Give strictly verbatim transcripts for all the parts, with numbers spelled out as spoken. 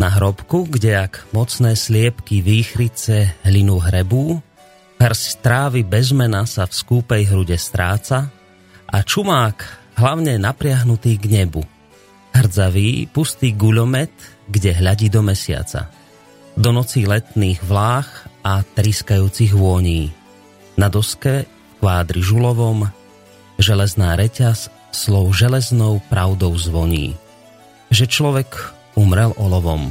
Na hrobku, kde ak mocné sliepky výchrice hlinu hrebú, hrs trávy bez mena sa v skúpej hrude stráca a čumák hlavne napriahnutý k nebu. Hrdzavý, pustý guľomet, kde hľadí do mesiaca. Do noci letných vlách a trískajúcich vôní. Na doske, v kvádri žulovom, železná reťaz slov železnou pravdou zvoní. Že človek umrel olovom.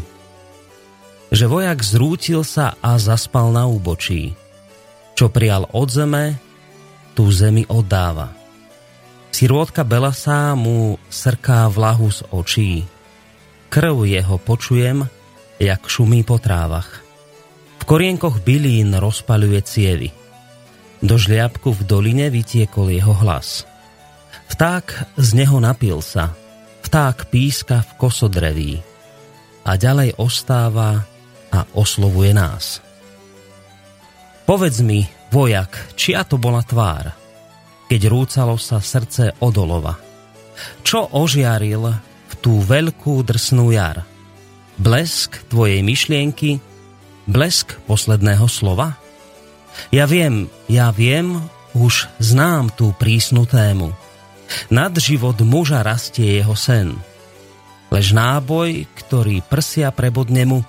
Že vojak zrútil sa a zaspal na úbočí. Čo prijal od zeme, tú zemi oddáva. Sirôtka belasá mu srká vlahu z očí. Krv jeho počujem, jak šumí po trávach. V korienkoch bylín rozpaľuje cievy. Do žliapku v doline vytiekol jeho hlas. Vták z neho napil sa. Vták píska v kosodreví. A ďalej ostáva a oslovuje nás. Povedz mi, vojak, čia to bola tvár, keď rúcalo sa srdce odolova. Čo ožiaril v tú veľkú drsnú jar? Blesk tvojej myšlienky, blesk posledného slova? Ja viem, ja viem, už znám tú prísnu tému. Nad život muža rastie jeho sen. Lež náboj, ktorý prsia prebodne mu,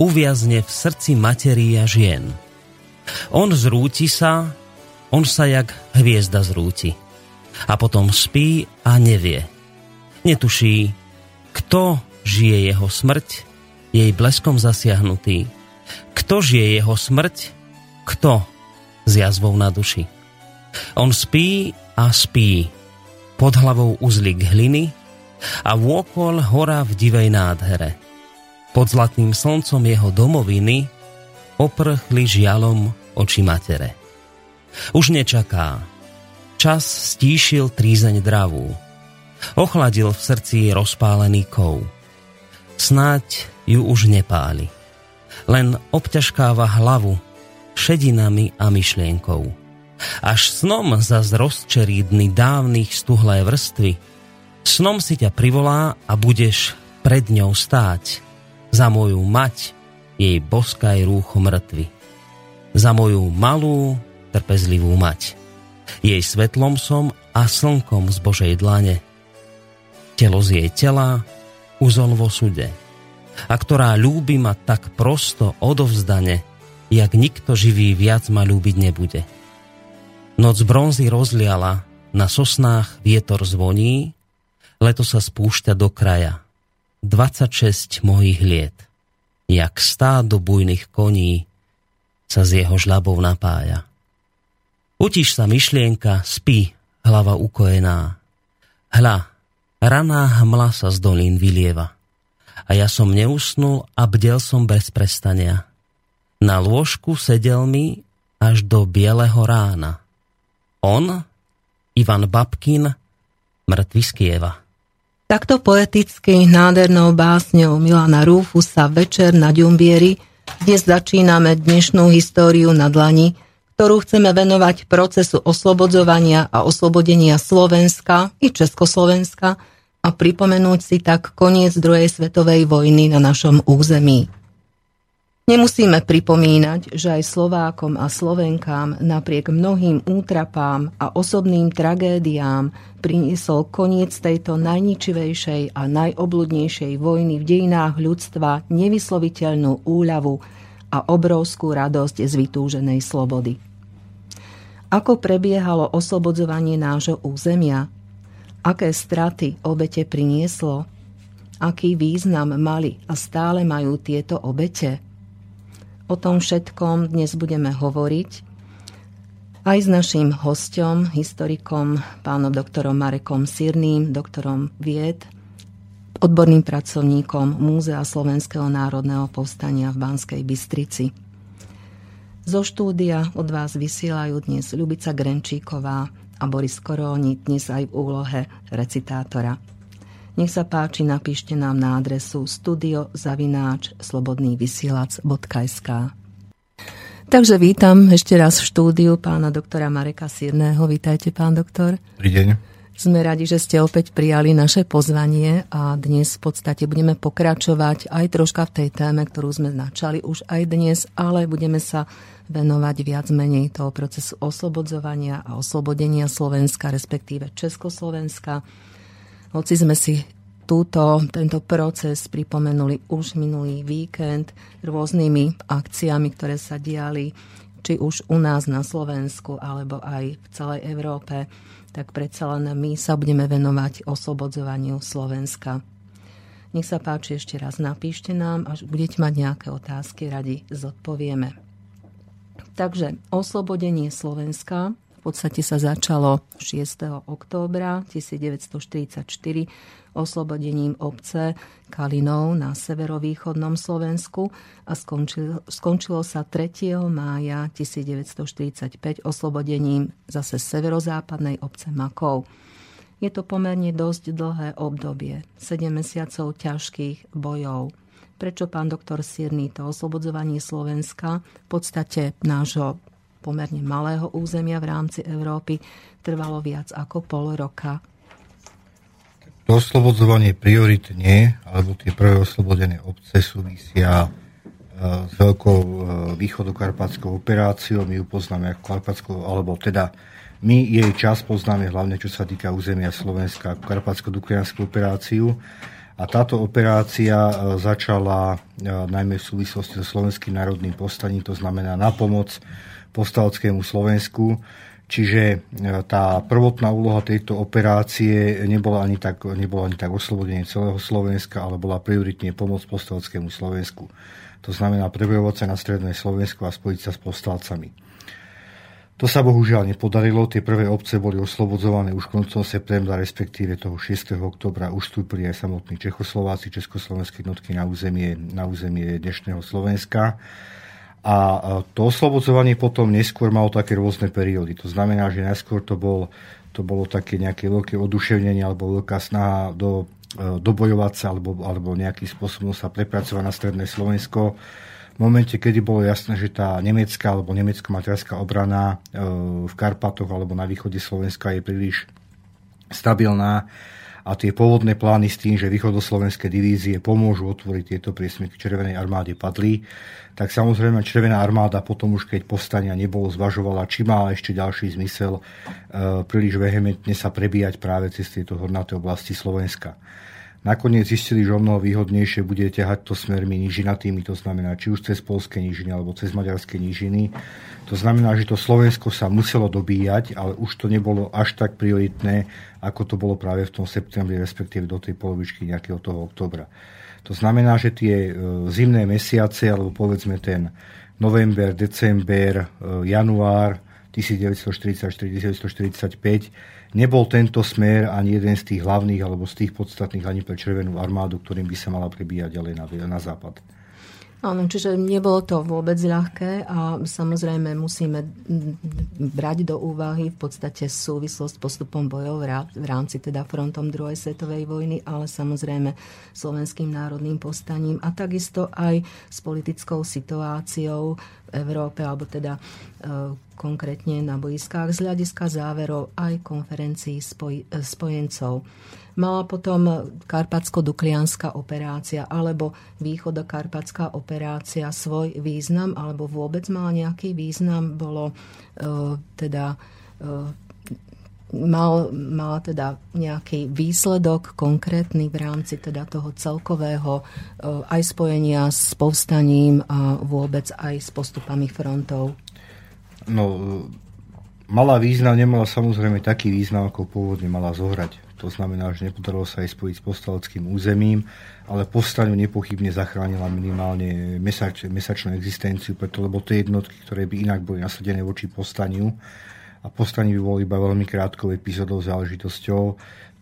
uviazne v srdci materí a žien. On zrúti sa, on sa jak hviezda zrúti. A potom spí a nevie. Netuší, kto žije jeho smrť, jej bleskom zasiahnutý. Kto žije jeho smrť, kto s jazvou na duši. On spí a spí. Pod hlavou uzlík hliny a vôkol hora v divej nádhere. Pod zlatným slncom jeho domoviny oprchli žialom oči matere. Už nečaká. Čas stíšil trízeň dravú. Ochladil v srdci rozpálený kov. Snáď ju už nepáli. Len obťažkáva hlavu šedinami a myšlienkou. Až snom zas rozčerí dny dávnych stuhlé vrstvy. Snom si ťa privolá a budeš pred ňou stáť. Za moju mať jej boskaj rúcho mŕtvy. Za moju malú, trpezlivú mať. Jej svetlom som a slnkom z Božej dlane. Telo z jej tela, uzol vo sude. A ktorá ľúbi ma tak prosto odovzdane, jak nikto živý viac ma ľúbiť nebude. Noc bronzy rozliala, na sosnách vietor zvoní, leto sa spúšťa do kraja. dvadsaťšesť mojich liet. Jak stádo bujných koní sa z jeho žľabov napája. Utíš sa myšlienka, spí, hlava ukojená. Hľa, raná hmla sa z dolín vylieva. A ja som neusnul a bdel som bez prestania. Na lôžku sedel mi až do bieleho rána. On, Ivan Babkin, mŕtvy z Kieva. Takto poeticky nádhernou básňou Milana Rúfusa Večer na Ďumbieri dnes začíname dnešnú históriu na dlani, ktorú chceme venovať procesu oslobodzovania a oslobodenia Slovenska i Československa a pripomenúť si tak koniec druhej svetovej vojny na našom území. Nemusíme pripomínať, že aj Slovákom a Slovenkám napriek mnohým útrapám a osobným tragédiám priniesol koniec tejto najničivejšej a najobľudnejšej vojny v dejinách ľudstva nevysloviteľnú úľavu a obrovskú radosť z vytúženej slobody. Ako prebiehalo oslobodzovanie nášho územia? Aké straty obete prinieslo? Aký význam mali a stále majú tieto obete? O tom všetkom dnes budeme hovoriť aj s naším hosťom, historikom, pánom doktorom Marekom Syrným, doktorom vied, odborným pracovníkom Múzea Slovenského národného povstania v Banskej Bystrici. Zo štúdia od vás vysielajú dnes Ľubica Grenčíková a Boris Koróni, dnes aj v úlohe recitátora. Nech sa páči, napíšte nám na adresu studio zavináč slobodný vysielač bodka es ká. Takže vítam ešte raz v štúdiu pána doktora Mareka Syrného. Vítajte, pán doktor. Dobrý deň. Sme radi, že ste opäť prijali naše pozvanie a dnes v podstate budeme pokračovať aj troška v tej téme, ktorú sme načali už aj dnes, ale budeme sa venovať viac menej toho procesu oslobodzovania a oslobodenia Slovenska, respektíve Československa. Hoci sme si túto, tento proces pripomenuli už minulý víkend rôznymi akciami, ktoré sa diali, či už u nás na Slovensku, alebo aj v celej Európe, tak predsa len my sa budeme venovať oslobodzovaniu Slovenska. Nech sa páči, ešte raz napíšte nám, až budete mať nejaké otázky, radi zodpovieme. Takže oslobodenie Slovenska v podstate sa začalo šiesteho októbra devätnásťstoštyridsaťštyri oslobodením obce Kalinov na severovýchodnom Slovensku a skončilo, skončilo sa tretieho mája devätnásťstoštyridsaťpäť oslobodením zase severozápadnej obce Makov. Je to pomerne dosť dlhé obdobie, sedem mesiacov ťažkých bojov. Prečo pán doktor Syrný to oslobodzovanie Slovenska, v podstate nášho pomerne malého územia v rámci Európy, trvalo viac ako pol roka? To oslobodzovanie prioritne, alebo tie prvé oslobodené obce súvisia s veľkou východokarpatskou operáciou. My ju poznáme ako Karpatskou, alebo teda my jej čas poznáme hlavne, čo sa týka územia Slovenska, ako Karpatsko-duklianskú operáciu. A táto operácia začala najmä v súvislosti so Slovenským národným povstaním, to znamená na pomoc povstalskému Slovensku. Čiže tá prvotná úloha tejto operácie nebola ani tak, nebola ani tak oslobodenie celého Slovenska, ale bola prioritne pomoc povstalskému Slovensku. To znamená prebojovať sa na stredné Slovensko a spojiť sa s povstalcami. To sa bohužiaľ nepodarilo. Tie prvé obce boli oslobodzované už koncom septembra, respektíve toho šiesteho októbra už vstúpili aj samotní Čechoslováci, československé jednotky na územie, na územie dnešného Slovenska. A to oslobodzovanie potom neskôr malo také rôzne periódy. To znamená, že najskôr to, bol, to bolo také nejaké veľké oduševnenie alebo veľká snaha do, dobojovať sa alebo, alebo nejakým spôsobom sa prepracovať na stredné Slovensko. V momente, kedy bolo jasné, že tá nemecká alebo nemecko-maďarská obrana v Karpatoch alebo na východe Slovenska je príliš stabilná, a tie pôvodné plány s tým, že východoslovenské divízie pomôžu otvoriť tieto priesmyky Červenej armáde padli, tak samozrejme Červená armáda potom už, keď povstania nebolo, zvažovala, či má ešte ďalší zmysel e, príliš vehementne sa prebíjať práve cez tieto hornaté oblasti Slovenska. Nakoniec zistili, že o mnoho výhodnejšie bude ťahať to smermi nížinatými, to znamená či už cez poľské nížiny alebo cez maďarské nížiny. To znamená, že to Slovensko sa muselo dobíjať, ale už to nebolo až tak prioritné, ako to bolo práve v tom septembri, respektíve do tej polovičky nejakého toho októbra. To znamená, že tie zimné mesiace, alebo povedzme ten november, december, január devätnásťstoštyridsaťštyri devätnásťstoštyridsaťpäť, nebol tento smer ani jeden z tých hlavných alebo z tých podstatných ani pre Červenú armádu, ktorým by sa mala prebíjať ďalej na, na západ. Áno, čiže nebolo to vôbec ľahké a samozrejme musíme brať do úvahy v podstate súvislosť postupom bojov v rámci teda frontom druhej svetovej vojny, ale samozrejme Slovenským národným povstaním a takisto aj s politickou situáciou v Európe, alebo teda konkrétne na bojiskách z hľadiska záverov aj konferencií spoj, spojencov. Mala potom Karpatsko-duklianská operácia alebo Východokarpatská operácia svoj význam, alebo vôbec mala nejaký význam, bolo e, teda e, mal, mala teda nejaký výsledok konkrétny v rámci teda toho celkového e, aj spojenia s povstaním a vôbec aj s postupami frontov. No, mala význam, nemala samozrejme taký význam, ako pôvodne mala zohrať. To znamená, že nepodarilo sa aj spojiť s povstaleckým územím, ale povstaniu nepochybne zachránila minimálne mesač, mesačnú existenciu, preto, lebo tie jednotky, ktoré by inak boli nasadené voči povstaniu, a povstanie by bolo iba veľmi krátkou epizódou záležitosťou,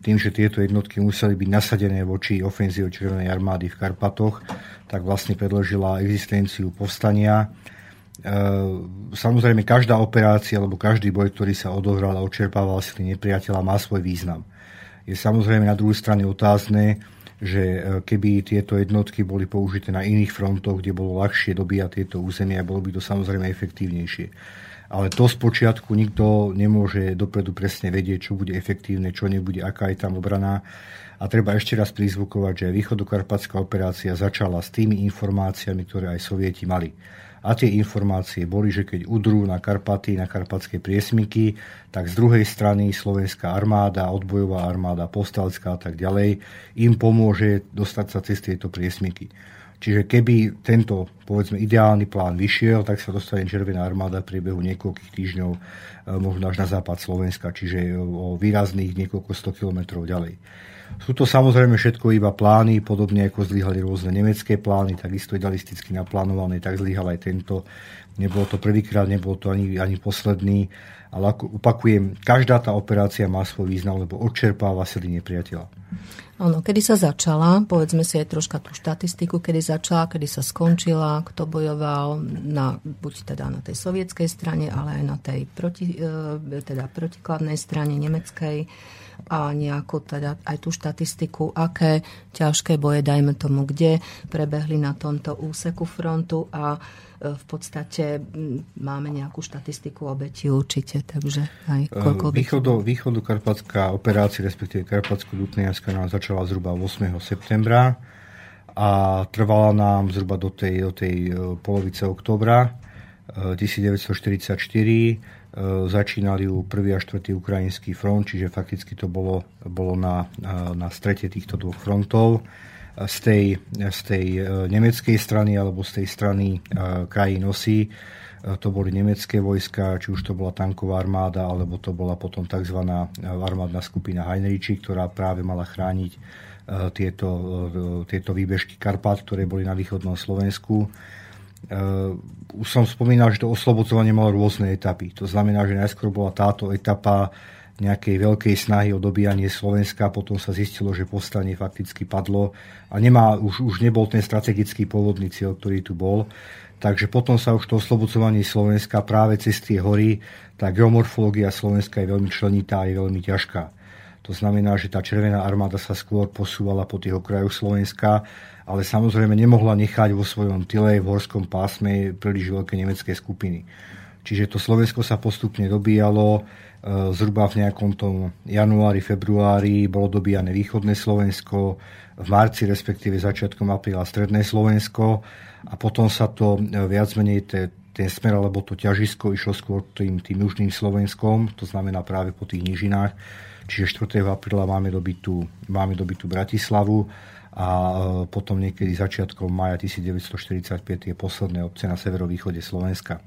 tým, že tieto jednotky museli byť nasadené voči ofenzíve Červenej armády v Karpatoch, tak vlastne predložila existenciu povstania. Samozrejme, každá operácia alebo každý boj, ktorý sa odohral a odčerpával si nepriateľa, má svoj význam. Je samozrejme na druhej strane otázne, že keby tieto jednotky boli použité na iných frontoch, kde bolo ľahšie dobíjať tieto územia, bolo by to samozrejme efektívnejšie. A ale to spočiatku nikto nemôže dopredu presne vedieť, čo bude efektívne, čo nebude, aká je tam obrana. A treba ešte raz prizvukovať, že východokarpatská operácia začala s tými informáciami, ktoré aj Sovieti mali. A tie informácie boli, že keď udrú na Karpaty, na karpatské priesmyky, tak z druhej strany slovenská armáda, odbojová armáda, povstalská a tak ďalej, im pomôže dostať sa cez tieto priesmyky. Čiže keby tento, povedzme, ideálny plán vyšiel, tak sa dostane Červená armáda v priebehu niekoľkých týždňov, možno až na západ Slovenska, čiže o výrazných niekoľko sto kilometrov ďalej. Sú to samozrejme všetko iba plány, podobne ako zlyhali rôzne nemecké plány, takisto idealisticky naplánované, tak zlyhal aj tento. Nebolo to prvýkrát, nebolo to ani, ani posledný, ale ako opakujem, každá tá operácia má svoj význam, lebo odčerpáva sily nepriateľa. Áno, kedy sa začala, povedzme si aj troška tú štatistiku, kedy začala, kedy sa skončila, kto bojoval na, buď teda na tej sovietskej strane, ale aj na tej proti, teda protikladnej strane nemeckej a nejakú teda aj tú štatistiku, aké ťažké boje, dajme tomu, kde prebehli na tomto úseku frontu a v podstate máme nejakú štatistiku obetí určite, takže aj koľko obetí. Východokarpatská operácia, respektíve Karpatsko-duklianská nám začala zhruba ôsmeho septembra a trvala nám zhruba do tej, do tej polovice októbra devätnásťstoštyridsaťštyri. Začínali ju prvý a štvrtý ukrajinský front, čiže fakticky to bolo, bolo na, na strete týchto dvoch frontov. Z tej, z tej nemeckej strany alebo z tej strany krajín osy. To boli nemecké vojska, či už to bola tanková armáda, alebo to bola potom tzv. Armádna skupina Heinrichi, ktorá práve mala chrániť tieto, tieto výbežky Karpát, ktoré boli na východnom Slovensku. Už som spomínal, že to oslobodzovanie malo rôzne etapy. To znamená, že najskôr bola táto etapa nejakej veľkej snahy o dobíjanie Slovenska, potom sa zistilo, že povstanie fakticky padlo a nemá, už, už nebol ten strategický pôvodný cieľ, ktorý tu bol. Takže potom sa už to oslobodzovanie Slovenska práve cez tie hory, tá geomorfológia Slovenska je veľmi členitá a je veľmi ťažká. To znamená, že tá Červená armáda sa skôr posúvala po tých okrajoch Slovenska, ale samozrejme nemohla nechať vo svojom tyle v horskom pásme príliš veľké nemecké skupiny. Čiže to Slovensko sa postupne dobíjalo, zhruba v nejakom tom januári, februári bolo dobíjane východné Slovensko, v marci respektíve začiatkom apríla stredné Slovensko a potom sa to viac menej te, ten smer alebo to ťažisko išlo skôr tým, tým južným Slovenskom, to znamená práve po tých nížinách. Čiže štvrtého apríla máme dobitú, máme dobitú Bratislavu a potom niekedy začiatkom mája devätnásťstoštyridsaťpäť je posledné obce na severovýchode Slovenska.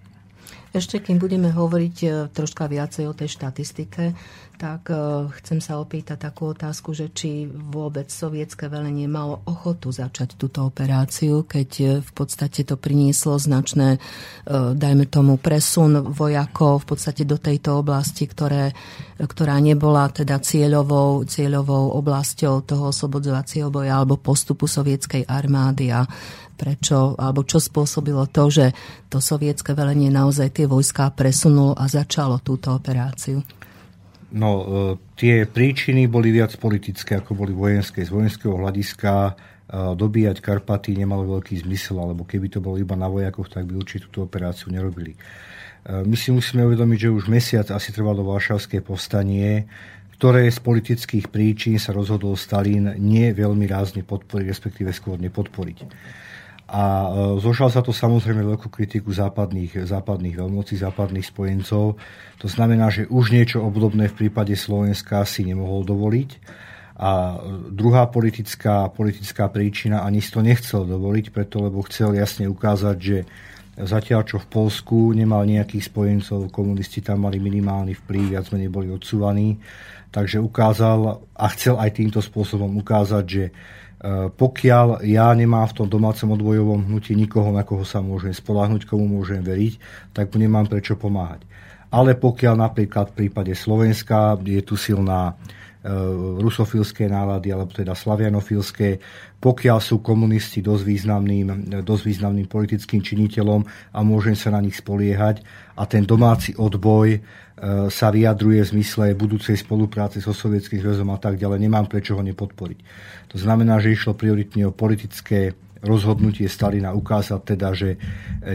Ešte kým budeme hovoriť troška viacej o tej štatistike, tak chcem sa opýtať takú otázku, že či vôbec sovietské velenie malo ochotu začať túto operáciu, keď v podstate to prinieslo značné, dajme tomu, presun vojakov v podstate do tejto oblasti, ktoré, ktorá nebola teda cieľovou, cieľovou oblasťou toho oslobodzovacieho boja alebo postupu sovietskej armády a prečo, alebo čo spôsobilo to, že to sovietské velenie naozaj tie vojská presunulo a začalo túto operáciu? No, tie príčiny boli viac politické, ako boli vojenské. Z vojenského hľadiska dobíjať Karpaty nemalo veľký zmysel, alebo keby to bolo iba na vojakoch, tak by určite túto operáciu nerobili. My si musíme uvedomiť, že už mesiac asi trvalo Varšavské povstanie, ktoré z politických príčin sa rozhodol Stalin nie veľmi rázne podporiť, respektíve skôr nepodporiť. A zožal sa to samozrejme veľkú kritiku západných, západných veľmocí, západných spojencov. To znamená, že už niečo obdobné v prípade Slovenska si nemohol dovoliť. A druhá politická, politická príčina ani si to nechcel dovoliť, preto lebo chcel jasne ukázať, že zatiaľ čo v Poľsku nemal nejakých spojencov, komunisti tam mali minimálny vplyv, viac menej boli odsúvaní. Takže ukázal a chcel aj týmto spôsobom ukázať, že pokiaľ ja nemám v tom domácom odbojovom hnutí nikoho, na koho sa môžem spoľahnúť, komu môžem veriť, tak mu nemám prečo pomáhať. Ale pokiaľ napríklad v prípade Slovenska je tu silná e, rusofilské nálady, alebo teda slavianofilské, pokiaľ sú komunisti dosť významným, dosť významným politickým činiteľom a môžem sa na nich spoliehať a ten domáci odboj e, sa vyjadruje v zmysle budúcej spolupráce so Sovietským zväzom a tak ďalej, nemám prečo ho nepodporiť. To znamená, že išlo prioritne o politické rozhodnutie Stalina ukázať teda, že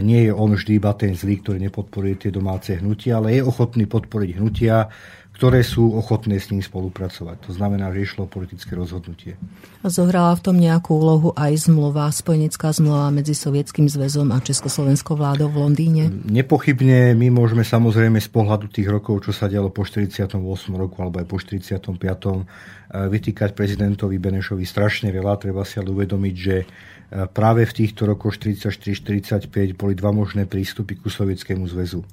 nie je on vždy iba ten zlý, ktorý nepodporuje tie domáce hnutia, ale je ochotný podporiť hnutia, ktoré sú ochotné s ním spolupracovať. To znamená, že išlo politické rozhodnutie. A zohrala v tom nejakú úlohu aj zmluva, spojenecká zmluva medzi Sovietským zväzom a Československou vládou v Londýne? Nepochybne my môžeme samozrejme z pohľadu tých rokov, čo sa dialo po štyridsiatom ôsmom roku alebo aj po štyridsiatom piatom vytýkať prezidentovi Benešovi strašne veľa. Treba si ale uvedomiť, že práve v týchto rokoch štyridsaťštyri štyridsaťpäť boli dva možné prístupy ku Sovietskému zväzu.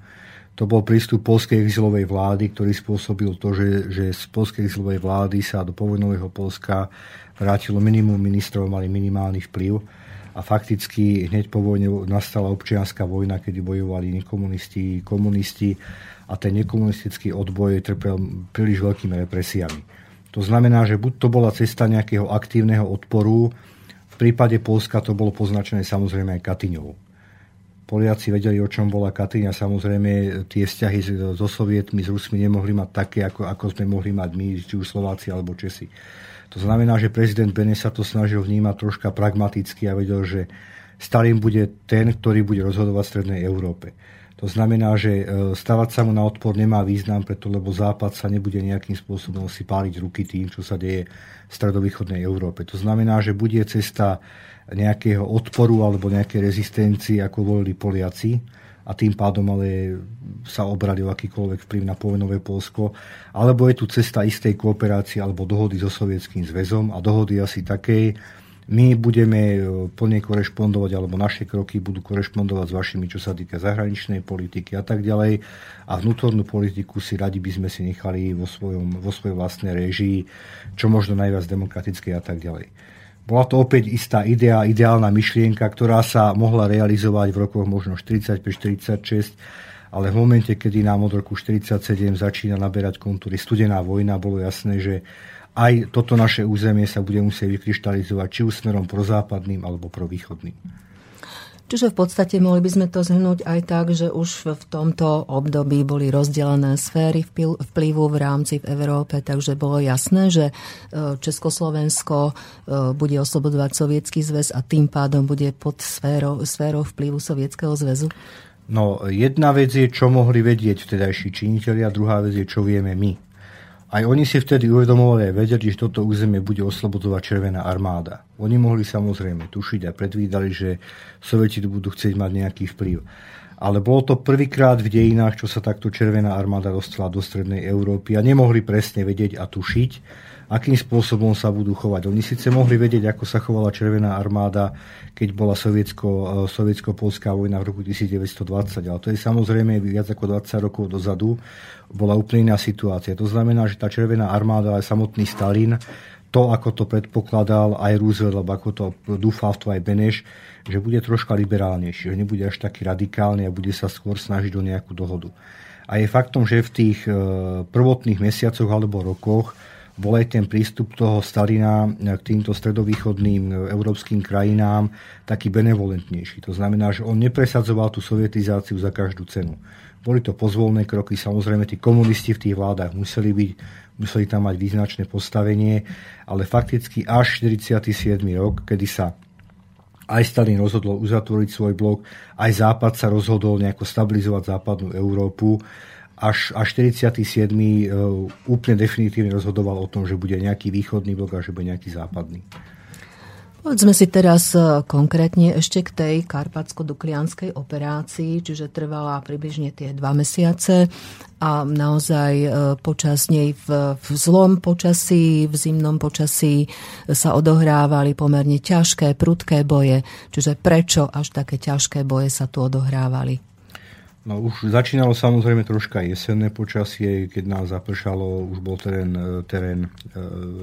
To bol prístup poľskej exilovej vlády, ktorý spôsobil to, že, že z poľskej exilovej vlády sa do povojnového Poľska vrátilo minimum ministrov, mali minimálny vplyv a fakticky hneď po vojne nastala občianska vojna, kedy bojovali nekomunisti, komunisti a ten nekomunistický odboj trpel príliš veľkými represiami. To znamená, že buď to bola cesta nejakého aktívneho odporu, v prípade Poľska to bolo poznačené samozrejme aj Katyňou. Poliaci vedeli, o čom bola Katyň a samozrejme tie vzťahy so Sovietmi, s Rusmi nemohli mať také, ako, ako sme mohli mať my, či už Slováci alebo Česi. To znamená, že prezident Beneš sa to snažil vnímať troška pragmaticky a vedel, že Stalin bude ten, ktorý bude rozhodovať v Strednej Európe. To znamená, že stavať sa mu na odpor nemá význam, preto lebo Západ sa nebude nejakým spôsobom si páliť ruky tým, čo sa deje v stredovýchodnej Európe. To znamená, že bude cesta nejakého odporu alebo nejaké rezistencie, ako volili Poliaci, a tým pádom ale sa obradil akýkoľvek vplyv na povojnové Poľsko, alebo je tu cesta istej kooperácie alebo dohody so Sovietským zväzom a dohody asi takej, my budeme plne korešpondovať, alebo naše kroky budú korešpondovať s vašimi, čo sa týka zahraničnej politiky a tak ďalej. A vnútornú politiku si radi by sme si nechali vo, svojom, vo svojej vlastnej réžii, čo možno najviac demokratické a tak ďalej. Bola to opäť istá idea, ideálna myšlienka, ktorá sa mohla realizovať v rokoch možno štyridsaťpäť štyridsaťšesť, ale v momente, kedy nám od roku štyridsaťsedem začína naberať kontúry studená vojna, bolo jasné, že aj toto naše územie sa bude musieť vykryštalizovať či už smerom prozápadným alebo provýchodným. Čiže v podstate mohli by sme to zhrnúť aj tak, že už v tomto období boli rozdelené sféry vplyvu v rámci v Európe, takže bolo jasné, že Československo bude oslobodovať Sovietsky zväz a tým pádom bude pod sférou, sférou vplyvu Sovietskeho zväzu? No, jedna vec je, čo mohli vedieť vtedajší činitelia, druhá vec je, čo vieme my. Aj oni si vtedy uvedomovali a vedeli, že toto územie bude oslobodzovať Červená armáda. Oni mohli samozrejme tušiť a predvídali, že Sovieti budú chcieť mať nejaký vplyv. Ale bolo to prvýkrát v dejinách, čo sa takto Červená armáda dostala do Strednej Európy a nemohli presne vedieť a tušiť, akým spôsobom sa budú chovať. Oni síce mohli vedieť, ako sa chovala Červená armáda, keď bola sovietsko, sovietsko-polská vojna v roku devätnásťdvadsať, ale to je samozrejme viac ako dvadsať rokov dozadu. Bola úplne iná situácia. To znamená, že tá Červená armáda, aj samotný Stalin, to, ako to predpokladal aj Roosevelt, alebo ako to dúfal v to aj Beneš, že bude troška liberálnejší, že nebude až taký radikálny a bude sa skôr snažiť o nejakú dohodu. A je faktom, že v tých prvotných mesiacoch alebo rokoch bol aj ten prístup toho Stalina k týmto stredovýchodným európskym krajinám taký benevolentnejší. To znamená, že on nepresadzoval tú sovietizáciu za každú cenu. Boli to pozvolné kroky, samozrejme tí komunisti v tých vládach museli byť, museli tam mať význačné postavenie, ale fakticky až štyridsiaty siedmy rok, kedy sa aj Stalin rozhodol uzatvoriť svoj blok, aj Západ sa rozhodol nejako stabilizovať západnú Európu, Až, až štyridsiaty siedmy úplne definitívne rozhodoval o tom, že bude nejaký východný blok a že bude nejaký západný. Povedzme si teraz konkrétne ešte k tej Karpatsko-duklianskej operácii, čiže trvala približne tie dva mesiace a naozaj počas nej v, v zlom počasí, v zimnom počasí sa odohrávali pomerne ťažké, prudké boje. Čiže prečo až také ťažké boje sa tu odohrávali? No už začínalo samozrejme troška jesenné počasie, keď nás zapršalo, už bol terén, terén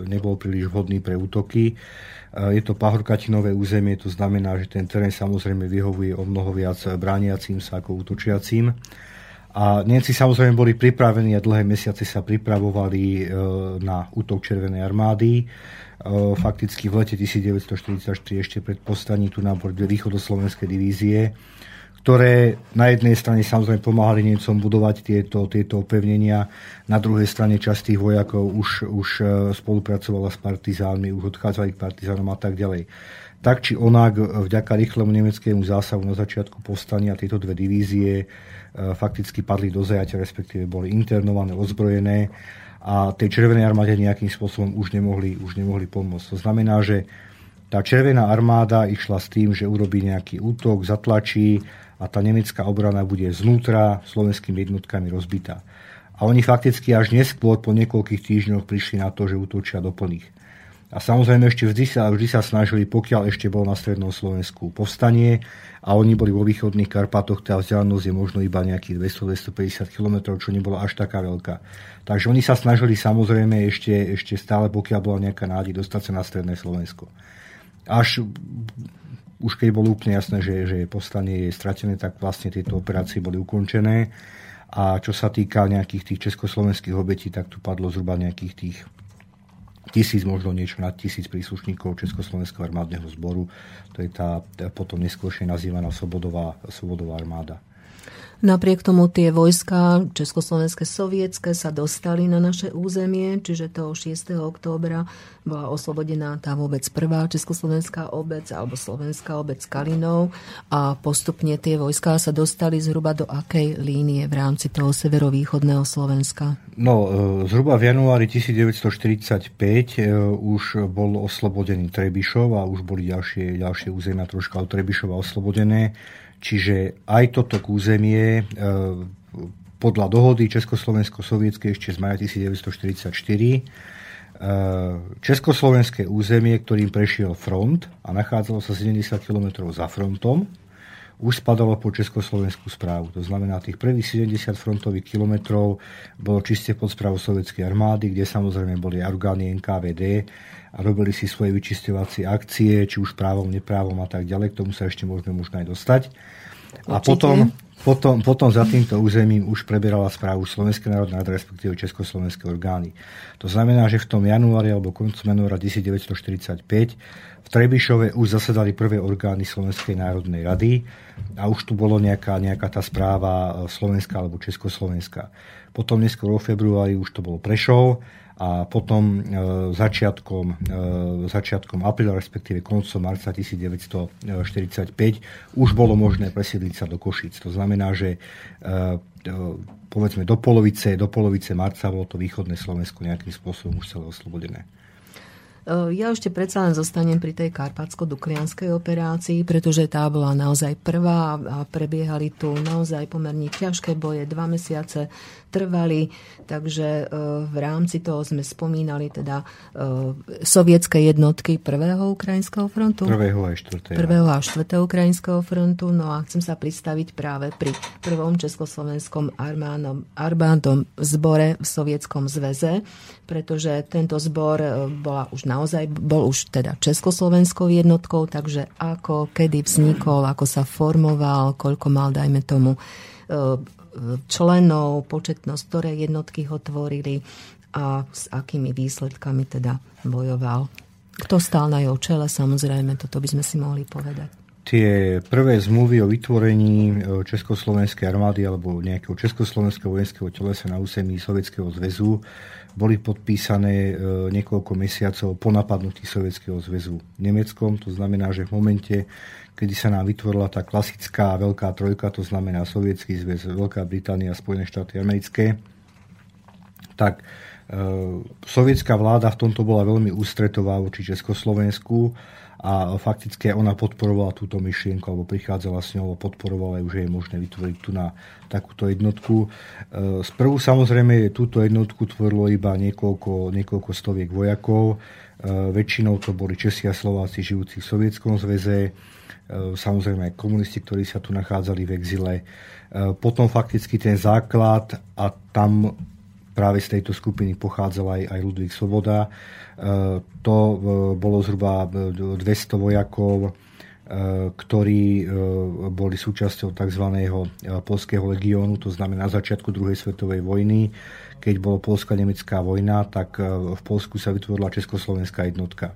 nebol príliš vhodný pre útoky. Je to pahorkatinové územie, to znamená, že ten terén samozrejme vyhovuje o mnoho viac brániacím sa ako útočiacím. A Nemci samozrejme boli pripravení a dlhé mesiace sa pripravovali na útok Červenej armády. Fakticky v lete devätnásťštyridsaťštyri ešte pred povstaním tu nám boli východoslovenské divízie, ktoré na jednej strane samozrejme pomáhali Nemcom budovať tieto, tieto opevnenia, na druhej strane časť tých vojakov už, už spolupracovala s partizánmi, už odchádzali k partizánom a tak ďalej. Tak či onak, vďaka rýchlemu nemeckému zásahu na začiatku povstania tieto dve divízie fakticky padli do zajatia, respektíve boli internované, ozbrojené a tej Červenej armáde nejakým spôsobom už nemohli, už nemohli pomôcť. To znamená, že tá Červená armáda išla s tým, že urobí nejaký útok, zatlačí a tá nemecká obrana bude znútra slovenskými jednotkami rozbitá. A oni fakticky až neskôr po niekoľkých týždňoch prišli na to, že útočia do plných. A samozrejme ešte vždy sa, vždy sa snažili, pokiaľ ešte bolo na strednom Slovensku povstanie a oni boli vo východných Karpatoch, tá vzdialenosť je možno iba nejakých dvesto až dvestopäťdesiat kilometrov, čo nebola až taká veľká. Takže oni sa snažili samozrejme ešte, ešte stále, pokiaľ bola nejaká nádej, dostať sa na stredné Slovensko. Až už keď bolo úplne jasné, že, že povstanie je stratené, tak vlastne tieto operácie boli ukončené. A čo sa týka nejakých tých československých obetí, tak tu padlo zhruba nejakých tých tisíc, možno niečo nad tisíc príslušníkov Československého armádneho zboru. To je tá potom neskôršie nazývaná Svobodová, Svobodová armáda. Napriek tomu tie vojska československé, sovietské sa dostali na naše územie, čiže toho šiesteho októbra bola oslobodená tá vôbec prvá československá obec alebo slovenská obec Kalinov a postupne tie vojska sa dostali zhruba do akej línie v rámci toho severovýchodného Slovenska? No, zhruba v januári devätnásťstoštyridsaťpäť už bol oslobodený Trebišov a už boli ďalšie, ďalšie územia troška od Trebišova oslobodené. Čiže aj toto územie podľa dohody Československo-sovietskej ešte z maja devätnásťstoštyridsaťštyri československé územie, ktorým prešiel front a nachádzalo sa sedemdesiat kilometrov za frontom, už spadalo po Československú správu. To znamená, tých prvých sedemdesiat frontových kilometrov bolo čiste pod správou sovietskej armády, kde samozrejme boli orgány en ká vé dé a robili si svoje vyčisťovacie akcie, či už právom, neprávom a tak ďalej. K tomu sa ešte môžeme možno aj dostať. Určite. A potom, potom, potom za týmto územím už preberala správu Slovenské národné rady, respektíve československé orgány. To znamená, že v tom januári alebo koncom januára devätnásťstoštyridsaťpäť v Trebišove už zasadali prvé orgány Slovenskej národnej rady a už tu bolo nejaká, nejaká tá správa slovenská alebo československá. Potom neskôr vo februári už to bolo Prešov a potom e, začiatkom, e, začiatkom apríla, respektíve koncom marca devätnásťstoštyridsaťpäť už bolo možné presiedliť sa do Košíc. To znamená, že e, e, povedzme do polovice, do polovice marca bolo to východné Slovensko nejakým spôsobom už celé oslobodené. Ja ešte predsa len zostanem pri tej Karpatsko-duklianskej operácii, pretože tá bola naozaj prvá a prebiehali tu naozaj pomerne ťažké boje, dva mesiace trvali, takže v rámci toho sme spomínali teda sovietské jednotky prvého ukrajinského frontu. prvého a štvrtého prvého a štvrtého ukrajinského frontu, no a chcem sa pristaviť práve pri prvom československom armádnom, armádnom zbore v Sovietskom zväze, pretože tento zbor bola už na naozaj bol už teda československou jednotkou, takže ako, kedy vznikol, ako sa formoval, koľko mal, dajme tomu, členov, početnosť, ktoré jednotky ho tvorili a s akými výsledkami teda bojoval. Kto stál na jeho čele, samozrejme, toto by sme si mohli povedať. Tie prvé zmluvy o vytvorení Československej armády alebo nejakého československého vojenského telesa na území Sovietskeho zväzu boli podpísané niekoľko mesiacov po napadnutí Sovietskeho zväzu Nemeckom. To znamená, že v momente, kedy sa nám vytvorila tá klasická veľká trojka, to znamená Sovietsky zväz, Veľká Británia a Spojené štáty americké, tak sovietská vláda v tomto bola veľmi ústretová voči Československu a fakticky ona podporovala túto myšlienku alebo prichádzala s ňou a podporovala ju, že je možné vytvoriť tu na takúto jednotku. Sprvu samozrejme túto jednotku tvorilo iba niekoľko, niekoľko stoviek vojakov. Väčšinou to boli Česi a Slováci žijúci v Sovietskom zväze, samozrejme aj komunisti, ktorí sa tu nachádzali v exile. Potom fakticky ten základ a tam práve z tejto skupiny pochádzal aj, aj Ludvík Svoboda. E, to e, bolo zhruba dvesto vojakov, e, ktorí e, boli súčasťou tzv. Poľského legiónu, to znamená na začiatku druhej svetovej vojny. Keď bola poľsko-nemecká vojna, tak v Poľsku sa vytvorila československá jednotka.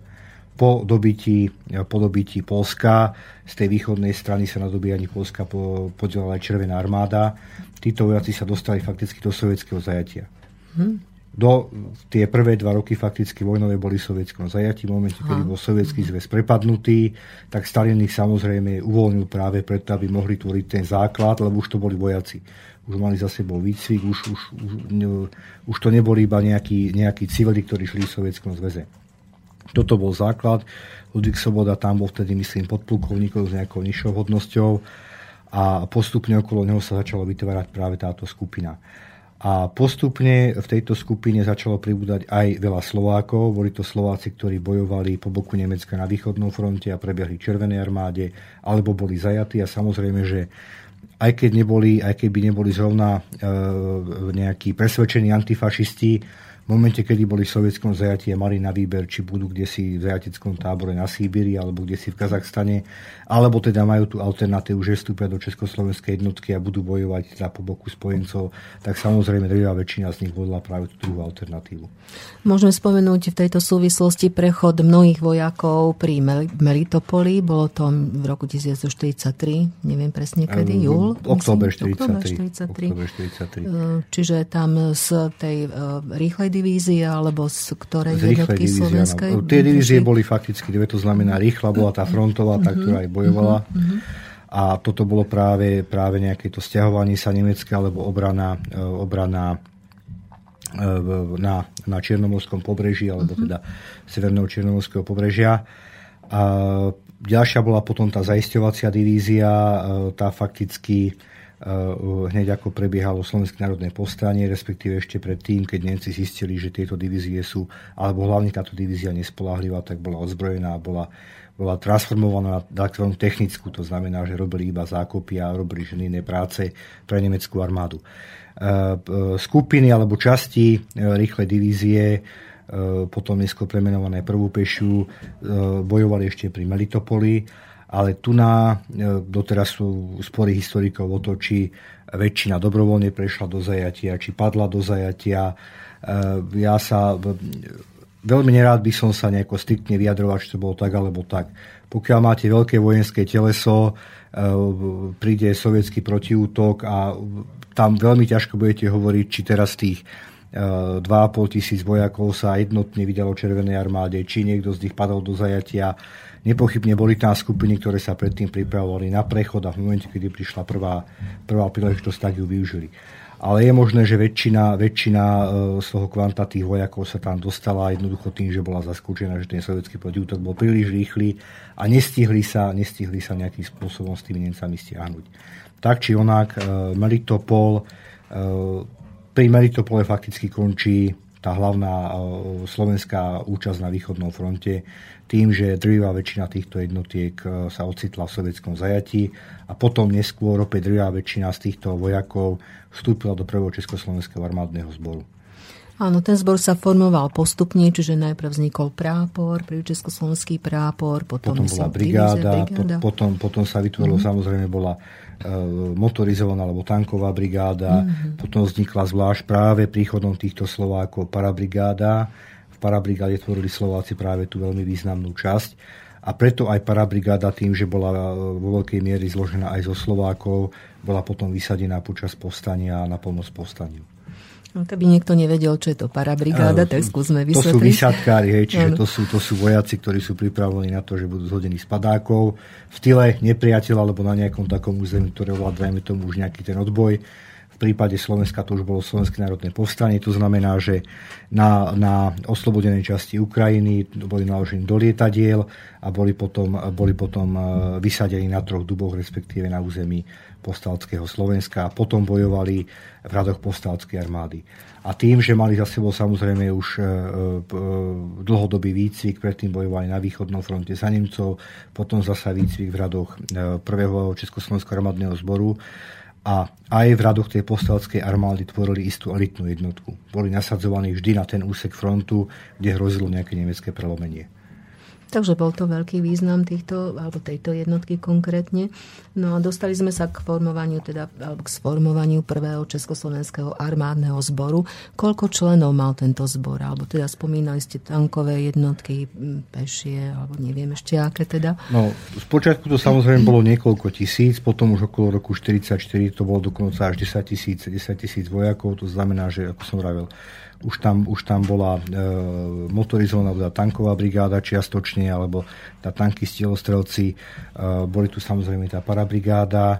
po dobití, po dobití Poľska. Z tej východnej strany sa na dobíjaní Poľska podielala aj Červená armáda. Títo vojaci sa dostali fakticky do sovietského zajatia. Hmm. Do, tie prvé dva roky fakticky vojnové boli v sovietskom zajatí. V momente, kedy bol Sovietsky zväz prepadnutý, tak Stalin ich samozrejme uvoľnil práve preto, aby mohli tvoriť ten základ, lebo už to boli vojaci. Už mali za sebou výcvik, už, už, už, už to neboli iba nejakí, nejakí civili, ktorí šli v Sovietskom zväze. Toto bol základ. Ludvík Svoboda tam bol vtedy, myslím, podplukovníkov s nejakou nižšou hodnosťou a postupne okolo neho sa začala vytvárať práve táto skupina. A postupne v tejto skupine začalo pribúdať aj veľa Slovákov. Boli to Slováci, ktorí bojovali po boku Nemecka na východnom fronte a prebiehli Červenej armáde, alebo boli zajatí. A samozrejme, že aj keď neboli, aj keby neboli zrovna e, nejakí presvedčení antifašisti, v momente, kedy boli v sovietskom zajatí, mali na výber, či budú kdesi v zajateckom tábore na Sibíri, alebo kdesi v Kazachstane, alebo teda majú tú alternatívu, že vstúpia do československej jednotky a budú bojovať teda po boku spojencov, tak samozrejme drvivá väčšina z nich volila práve tú druhú alternatívu. Môžeme spomenúť v tejto súvislosti prechod mnohých vojakov pri Melitopoli, bolo to v roku devätnásťstoštyridsaťtri, neviem presne kedy, um, júl? Október štyridsaťtri. Čiže tam z tej rýchlej divízie, alebo z ktorej z jednotky slovenskej? No. Tie divízie boli fakticky dve, to znamená rýchla bola tá frontová, tá, uh-huh, ktorá aj bojovala. Uh-huh. A toto bolo práve, práve nejaké to stiahovanie sa Nemecka, alebo obrana, obrana na, na Čiernomorskom pobreží, alebo uh-huh, teda severného Čiernomorského pobrežia. A ďalšia bola potom tá zaisťovacia divízia, tá fakticky hneď ako prebiehalo Slovenské národné povstanie, respektíve ešte predtým, keď Nemci zistili, že tieto divízie sú, alebo hlavne táto divízia nespoľahlivá, tak bola odzbrojená, bola, bola transformovaná na takzvanú technickú, to znamená, že robili iba zákopy a robili iné práce pre nemeckú armádu. Skupiny alebo časti rýchlej divízie, potom neskôr premenované prvú pešiu, bojovali ešte pri Melitopoli. Ale tu na, doteraz sú spory historikov o to, či väčšina dobrovoľne prešla do zajatia, či padla do zajatia. Ja sa veľmi nerád by som sa nejako striktne vyjadroval, či to bolo tak alebo tak. Pokiaľ máte veľké vojenské teleso, príde sovietský protiútok a tam veľmi ťažko budete hovoriť, či teraz tých dva a pol tisíc vojakov sa jednotne vydalo Červenej armáde, či niekto z nich padol do zajatia. Nepochybne boli tam skupiny, ktoré sa predtým pripravovali na prechod a v momente, kedy prišla prvá, prvá príležitosť, tak ju využili. Ale je možné, že väčšina, väčšina z toho kvanta tých vojakov sa tam dostala jednoducho tým, že bola zaskúčená, že ten sovietský protiútok bol príliš rýchly a nestihli sa, nestihli sa nejakým spôsobom s tými Nemcami stiahnuť. Tak či onak, Melitopol, pri Melitopole fakticky končí tá hlavná slovenská účasť na východnom fronte tým, že drvivá väčšina týchto jednotiek sa ocitla v sovietskom zajatí a potom neskôr opäť drvivá väčšina z týchto vojakov vstúpila do prvého Československého armádneho zboru. Áno, ten zbor sa formoval postupne, čiže najprv vznikol prápor, prvý československý prápor, potom, potom bola brigáda, brigáda. Po, potom, potom sa vytvorilo, mm-hmm, samozrejme bola e, motorizovaná alebo tanková brigáda, mm-hmm, potom vznikla zvlášť práve príchodom týchto Slovákov parabrigáda. V parabrigáde tvorili Slováci práve tú veľmi významnú časť a preto aj parabrigáda tým, že bola vo veľkej miery zložená aj zo Slovákov, bola potom vysadená počas povstania na pomoc povstaniu. Keby niekto nevedel, čo je to parabrigáda, tak skúsme vysvetliť. To sú vysádkári, hej, čiže to sú, to sú vojaci, ktorí sú pripravení na to, že budú zhodení z padákov v tyle nepriateľa, alebo na nejakom takom území, ktoré ovládajme tomu už nejaký ten odboj. V prípade Slovenska to už bolo Slovenské národné povstanie, to znamená, že na, na oslobodenej časti Ukrajiny boli naložení do lietadiel a boli potom, boli potom vysadení na troch duboch, respektíve na území povstalského Slovenska a potom bojovali v radoch povstalskej armády. A tým, že mali za sebou samozrejme už dlhodobý výcvik, predtým bojovali na východnom fronte za Nemcov, potom zasa výcvik v radoch prvého Československého armádneho zboru a aj v radoch tej povstalskej armády tvorili istú elitnú jednotku. Boli nasadzovaní vždy na ten úsek frontu, kde hrozilo nejaké nemecké prelomenie. Takže bol to veľký význam týchto, alebo tejto jednotky konkrétne. No a dostali sme sa k formovaniu, teda, alebo k sformovaniu prvého Československého armádneho zboru. Koľko členov mal tento zbor? Alebo teda spomínali ste tankové jednotky, pešie, alebo neviem ešte aké teda. No, spočiatku to samozrejme bolo niekoľko tisíc, potom už okolo roku štyridsaťštyri to bolo dokonca až desaťtisíc, desaťtisíc vojakov, to znamená, že ako som hovoril, Už tam, už tam bola e, motorizovaná bola tanková brigáda čiastočne, alebo tá tankisti, elostrelci, e, boli tu samozrejme tá parabrigáda, e,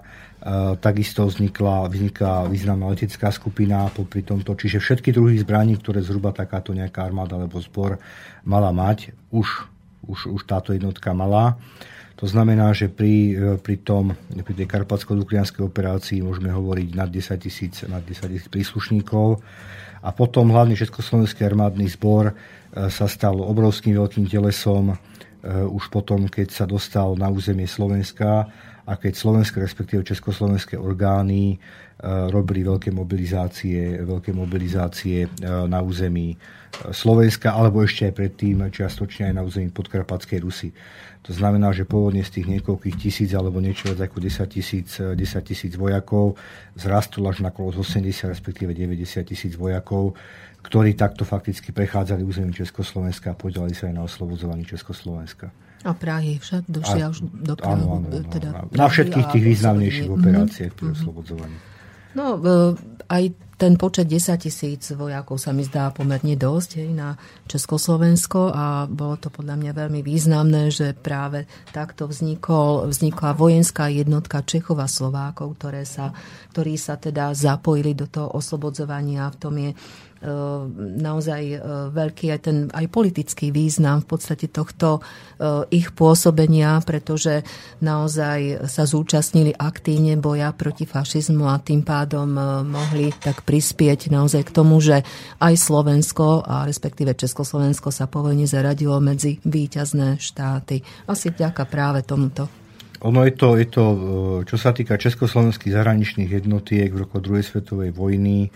takisto vznikla, vznikla významná letecká skupina popri tomto, čiže všetky druhy zbraní, ktoré zhruba takáto nejaká armáda alebo zbor mala mať, už, už, už táto jednotka mala. To znamená, že pri, pri, tom, pri tej Karpatsko-duklianskej operácii môžeme hovoriť nad desaťtisíc príslušníkov. A potom hlavne Československý armádny zbor sa stal obrovským veľkým telesom už potom, keď sa dostal na územie Slovenska a keď slovenské, respektíve československé orgány robili veľké mobilizácie, veľké mobilizácie na území Slovenska, alebo ešte aj predtým čiastočne aj na území Podkarpatskej Rusy. To znamená, že pôvodne z tých niekoľkých tisíc alebo niečo viac ako desať tisíc vojakov zrastol až na okolo osemdesiat, respektíve deväťdesiat tisíc vojakov, ktorí takto fakticky prechádzali územím Československa a podielali sa aj na oslobodzovaní Československa. A Prahy však došli až do Prahy. Áno, áno, áno, teda Prahy, na všetkých tých významnejších je, operáciách pri oslobodzovaní. No, aj ten počet desaťtisíc vojakov sa mi zdá pomerne dosť hej, na Československo a bolo to podľa mňa veľmi významné, že práve takto vznikol, vznikla vojenská jednotka Čechov a Slovákov, ktoré sa, ktorí sa teda zapojili do toho oslobodzovania a v tom je naozaj veľký aj ten aj politický význam v podstate tohto ich pôsobenia, pretože naozaj sa zúčastnili aktívne boja proti fašizmu a tým pádom mohli tak prispieť naozaj k tomu, že aj Slovensko a respektíve Československo sa po vojne zaradilo medzi víťazné štáty. Asi vďaka práve tomuto. Ono je to, je to, čo sa týka československých zahraničných jednotiek v roku druhej svetovej vojny,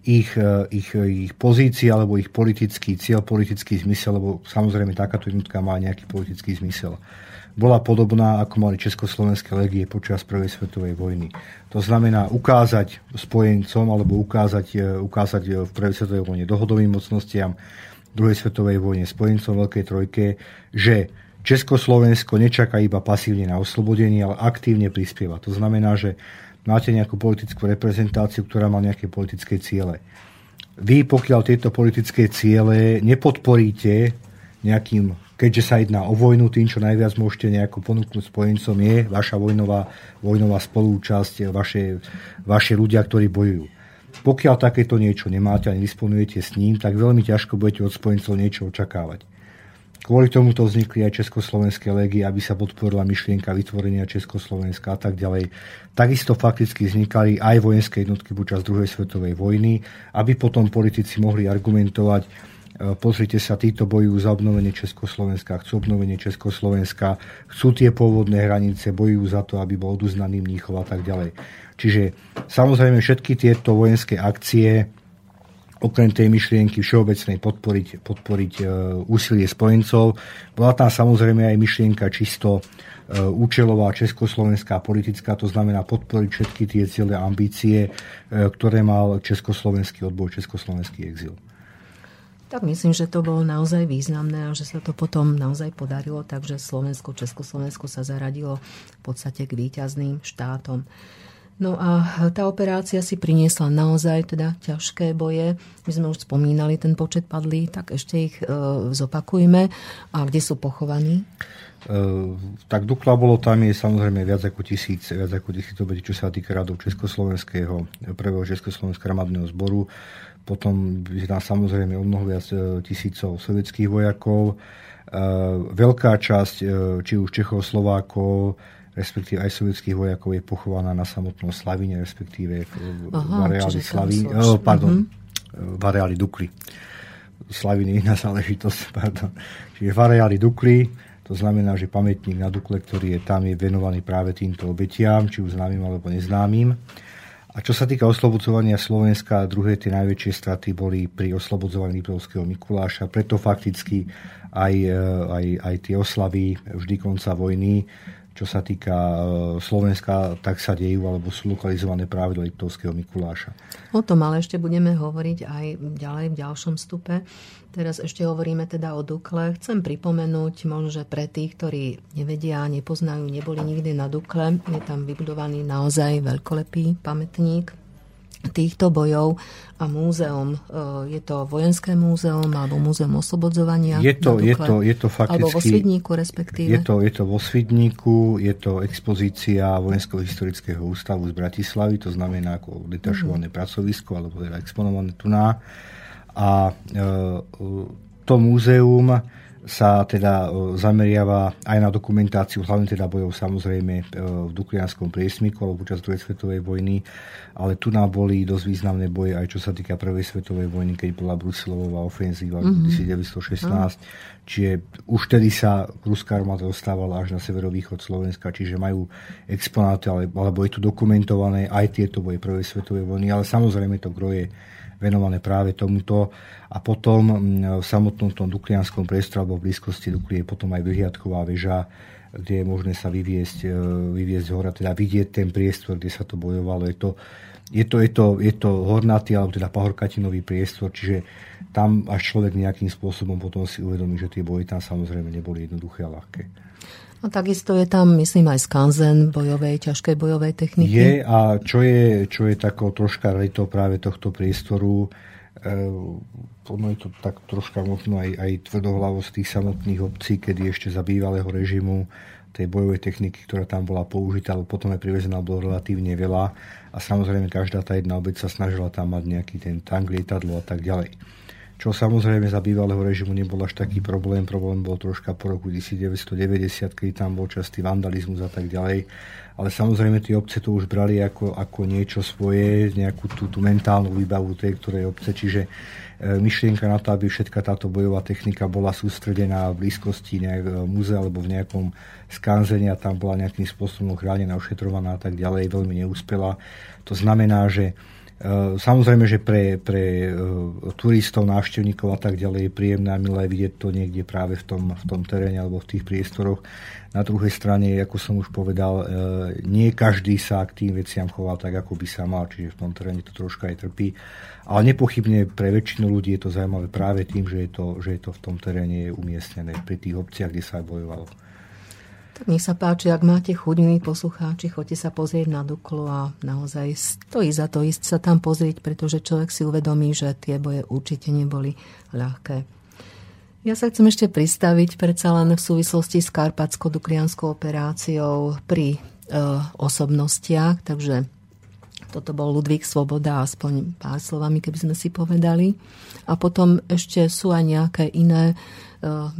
Ich, ich, ich pozícia alebo ich politický cieľ, politický zmysel, lebo samozrejme takáto jednotka má nejaký politický zmysel. Bola podobná, ako mali československé legie počas prvej svetovej vojny. To znamená ukázať spojencom alebo ukázať, ukázať v prvej svetovej vojne dohodovým mocnostiam, druhej svetovej vojne spojencom Veľkej trojke, že Československo nečaká iba pasívne na oslobodenie, ale aktívne prispieva. To znamená, že máte nejakú politickú reprezentáciu, ktorá má nejaké politické ciele. Vy, pokiaľ tieto politické ciele nepodporíte nejakým, keďže sa jedná o vojnu, tým, čo najviac môžete nejako ponúknuť spojencom, je vaša vojnová, vojnová spolúčasť, vaše, vaše ľudia, ktorí bojujú. Pokiaľ takéto niečo nemáte a nedisponujete s ním, tak veľmi ťažko budete od spojencov niečo očakávať. Kvôli tomuto vznikli aj Československé légie, aby sa podporila myšlienka vytvorenia Československa a tak ďalej. Takisto fakticky vznikali aj vojenské jednotky počas druhej svetovej vojny, aby potom politici mohli argumentovať: pozrite sa, títo bojujú za obnovenie Československa, chcú obnovenie Československa, chcú tie pôvodné hranice, bojujú za to, aby bol oduznaný Mníchov a tak ďalej. Čiže samozrejme všetky tieto vojenské akcie, okrem tej myšlienky všeobecnej podporiť, podporiť e, úsilie spojencov, bola tam samozrejme aj myšlienka čisto e, účelová, československá, politická, to znamená podporiť všetky tie ciele a ambície, e, ktoré mal československý odboj, československý exil. Tak myslím, že to bolo naozaj významné a že sa to potom naozaj podarilo, takže Slovensko, Československo sa zaradilo v podstate k víťazným štátom. No a tá operácia si priniesla naozaj teda ťažké boje. My sme už spomínali ten počet padlých, tak ešte ich e, zopakujme. A kde sú pochovaní? E, tak Dukla bolo, tam je samozrejme viac ako tisíc, viac ako tisíc obetí, čo sa týka radov Československého, prvého Československého armádneho zboru. Potom je tam samozrejme o mnoho viac tisícov sovietských vojakov. E, veľká časť, či už Čechov, Slovákov, respektíve aj sovietských vojakov, je pochovaná na samotnom Slavíne, respektíve v areáli Slavín, oh, pardon, uh-huh. v areáli Dukly. Slavín je iná záležitosť, pardon. Čiže v areáli Dukly, to znamená, že pamätník na Dukle, ktorý je tam, je venovaný práve týmto obetiam, či už známym alebo neznámym. A čo sa týka oslobodzovania Slovenska, druhé tie najväčšie straty boli pri oslobodzovaní Liptovského Mikuláša, preto fakticky aj, aj, aj tie oslavy vždy konca vojny, čo sa týka Slovenska, tak sa dejú alebo sú lokalizované práve do Liptovského Mikuláša. O tom ale ešte budeme hovoriť aj ďalej v ďalšom vstupe. Teraz ešte hovoríme teda o Dukle. Chcem pripomenúť, možno, že pre tých, ktorí nevedia, nepoznajú, neboli nikdy na Dukle, je tam vybudovaný naozaj veľkolepý pamätník týchto bojov a múzeum. Je to vojenské múzeum alebo múzeum oslobodzovania? Je to, je to, je to fakticky... Alebo vo Svidníku respektíve? Je to, je to vo Svidníku, je to expozícia Vojenského historického ústavu z Bratislavy, to znamená ako detašované mm. pracovisko alebo teda exponované tuná. A e, to múzeum sa teda zameriava aj na dokumentáciu, hlavne teda bojov samozrejme v Duklianskom priesmyku alebo počas druhej svetovej vojny, ale tu nám boli dosť významné boje aj čo sa týka prvej svetovej vojny, keď bola Brusilová ofenzíva v devätnásťstošestnásť. Mm-hmm. Čiže už tedy sa ruská armáda dostávala až na severovýchod Slovenska, čiže majú exponáty, alebo je tu dokumentované aj tieto boje prvej svetovej vojny, ale samozrejme to groje venované práve tomuto. A potom v samotnom tom duklianskom priestore alebo v blízkosti Duklie je potom aj vyhliadková väža, kde je možné sa vyviesť, vyviesť hora, teda vidieť ten priestor, kde sa to bojovalo. Je to, je to, je to, je to hornatý alebo teda pahorkatinový priestor, čiže tam až človek nejakým spôsobom potom si uvedomí, že tie boje tam samozrejme neboli jednoduché a ľahké. A takisto je tam, myslím, aj skanzen bojovej, ťažkej bojovej techniky. Je, a čo je, čo je takou troška raritou práve tohto priestoru, ono je to tak troška možno aj, aj tvrdohlavosť tých samotných obcí, kedy ešte za bývalého režimu tej bojovej techniky, ktorá tam bola použitá, ale potom aj privezená, bolo relatívne veľa. A samozrejme, každá tá jedna obec sa snažila tam mať nejaký ten tank, lietadlo a tak ďalej. Čo samozrejme za bývalého režimu nebol až taký problém. Problém bol troška po roku devätnásťstodeväťdesiat, keď tam bol častý vandalizmus a tak ďalej. Ale samozrejme tie obce to už brali ako, ako niečo svoje, nejakú tú, tú mentálnu výbavu tej ktorej obce. Čiže e, myšlienka na to, aby všetka táto bojová technika bola sústredená v blízkosti nejak múzea alebo v nejakom skanzení a tam bola nejakým spôsobom chránená, ošetrovaná a tak ďalej, veľmi neúspela. To znamená, že samozrejme, že pre, pre turistov, návštevníkov a tak ďalej je príjemné a milé vidieť to niekde práve v tom, v tom teréne alebo v tých priestoroch. Na druhej strane, ako som už povedal, nie každý sa k tým veciam choval tak, ako by sa mal, čiže v tom teréne to troška aj trpí. Ale nepochybne pre väčšinu ľudí je to zaujímavé práve tým, že je to, že je to v tom teréne umiestnené pri tých obciach, kde sa aj bojovalo. Nech sa páči, ak máte chuť, milí poslucháči, choďte sa pozrieť na Duklu a naozaj stojí za to ísť sa tam pozrieť, pretože človek si uvedomí, že tie boje určite neboli ľahké. Ja sa chcem ešte pristaviť predsa len v súvislosti s Karpatsko-duklianskou operáciou pri e, osobnostiach, takže toto bol Ludvík Svoboda, aspoň pár slovami, keby sme si povedali. A potom ešte sú aj nejaké iné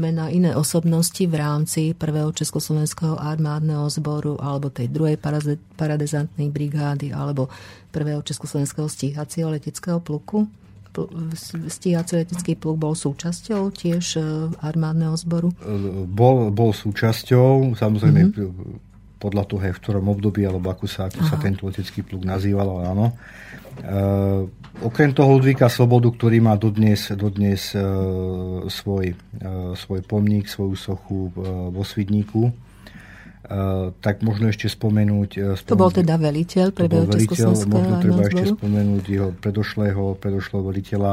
mena, iné osobnosti v rámci prvého Československého armádneho zboru alebo tej druhej paradezantnej brigády alebo prvého Československého stíhacieho leteckého pluku. Stíhací letecký pluk bol súčasťou tiež armádneho zboru? Bol, bol súčasťou, samozrejme mm-hmm. podľa toho, v ktorom období, alebo ako sa, ako sa tento letecký pluk nazýval, áno. E, okrem toho Ludvíka Svobodu, ktorý má dodnes, dodnes e, svoj, e, svoj pomník, svoju sochu e, vo Svidníku, e, tak možno ešte spomenúť... E, spomenúť to bol teda veliteľ prvého Československého armádneho zboru? Možno treba ešte spomenúť jeho predošlého, predošlého veliteľa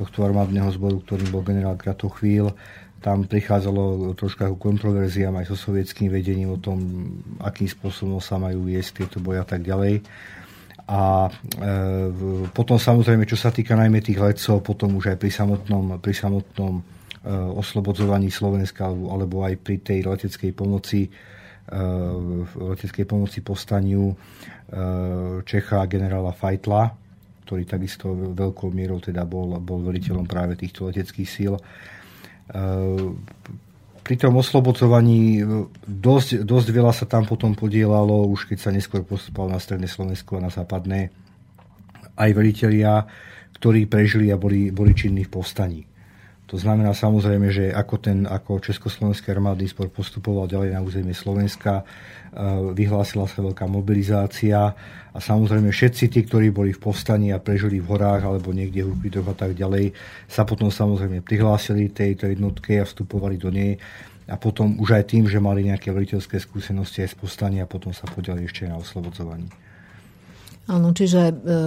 tohto armádneho zboru, ktorým bol generál Kratochvíl. Tam prichádzalo troška ku kontroverziám aj so sovietským vedením o tom, akým spôsobom sa majú viesť tieto boje a tak ďalej. A e, potom samozrejme, čo sa týka najmä tých letcov, potom už aj pri samotnom, pri samotnom e, oslobodzovaní Slovenska alebo, alebo aj pri tej leteckej pomoci e, leteckej pomoci povstaniu e, Čecha generála Fajtla, ktorý takisto veľkou mierou teda bol, bol veliteľom práve týchto leteckých síl. Pri tom oslobodzovaní dosť, dosť veľa sa tam potom podielalo, už keď sa neskôr postupalo na stredné Slovensko a na západné, aj velitelia, ktorí prežili a boli, boli činní v povstaní. To znamená samozrejme, že ako, ten, ako Československý armádny zbor postupoval ďalej na územie Slovenska, vyhlásila sa veľká mobilizácia a samozrejme všetci tí, ktorí boli v povstaní a prežili v horách alebo niekde v úkrytoch a tak ďalej, sa potom samozrejme prihlásili tejto jednotke a vstupovali do nej a potom už aj tým, že mali nejaké veliteľské skúsenosti aj z povstania, potom sa podiali ešte na oslobodzovaní. Áno, čiže... E...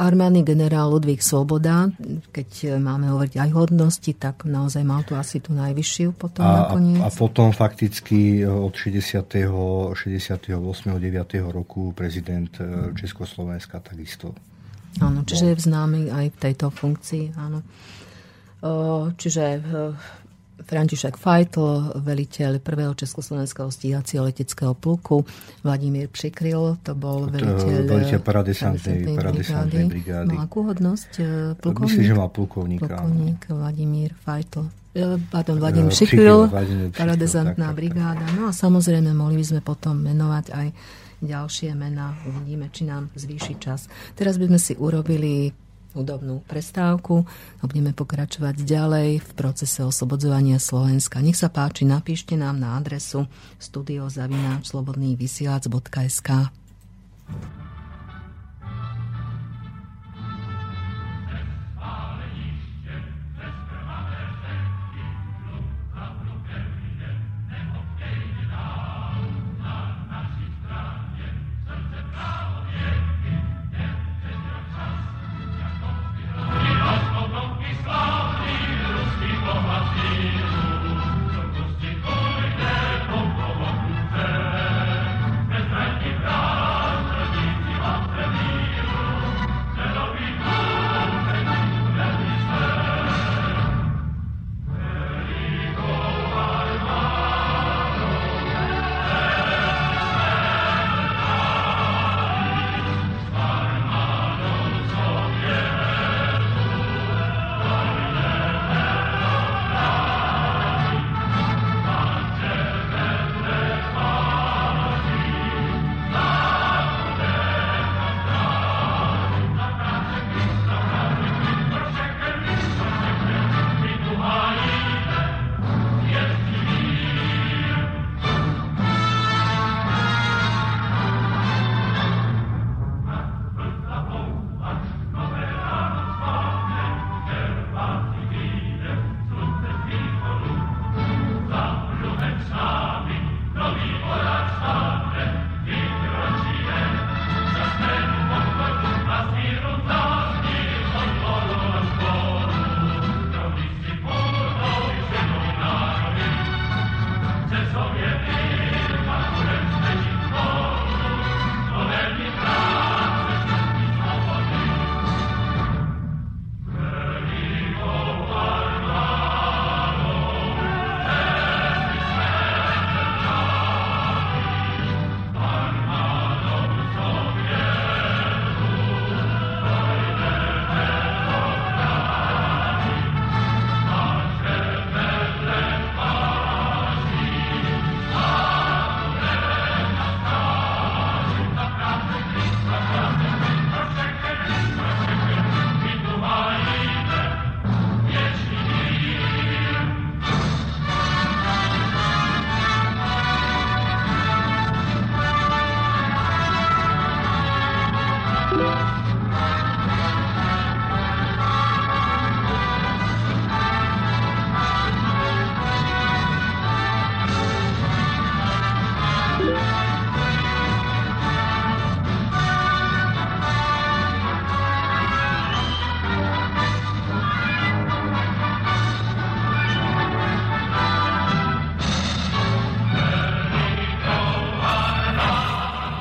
Armádny generál Ludvík Svoboda, keď máme hovoriť aj hodnosti, tak naozaj mal tu asi tú najvyššiu potom a, nakoniec. A potom fakticky od šesťdesiateho, šesťdesiateho ôsmeho deviateho roku prezident Československa takisto. Áno, čiže je známy aj v tejto funkcii. Áno. Čiže František Fajtl, veliteľ prvého československého stíhacieho leteckého pluku, Vladimír Přikryl, to bol veliteľ veliteľ paradesantnej brigády. brigády. Mal akú hodnosť? Plukovník? Myslím, že mal plukovníka. Plukovník Vladimír Fajtl. Pardon, Vladimír Přikryl, paradesantná brigáda. No a samozrejme, mohli by sme potom menovať aj ďalšie mená. Uvidíme, či nám zvýši čas. Teraz by sme si urobili údobnú prestávku a budeme pokračovať ďalej v procese oslobodzovania Slovenska. Nech sa páči, napíšte nám na adresu studio zavináč slobodný vysielač bodka es ká.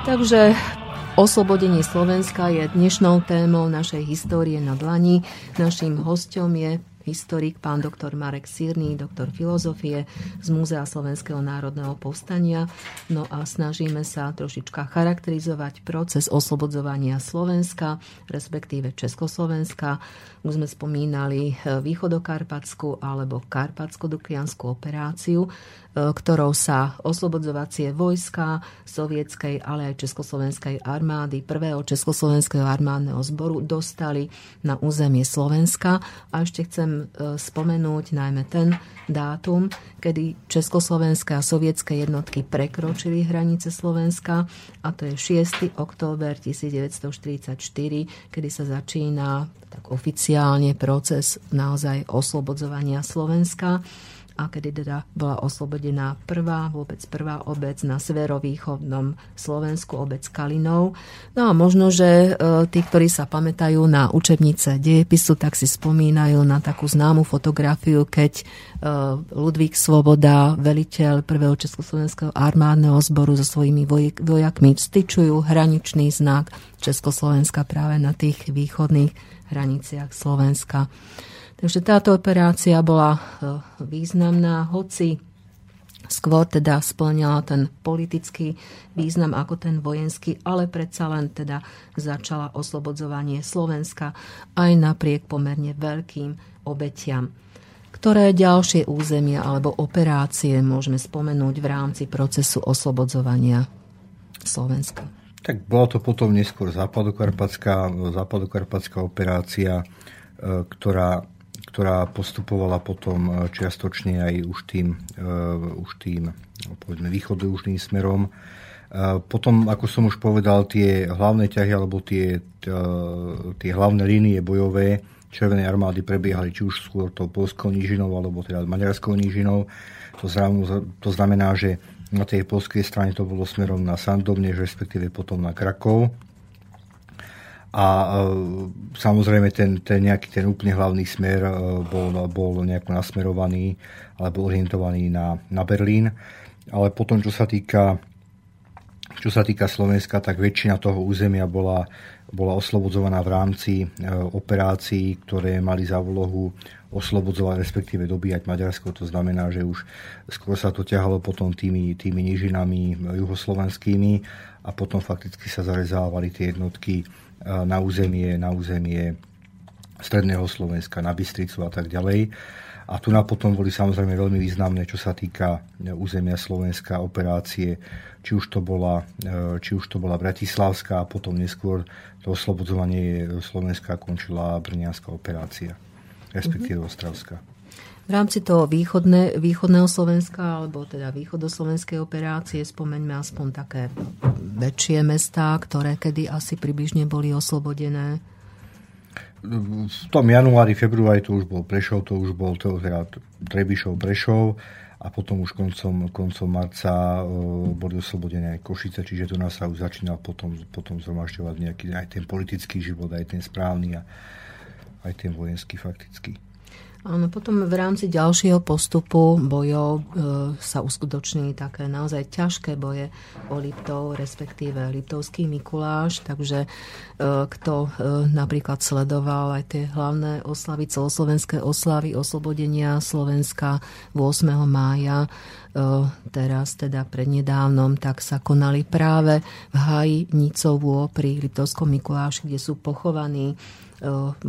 Takže oslobodenie Slovenska je dnešnou témou našej histórie na dlani. Naším hosťom je historik pán doktor Marek Syrný, doktor filozofie z Múzea Slovenského národného povstania. No a snažíme sa trošička charakterizovať proces oslobodzovania Slovenska, respektíve Československa. Už sme spomínali východokarpatskú alebo karpatsko-dukliansku operáciu. ktorou sa oslobodzovacie vojska sovietskej, ale aj československej armády, prvého Československého armádneho zboru dostali na územie Slovenska. A ešte chcem spomenúť najmä ten dátum, kedy československé a sovietské jednotky prekročili hranice Slovenska, a to je šiesteho október tisícdeväťstoštyridsaťštyri, kedy sa začína tak oficiálne proces naozaj oslobodzovania Slovenska, a kedy teda bola oslobodená prvá, vôbec prvá obec na severovýchodnom Slovensku, obec Kalinov. No a možno, že tí, ktorí sa pamätajú na učebnice dejepisu, tak si spomínajú na takú známu fotografiu, keď Ludvík Svoboda, veliteľ prvého Československého armádneho zboru, so svojimi vojakmi vstyčujú hraničný znak Československa práve na tých východných hraniciach Slovenska. Takže táto operácia bola významná, hoci skôr teda splňala ten politický význam ako ten vojenský, ale predsa len teda začala oslobodzovanie Slovenska aj napriek pomerne veľkým obetiam. Ktoré ďalšie územia alebo operácie môžeme spomenúť v rámci procesu oslobodzovania Slovenska? Tak bola to potom neskôr západokarpatská, západokarpatská operácia, ktorá ktorá postupovala potom čiastočne aj už tým, už tým povedzme, východno-južným smerom. Potom, ako som už povedal, tie hlavné ťahy alebo tie, tie hlavné línie bojové Červenej armády prebiehali či už skôr tou poľskou nížinou alebo teda maďarskou nížinou. To, to znamená, že na tej poľskej strane to bolo smerom na Sandomne, respektíve potom na Krakov. A e, samozrejme ten, ten nejaký ten úplne hlavný smer e, bol, bol nejako nasmerovaný alebo orientovaný na, na Berlín. Ale potom, čo sa týka čo sa týka Slovenska, tak väčšina toho územia bola, bola oslobodzovaná v rámci e, operácií, ktoré mali za úlohu oslobodzovať, respektíve dobíjať Maďarsko. To znamená, že už skôr sa to ťahalo potom tými, tými nížinami juhoslovenskými a potom fakticky sa zarezávali tie jednotky na územie, na územie stredného Slovenska, na Bystricu a tak ďalej. A tu napotvom boli samozrejme veľmi významné, čo sa týka územia Slovenska, operácie, či už to bola, či už to bola Bratislavská, a potom neskôr to oslobodzovanie Slovenska končila Brnianská operácia, respektíve mm-hmm. Ostravská. V rámci toho východne, východného Slovenska alebo teda východoslovenskej operácie spomeňme aspoň také väčšie mestá, ktoré kedy asi približne boli oslobodené. V tom januári, februári to už bol Prešov, to už bol to, teda Trebišov, Prešov a potom už koncom, koncom marca boli oslobodené aj Košice, čiže tu nás sa už začínal potom, potom zhromažďovať nejaký aj ten politický život, aj ten správny a aj ten vojenský faktický. Áno, potom v rámci ďalšieho postupu bojov e, sa uskutoční také naozaj ťažké boje o Liptov, respektíve Liptovský Mikuláš, takže e, kto e, napríklad sledoval aj tie hlavné oslavy, celoslovenské oslavy oslobodenia Slovenska ôsmeho mája, teraz teda prednedávnom, tak sa konali práve v háji Nicovo pri Liptovskom Mikuláši, kde sú pochovaní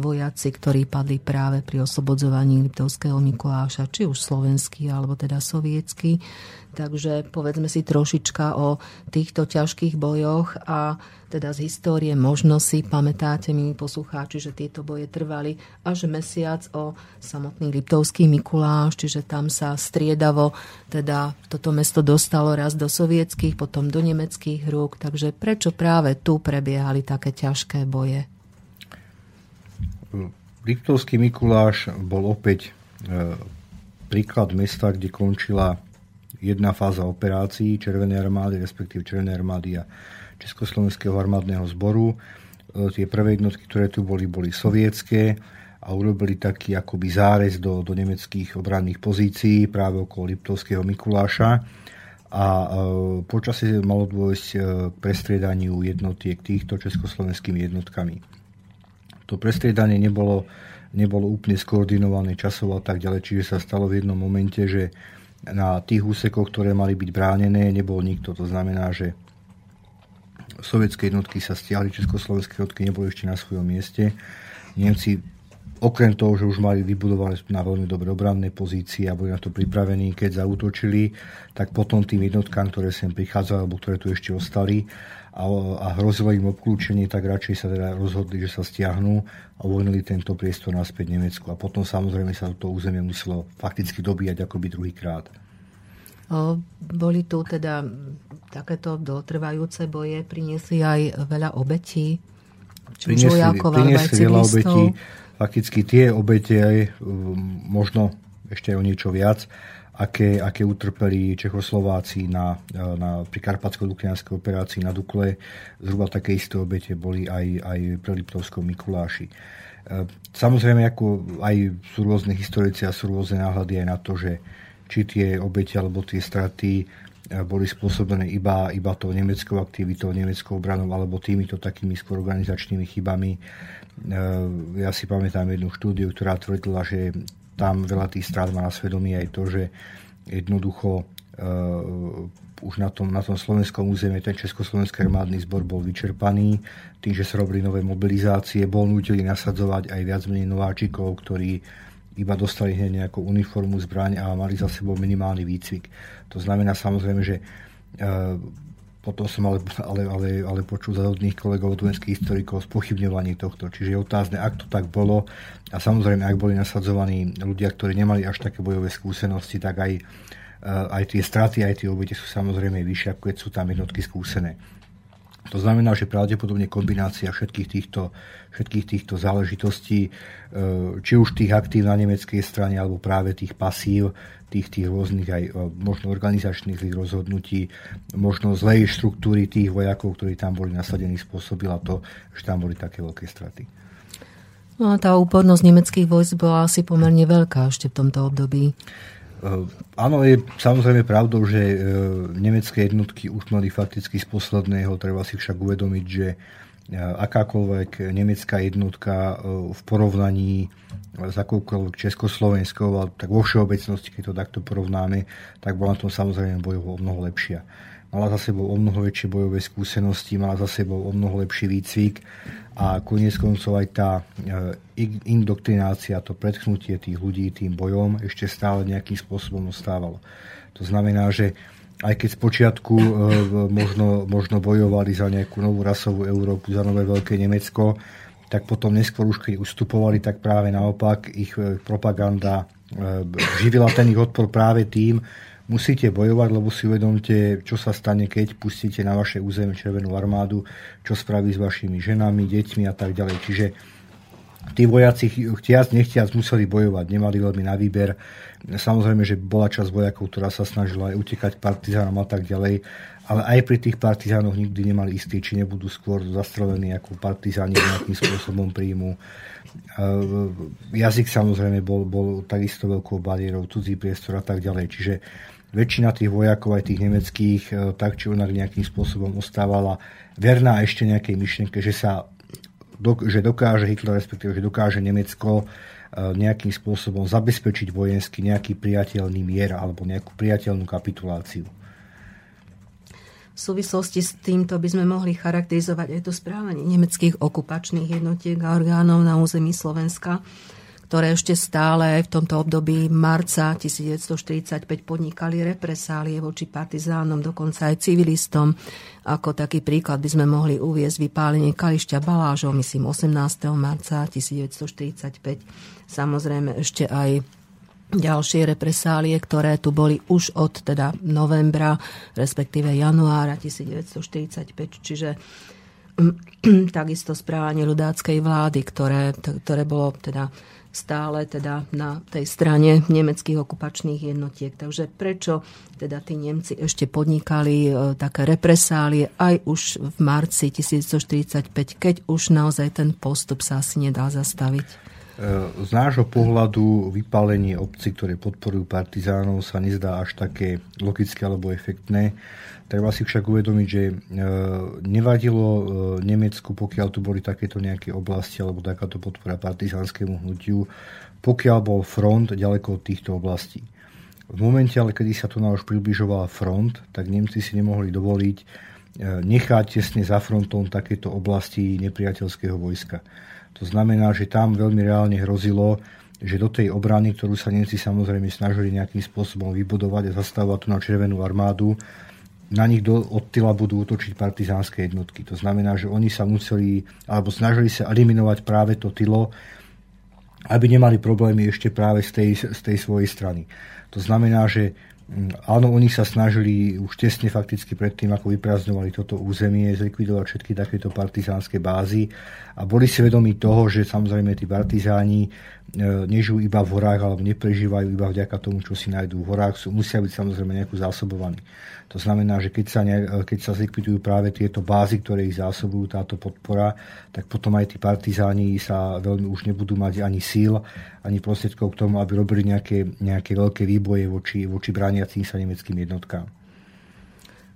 vojaci, ktorí padli práve pri oslobodzovaní Liptovského Mikuláša, či už slovenský, alebo teda sovietský. Takže povedzme si trošička o týchto ťažkých bojoch a teda z histórie možno si pamätáte, milí poslucháči, že tieto boje trvali až mesiac o samotný Liptovský Mikuláš, čiže tam sa striedavo teda toto mesto dostalo raz do sovietských, potom do nemeckých rúk, takže prečo práve tu prebiehali také ťažké boje? Liptovský Mikuláš bol opäť e, príklad mesta, kde končila jedna fáza operácií Červenej armády, respektíve Červenej armády a Československého armádneho zboru. E, tie prvé jednotky, ktoré tu boli, boli sovietské a urobili taký akoby zárez do, do nemeckých obranných pozícií práve okolo Liptovského Mikuláša. A e, počasie malo dôjsť e, k prestriedaniu jednotiek týchto československými jednotkami. To prestriedanie nebolo, nebolo úplne skoordinované časov a tak ďalej, čiže sa stalo v jednom momente, že na tých úsekoch, ktoré mali byť bránené, nebol nikto. To znamená, že sovietské jednotky sa stiahli, československé jednotky neboli ešte na svojom mieste. Nemci Okrem toho, že už mali vybudované na veľmi dobre obranné pozície a boli na to pripravení, keď zaútočili, tak potom tým jednotkám, ktoré sem prichádzali alebo ktoré tu ešte ostali a, a hrozilo im obklúčenie, tak radšej sa teda rozhodli, že sa stiahnu a uvoľnili tento priestor naspäť Nemecku. A potom samozrejme sa to územie muselo fakticky dobíjať akoby druhýkrát. Boli tu teda takéto dotrvajúce boje, priniesli aj veľa obetí. Priniesli, priniesli veľa obetí. Fakticky tie obete aj možno ešte o niečo viac, aké, aké utrpeli Čechoslováci na, na, pri Karpatsko-duklianskej operácii na Dukle. Zhruba také isté obete boli aj, aj pri Liptovskom Mikuláši. Samozrejme, ako aj sú rôzne historici a sú rôzne náhľady aj na to, že či tie obete alebo tie straty boli spôsobené iba, iba tou nemeckou aktivitou, nemeckou obranou alebo týmito takými skôr organizačnými chybami. Ja si pamätám jednu štúdiu, ktorá tvrdila, že tam veľa tých strát má na svedomí aj to, že jednoducho uh, už na tom, na tom slovenskom území ten Československý armádny zbor bol vyčerpaný tým, že sa robili nové mobilizácie, bol nútený nasadzovať aj viac menej nováčikov, ktorí iba dostali hneď nejakú uniformu, zbraň a mali za sebou minimálny výcvik. To znamená samozrejme, že uh, potom som ale, ale, ale, ale počul za hodných kolegov od vojenských historikov spochybňovanie tohto. Čiže je otázne, ak to tak bolo. A samozrejme, ak boli nasadzovaní ľudia, ktorí nemali až také bojové skúsenosti, tak aj, aj tie straty, aj tie obete sú samozrejme vyššie, ako keď sú tam jednotky skúsené. To znamená, že pravdepodobne kombinácia všetkých týchto, všetkých týchto záležitostí, či už tých aktív na nemeckej strane, alebo práve tých pasív, tých, tých rôznych aj možno organizačných zlých rozhodnutí, možno zlej štruktúry tých vojakov, ktorí tam boli nasadení, spôsobila to, že tam boli také veľké straty. No a tá úpornosť nemeckých vojsk bola asi pomerne veľká ešte v tomto období. Áno, je samozrejme pravdou, že nemecké jednotky už mali fakticky z posledného, treba si však uvedomiť, že akákoľvek nemecká jednotka v porovnaní s akoukoľvek československou, tak vo všeobecnosti, keď to takto porovnáme, tak bola na tom samozrejme bojovo o mnoho lepšia. Mala za sebou o mnoho väčšie bojové skúsenosti, mala za sebou o mnoho lepší výcvik a koniec koncov aj tá indoktrinácia, to predchnutie tých ľudí tým bojom ešte stále nejakým spôsobom ostávalo. To znamená, že aj keď spočiatku možno, možno bojovali za nejakú novú rasovú Európu, za nové veľké Nemecko, tak potom neskôr už keď ustupovali, tak práve naopak ich propaganda živila ten ich odpor práve tým, musíte bojovať, lebo si uvedomte, čo sa stane, keď pustíte na vaše územie Červenú armádu, čo spraví s vašimi ženami, deťmi a tak ďalej. Čiže tí vojaci chtiac, nechtiac museli bojovať, nemali veľmi na výber. Samozrejme, že bola časť vojakov, ktorá sa snažila aj utekať partizánom a tak ďalej, ale aj pri tých partizánoch nikdy nemali istý, či nebudú skôr zastrelení ako partizáni nejakým spôsobom príjmu. Jazyk samozrejme bol, bol takisto veľkou bariérou, cudzí priestor a tak ďalej. Čiže väčšina tých vojakov, aj tých nemeckých, tak či onak nejakým spôsobom ostávala verná ešte nejakej myšlienke, že sa že dokáže Hitler, respektíve že dokáže Nemecko nejakým spôsobom zabezpečiť vojensky nejaký priateľný mier alebo nejakú priateľnú kapituláciu. V súvislosti s týmto by sme mohli charakterizovať aj to správanie nemeckých okupačných jednotiek a orgánov na území Slovenska, ktoré ešte stále v tomto období marca devätnásťstoštyridsaťpäť podnikali represálie voči partizánom, dokonca aj civilistom. Ako taký príklad by sme mohli uviesť vypálenie Kališťa Balážov, myslím, osemnásteho marca devätnásťstoštyridsaťpäť. Samozrejme ešte aj ďalšie represálie, ktoré tu boli už od teda novembra, respektíve januára devätnásťstoštyridsaťpäť. Čiže takisto správanie ľudáckej vlády, ktoré, ktoré bolo teda stále teda na tej strane nemeckých okupačných jednotiek. Takže prečo teda tí Nemci ešte podnikali také represálie aj už v marci devätnásťstoštyridsaťpäť, keď už naozaj ten postup sa asi nedá zastaviť? Z nášho pohľadu vypálenie obcí, ktoré podporujú partizánov, sa nezdá až také logické alebo efektné. Treba si však uvedomiť, že nevadilo Nemecku, pokiaľ tu boli takéto nejaké oblasti alebo takáto podpora partizánskému hnutiu, pokiaľ bol front ďaleko od týchto oblastí. V momente, ale kedy sa tu na už približovala front, tak Nemci si nemohli dovoliť nechať tesne za frontom takéto oblasti nepriateľského vojska. To znamená, že tam veľmi reálne hrozilo, že do tej obrany, ktorú sa Nemci samozrejme snažili nejakým spôsobom vybudovať a zastávať tu na Červenú armádu, na nich do, od tyla budú útočiť partizánske jednotky. To znamená, že oni sa museli, alebo snažili sa eliminovať práve to tylo, aby nemali problémy ešte práve z tej, z tej svojej strany. To znamená, že áno, oni sa snažili už tesne fakticky predtým, ako vyprázdňovali toto územie, zlikvidovať všetky takéto partizánske bázy a boli si vedomi toho, že samozrejme tí partizáni nežijú iba v horách alebo neprežívajú iba vďaka tomu, čo si nájdú v horách, sú, musia byť samozrejme nejako zásobovaní. To znamená, že keď sa, ne, keď sa zlikvidujú práve tieto bázy, ktoré ich zásobujú, táto podpora, tak potom aj tí partizáni sa veľmi už nebudú mať ani síl, ani prostriedkov k tomu, aby robili nejaké, nejaké veľké výboje voči, voči brániacím sa nemeckým jednotkám.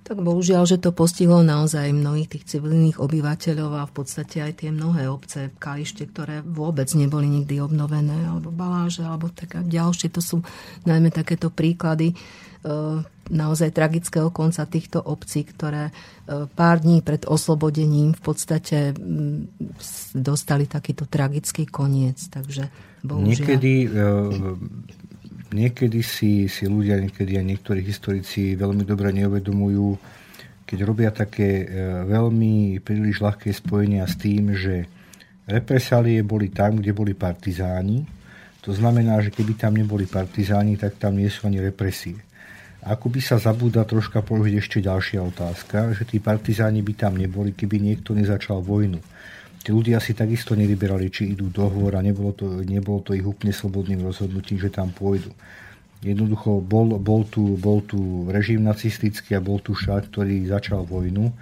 Tak bohužiaľ, že to postihlo naozaj mnohých tých civilných obyvateľov a v podstate aj tie mnohé obce, kalište, ktoré vôbec neboli nikdy obnovené, alebo baláže, alebo také ďalšie. To sú najmä takéto príklady e, naozaj tragického konca týchto obcí, ktoré e, pár dní pred oslobodením v podstate m, dostali takýto tragický koniec. Takže bohužiaľ... Niekedy... E... Niekedy si, si ľudia, niekedy aj niektorí historici veľmi dobre neuvedomujú, keď robia také veľmi príliš ľahké spojenia s tým, že represálie boli tam, kde boli partizáni. To znamená, že keby tam neboli partizáni, tak tam nie sú ani represie. Ako by sa zabúda troška položiť ešte ďalšia otázka, že tí partizáni by tam neboli, keby niekto nezačal vojnu. Tí ľudia si takisto nevyberali, či idú do hôr a nebolo to, nebolo to ich úplne slobodným rozhodnutím, že tam pôjdu. Jednoducho bol, bol, tu, bol tu režim nacistický a bol tu štát, ktorý začal vojnu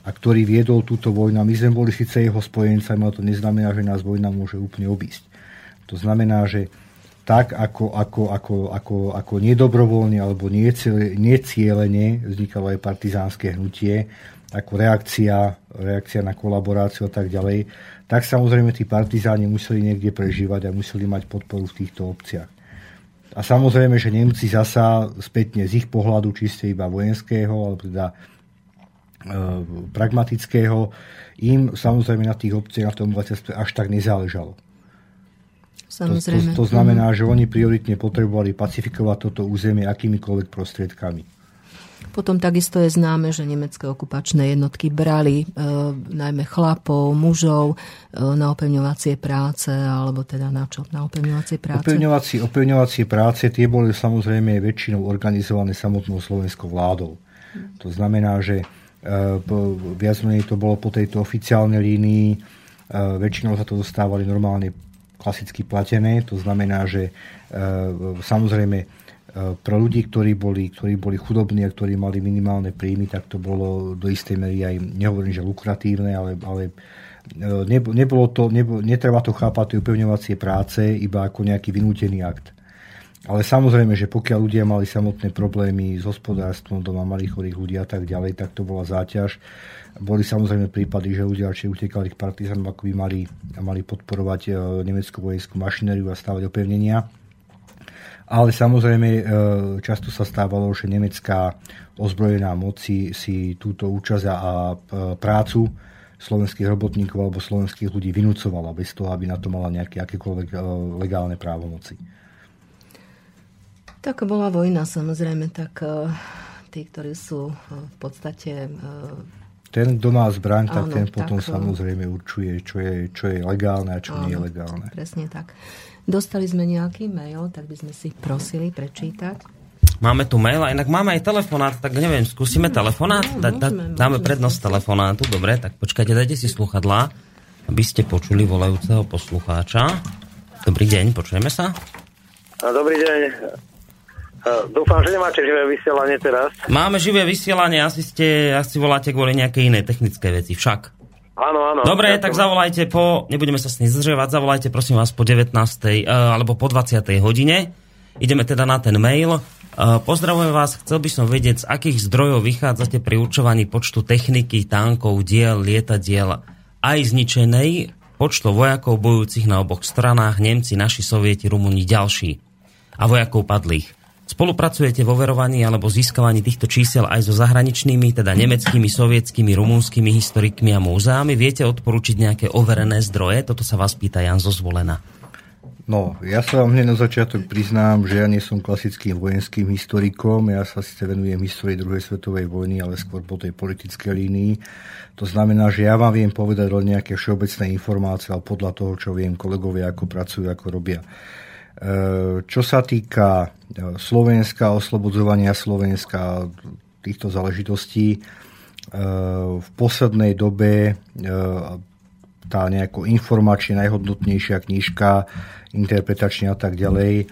a ktorý viedol túto vojnu. My sme boli síce jeho spojencami, ale to neznamená, že nás vojna môže úplne obísť. To znamená, že tak ako, ako, ako, ako, ako nedobrovoľne alebo necielene vznikalo aj partizánske hnutie, ako reakcia, reakcia na kolaboráciu a tak ďalej, tak samozrejme tí partizáni museli niekde prežívať a museli mať podporu v týchto obciach. A samozrejme, že Nemci zasa spätne z ich pohľadu, čiste iba vojenského, alebo teda e, pragmatického, im samozrejme na tých obciach, na tom obyvateľstve až tak nezáležalo. Samozrejme. To, to, to znamená, že oni prioritne potrebovali pacifikovať toto územie akýmikoľvek prostriedkami. Potom takisto je známe, že nemecké okupačné jednotky brali e, najmä chlapov, mužov e, na opevňovacie práce, alebo teda na čo? Na opevňovacie práce? Opevňovacie, opevňovacie práce, tie boli samozrejme väčšinou organizované samotnou slovenskou vládou. To znamená, že e, viac menej to bolo po tejto oficiálnej línii, e, väčšinou sa to dostávali normálne klasicky platené, to znamená, že e, samozrejme pre ľudí, ktorí boli, ktorí boli chudobní a ktorí mali minimálne príjmy, tak to bolo do istej miery aj, nehovorím, že lukratívne, ale, ale nebolo to, nebolo, netreba to chápať tie upevňovacie práce iba ako nejaký vynútený akt. Ale samozrejme, že pokiaľ ľudia mali samotné problémy s hospodárstvom, doma mali chorých ľudí a tak ďalej, tak to bola záťaž. Boli samozrejme prípady, že ľudia radšej utekali k partizánom, ako by mali, mali podporovať nemeckú vojenskú mašinériu a stavať opevnenia. Ale samozrejme, často sa stávalo, že nemecká ozbrojená moc si, si túto účasť a prácu slovenských robotníkov alebo slovenských ľudí vynúcovala bez toho, aby na to mala nejaké akékoľvek legálne právomoci. Tak bola vojna, samozrejme, tak tí, ktorí sú v podstate... Ten, kto má zbraň, tak áno, ten potom tak, samozrejme určuje, čo je, čo je legálne a čo áno, nie je legálne. Presne tak. Dostali sme nejaký mail, tak by sme si prosili prečítať. Máme tu mail a inak máme aj telefonát, tak neviem, skúsime telefonát? No, da, da, môžeme, dáme môžeme. Prednosť telefonátu, dobre, tak počkajte, dajte si sluchadlá, aby ste počuli volajúceho poslucháča. Dobrý deň, počujeme sa? Dobrý deň. Dúfam, že nemáte živé vysielanie teraz. Máme živé vysielanie, asi ste, asi voláte kvôli nejakej inej technické veci, však. Áno, áno. Dobre, tak zavolajte po, nebudeme sa s ním zdržovať, zavolajte prosím vás po devätnástej alebo po dvadsiatej hodine. Ideme teda na ten mail. Pozdravujem vás, chcel by som vedieť, z akých zdrojov vychádzate pri určovaní počtu techniky, tankov, diel, lietadiel aj zničenej, počtu vojakov bojúcich na oboch stranách, Nemci, naši, Sovieti, Rumúni, ďalší a vojakov padlých. Z Spolupracujete vo overovaní alebo získavaní týchto čísel aj so zahraničnými, teda nemeckými, sovietskými, rumúnskymi historikmi a múzeami. Viete odporučiť nejaké overené zdroje? Toto sa vás pýta Jan zo Zvolena. No, ja sa vám hneď na začiatok priznám, že ja nie som klasickým vojenským historikom. Ja sa síce venujem histórii druhej svetovej vojny, ale skôr po tej politickej línii. To znamená, že ja vám viem povedať len nejaké všeobecné informácie, ale podľa toho, čo viem, kolegovia, ako pracujú, ako robia. Čo sa týka Slovenska, oslobodzovania Slovenska, týchto záležitostí, v poslednej dobe tá nejako informačne najhodnotnejšia knižka, interpretačne a tak ďalej,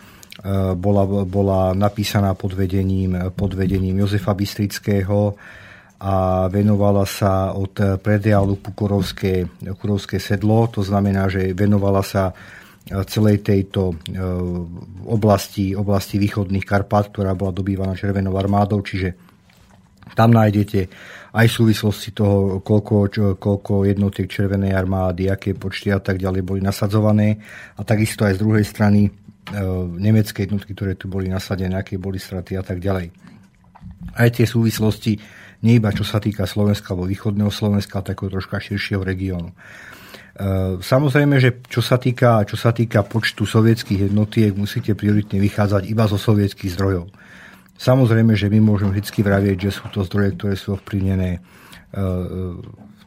bola, bola napísaná pod vedením, pod vedením Jozefa Bystrického a venovala sa od predeálu ku Kurovské, Kurovské sedlo, to znamená, že venovala sa celej tejto oblasti, oblasti východných Karpát, ktorá bola dobývaná Červenou armádou, čiže tam nájdete aj v súvislosti toho, koľko, čo, koľko jednotiek Červenej armády, aké počty a tak ďalej boli nasadzované a takisto aj z druhej strany e, nemecké jednotky, ktoré tu boli nasadené, aké boli straty a tak ďalej. Aj tie súvislosti, nie iba čo sa týka Slovenska alebo východného Slovenska, ale takého troška širšieho regiónu. Samozrejme, že čo sa týka, čo sa týka počtu sovietských jednotiek, musíte prioritne vychádzať iba zo sovietských zdrojov. Samozrejme, že my môžeme vždy vravieť, že sú to zdroje, ktoré sú ovplyvnené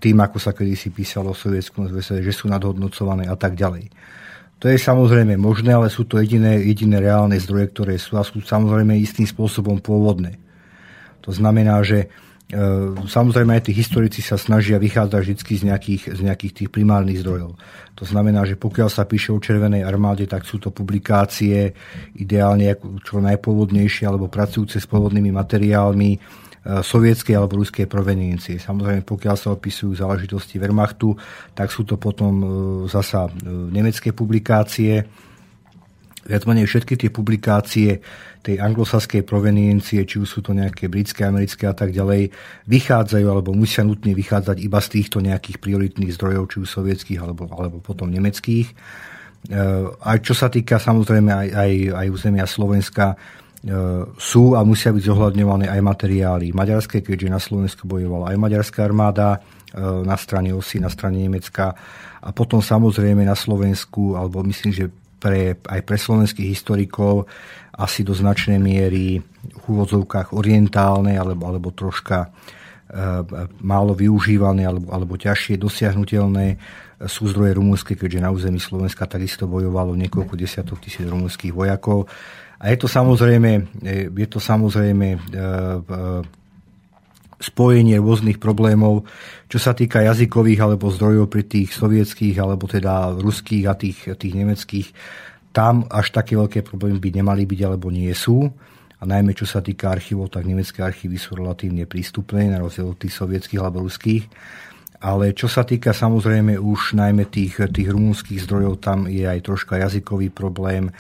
tým, ako sa kedysi písalo o Sovietskom zväze, že sú nadhodnocované a tak ďalej. To je samozrejme možné, ale sú to jediné, jediné reálne zdroje, ktoré sú a sú samozrejme istým spôsobom pôvodné. To znamená, že samozrejme aj tí historici sa snažia vychádzať vždy z nejakých, z nejakých tých primárnych zdrojov. To znamená, že pokiaľ sa píše o Červenej armáde, tak sú to publikácie ideálne čo najpôvodnejšie alebo pracujúce s pôvodnými materiálmi sovietskej alebo ruskej proveniencie. Samozrejme, pokiaľ sa opisujú záležitosti Wehrmachtu, tak sú to potom zasa nemecké publikácie. Viac menej všetky tie publikácie tej anglosaskej proveniencie, či už sú to nejaké britské, americké a tak ďalej, vychádzajú alebo musia nutne vychádzať iba z týchto nejakých prioritných zdrojov, či už sovietských alebo, alebo potom nemeckých. A čo sa týka samozrejme aj, aj, aj územia Slovenska, sú a musia byť zohľadňované aj materiály maďarské, keďže na Slovensku bojovala aj maďarská armáda na strane Osy, na strane Nemecka. A potom samozrejme na Slovensku, alebo myslím, že Pre, aj pre slovenských historikov asi do značnej miery v úvodzovkách orientálne alebo, alebo troška e, málo využívané alebo, alebo ťažšie dosiahnutelné sú zdroje rumúnske, keďže na území Slovenska takisto bojovalo niekoľko desiatok tisíc rumúnskych vojakov. A je to samozrejme, je to samozrejme e, e, spojenie rôznych problémov, čo sa týka jazykových alebo zdrojov pri tých sovietských alebo teda ruských a tých, tých nemeckých. Tam až také veľké problémy by nemali byť alebo nie sú. A najmä čo sa týka archívov, tak nemecké archívy sú relatívne prístupné na rozdiel od tých sovietských alebo ruských. Ale čo sa týka samozrejme už najmä tých, tých rumúnskych zdrojov, tam je aj troška jazykový problém.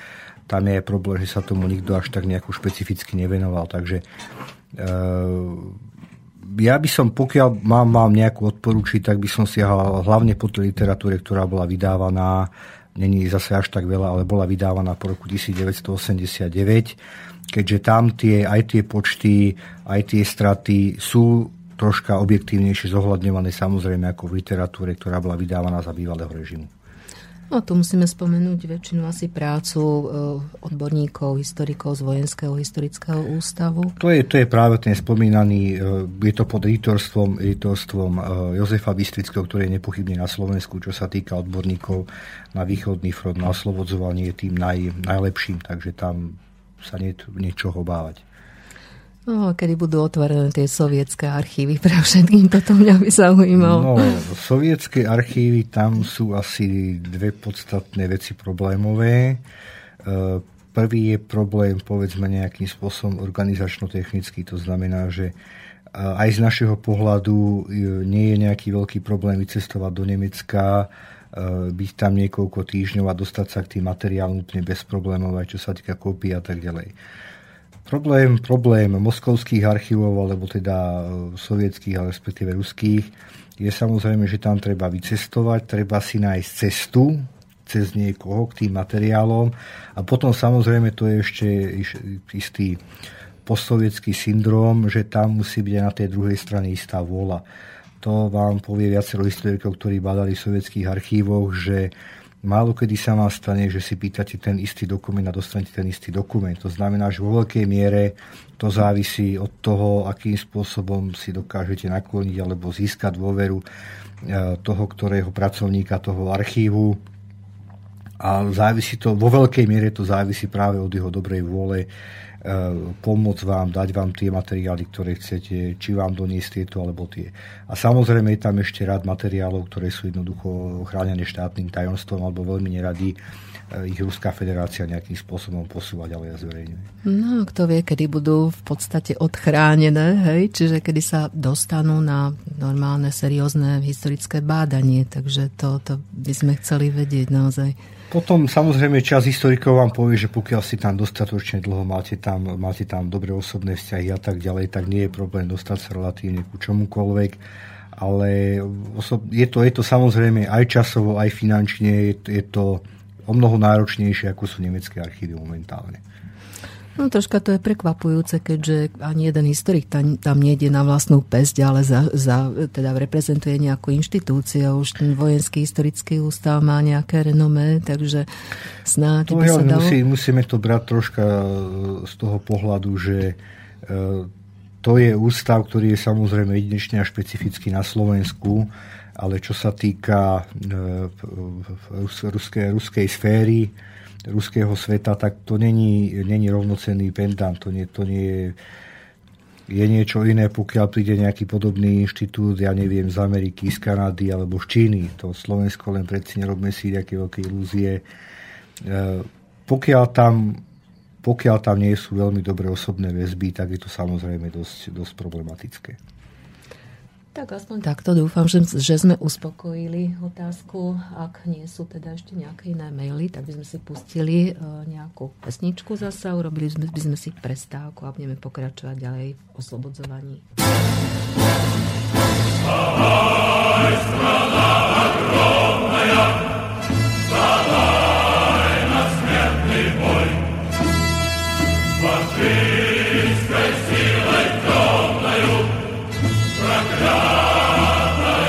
Tam je aj problém, že sa tomu nikto až tak nejako špecificky nevenoval. Takže e- Ja by som, pokiaľ mám, mám nejakú odporučiť, tak by som siahal hlavne po tej literatúre, ktorá bola vydávaná, není zase až tak veľa, ale bola vydávaná po roku devätnásť osemdesiatdeväť, keďže tam tie, aj tie počty, aj tie straty sú troška objektívnejšie zohľadňované samozrejme ako v literatúre, ktorá bola vydávaná za bývalého režimu. No tu musíme spomenúť väčšinu asi prácu odborníkov, historikov z Vojenského historického ústavu. To je, to je práve ten spomínaný, je to pod editorstvom, editorstvom Jozefa Bystrického, ktorý je nepochybne na Slovensku, čo sa týka odborníkov na východný front, na oslobodzovanie tým naj, najlepším, takže tam sa nie, niečoho bávať. No, kedy budú otvorené tie sovietské archívy pre všetkým, toto mňa by zaujímalo. No, sovietské archívy, tam sú asi dve podstatné veci problémové. Prvý je problém, povedzme, nejakým spôsobom organizačno-technický, to znamená, že aj z našeho pohľadu nie je nejaký veľký problém vycestovať do Nemecka, byť tam niekoľko týždňov a dostať sa k tým materiálom úplne bez problémov, aj čo sa týka kópií a tak ďalej. Problém, problém moskovských archívov, alebo teda sovietských, ale respektíve ruských, je samozrejme, že tam treba vycestovať, treba si nájsť cestu, cez niekoho k tým materiálom. A potom samozrejme to je ešte istý postsovietský syndrom, že tam musí byť na tej druhej strane istá vôľa. To vám povie viacero historikov, ktorí badali v sovietských archívoch, že málo kedy sa vám stane, že si pýtate ten istý dokument a dostanete ten istý dokument. To znamená, že vo veľkej miere to závisí od toho, akým spôsobom si dokážete nakloniť alebo získať dôveru toho, ktorého pracovníka, toho archívu. A závisí to, vo veľkej miere to závisí práve od jeho dobrej vôle pomôcť vám, dať vám tie materiály, ktoré chcete, či vám doniesť tieto alebo tie. A samozrejme je tam ešte rád materiálov, ktoré sú jednoducho chránené štátnym tajomstvom alebo veľmi neradi ich Ruská federácia nejakým spôsobom posúvať, ale ja zverejňujem. No, kto vie, kedy budú v podstate odchránené, hej? Čiže kedy sa dostanú na normálne, seriózne historické bádanie, takže to, to by sme chceli vedieť naozaj. Potom samozrejme časť historikov vám povie, že pokiaľ si tam dostatočne dlho máte tam, máte tam dobré osobné vzťahy a tak ďalej, tak nie je problém dostať sa relatívne ku čomukoľvek, ale je to, je to samozrejme aj časovo, aj finančne, je to o mnoho náročnejšie, ako sú nemecké archívy momentálne. No troška to je prekvapujúce, keďže ani jeden historik tam, tam nejde na vlastnú päsť, ale za, za, teda reprezentuje nejakú inštitúciu. Už ten Vojenský historický ústav má nejaké renomé, takže snáď by sa dalo... Musí, musíme to brať troška z toho pohľadu, že to je ústav, ktorý je samozrejme jedinečný a špecifický na Slovensku, ale čo sa týka ruskej, ruskej sféry, ruského sveta, tak to není, není rovnocenný pendant. To nie, to nie je, je niečo iné, pokiaľ príde nejaký podobný inštitút, ja neviem, z Ameriky, z Kanady alebo z Číny. To Slovensko len predsa nerobme si nejaké veľké ilúzie. E, pokiaľ, tam, pokiaľ tam nie sú veľmi dobré osobné väzby, tak je to samozrejme dosť, dosť problematické. Tak aspoň takto dúfam, že, že sme uspokojili otázku. Ak nie sú teda ešte nejaké iné maily, tak by sme si pustili nejakú pesničku zasa, urobili sme, by sme si prestávku a budeme pokračovať ďalej v oslobodzovaní. Ahoj, strana ogromnaja, vstávaj na smrtný boj. Fašistskej sílej tomnajú, proklad. Slovensko,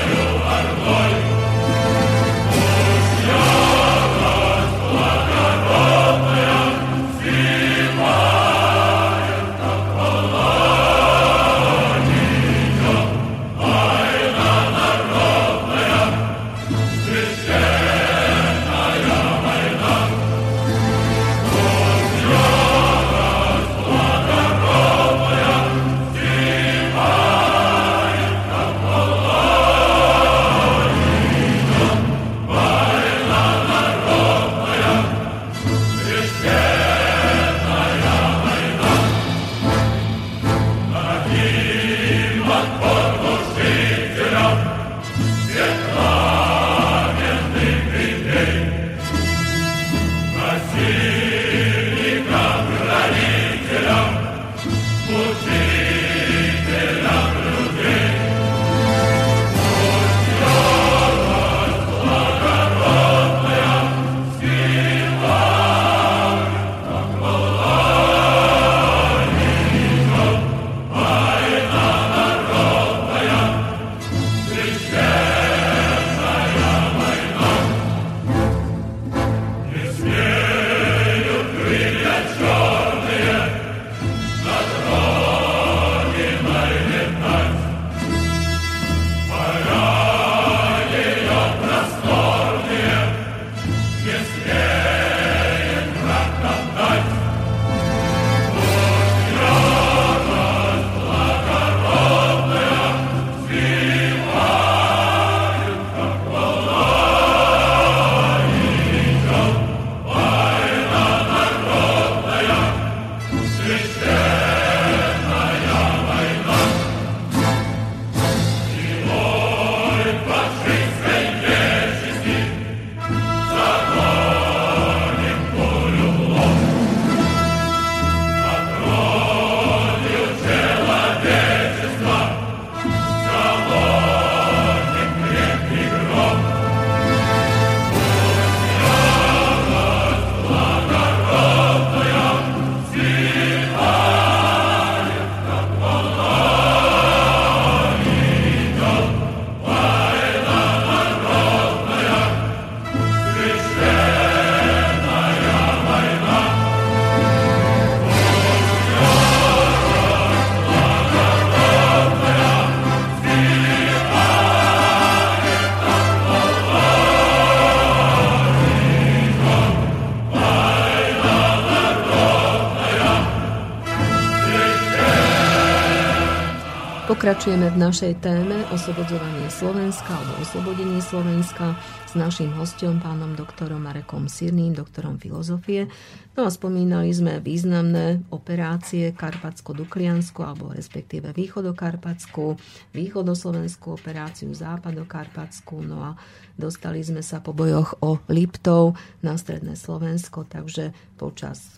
Pokračujeme v našej téme Oslobodzovanie Slovenska alebo Oslobodenie Slovenska s naším hosťom, pánom doktorom Marekom Syrným, doktorom filozofie. No a spomínali sme významné operácie Karpatsko-dukliansku alebo respektíve Východokarpatskú, Východoslovenskú operáciu, Západokarpatskú. No a dostali sme sa po bojoch o Liptov na Stredné Slovensko, takže počas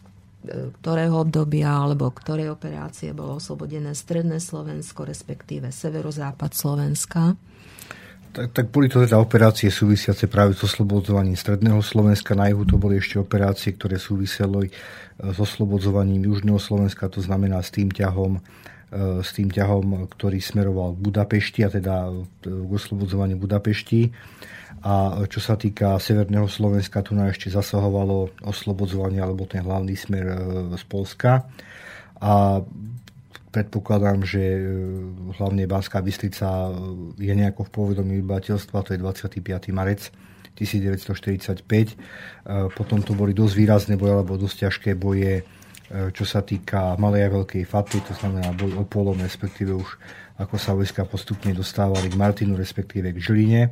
ktorého obdobia alebo ktorej operácie bolo oslobodené Stredné Slovensko, respektíve severozápad Slovenska? Tak, tak boli to teda operácie súvisiace práve s oslobodzovaním Stredného Slovenska. Na juhu to boli ešte operácie, ktoré súviseli s oslobodzovaním Južného Slovenska, to znamená s tým ťahom, s tým ťahom, ktorý smeroval k Budapešti, a teda k oslobodzovaniu Budapešti. A čo sa týka Severného Slovenska, tu na ešte zasahovalo oslobodzovanie alebo ten hlavný smer z Poľska. A predpokladám, že hlavne Banská Bystrica je nejako v povedomí obyvateľstva, to je dvadsiateho piateho marca devätnásťstoštyridsaťpäť. Potom to boli dosť výrazné boje alebo dosť ťažké boje, čo sa týka Malej a Veľkej Fatly, to znamená boj o Polom, respektíve už ako sa vojska postupne dostávali k Martinu, respektíve k Žiline.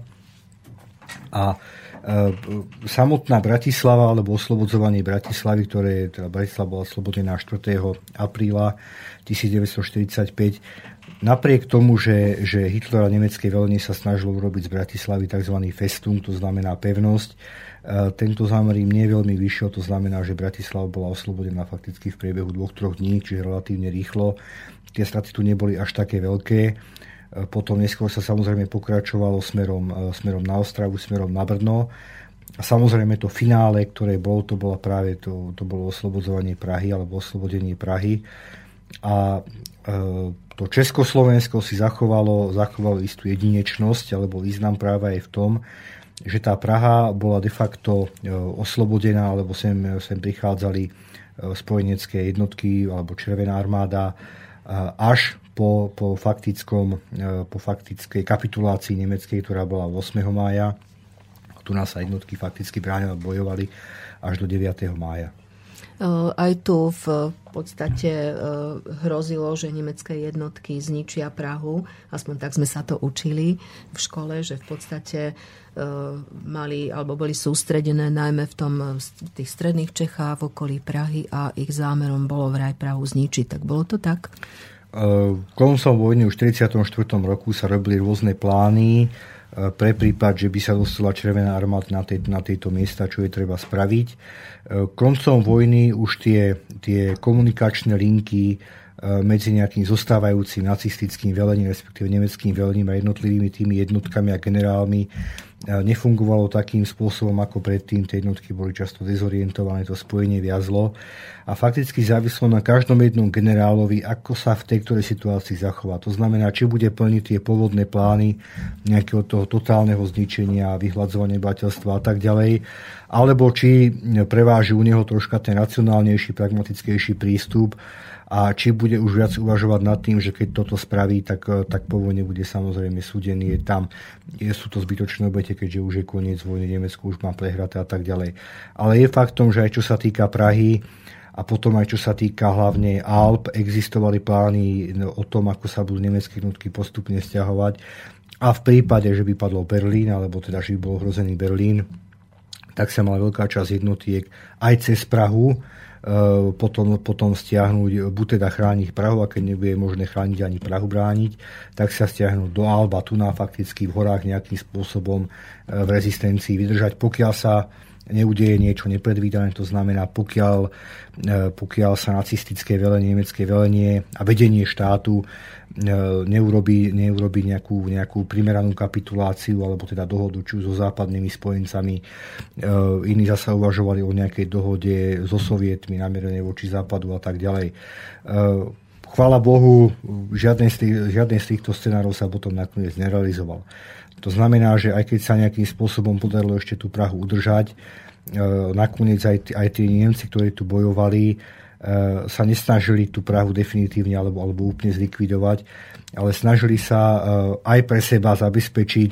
A e, samotná Bratislava alebo oslobodzovanie Bratislavy, ktoré teda Bratislava bola oslobodená štvrtého apríla devätnásťstoštyridsaťpäť, napriek tomu, že, že Hitler a nemecké velenie sa snažilo urobiť z Bratislavy tzv. Festung, to znamená pevnosť, e, tento zámer im nie veľmi vyšiel, to znamená, že Bratislava bola oslobodená fakticky v priebehu dvoch, troch dní, čiže relatívne rýchlo. Tie straty tu neboli až také veľké. Potom neskôr sa samozrejme pokračovalo smerom, smerom na Ostravu, smerom na Brno. A samozrejme to finále, ktoré bolo, to bola práve to, to bolo oslobodzovanie Prahy alebo oslobodenie Prahy. A e, to Československo si zachovalo, zachovalo istú jedinečnosť alebo význam práve aj v tom, že tá Praha bola de facto oslobodená, alebo sem, sem prichádzali spojenecké jednotky alebo Červená armáda až Po, po, faktickom, po faktickej kapitulácii nemeckej, ktorá bola ôsmeho mája. Tu nás sa jednotky fakticky bránili a bojovali až do deviateho mája. Aj tu v podstate hrozilo, že nemecké jednotky zničia Prahu. Aspoň tak sme sa to učili v škole, že v podstate mali alebo boli sústredené najmä v tom v tých stredných Čechách v okolí Prahy a ich zámerom bolo vraj Prahu zničiť. Tak bolo to tak? Koncom vojny už v tridsiatom štvrtom roku sa robili rôzne plány pre prípad, že by sa dostala Červená armáda na, tej, na tejto miesta, čo je treba spraviť. Koncom vojny už tie, tie komunikačné linky medzi nejakým zostávajúcim nacistickým velením, respektíve nemeckým velením a jednotlivými tými jednotkami a generálmi nefungovalo takým spôsobom ako predtým. Tie jednotky boli často dezorientované, to spojenie viazlo a fakticky závislo na každom jednom generálovi, ako sa v tej ktorej situácii zachová. To znamená, či bude plniť tie pôvodné plány nejakého toho totálneho zničenia, vyhľadzovania obyvateľstva a tak ďalej, alebo či preváži u neho troška ten racionálnejší, pragmatickejší prístup a či bude už viac uvažovať nad tým, že keď toto spraví, tak, tak po vojne bude samozrejme súdený. Je tam, sú to zbytočné obete, keďže už je koniec vojny, Nemecko už má prehraté a tak ďalej. Ale je faktom, že aj čo sa týka Prahy a potom aj čo sa týka hlavne Alp, existovali plány o tom, ako sa budú nemecké jednotky postupne stiahovať. A v prípade, že by padlo Berlín, alebo teda, že by bol ohrozený Berlín, tak sa mala veľká časť jednotiek aj cez Prahu Potom, potom stiahnuť, buď teda chrániť Prahu, a keď nebude možné chrániť ani Prahu brániť, tak sa stiahnuť do Alba, tu na fakticky v horách nejakým spôsobom v rezistencii vydržať, pokiaľ sa neudeje niečo nepredvídané, to znamená, pokiaľ, pokiaľ sa nacistické velenie, nemecké velenie a vedenie štátu neurobí, neurobí nejakú, nejakú primeranú kapituláciu alebo teda dohodu či so západnými spojencami. Iní zasa uvažovali o nejakej dohode so Sovietmi namierené voči západu a tak ďalej. Chvála Bohu, žiadny z, tých, žiadny z týchto scenárov sa potom nakoniec nerealizoval. To znamená, že aj keď sa nejakým spôsobom podarilo ešte tú Prahu udržať, nakoniec aj, aj tí Nemci, ktorí tu bojovali, sa nesnažili tú Prahu definitívne alebo, alebo úplne zlikvidovať, ale snažili sa aj pre seba zabezpečiť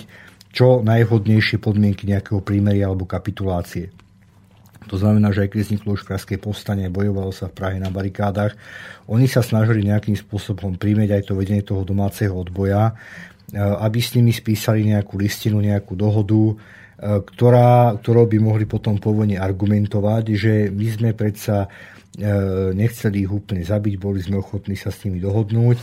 čo najvhodnejšie podmienky nejakého prímeria alebo kapitulácie. To znamená, že aj keď vzniklo už pražské povstanie, bojovalo sa v Prahe na barikádach, oni sa snažili nejakým spôsobom príjmeť aj to vedenie toho domáceho odboja, aby s nimi spísali nejakú listinu, nejakú dohodu, ktorá, ktorou by mohli potom po vojne argumentovať, že my sme predsa nechceli ich úplne zabiť, boli sme ochotní sa s nimi dohodnúť,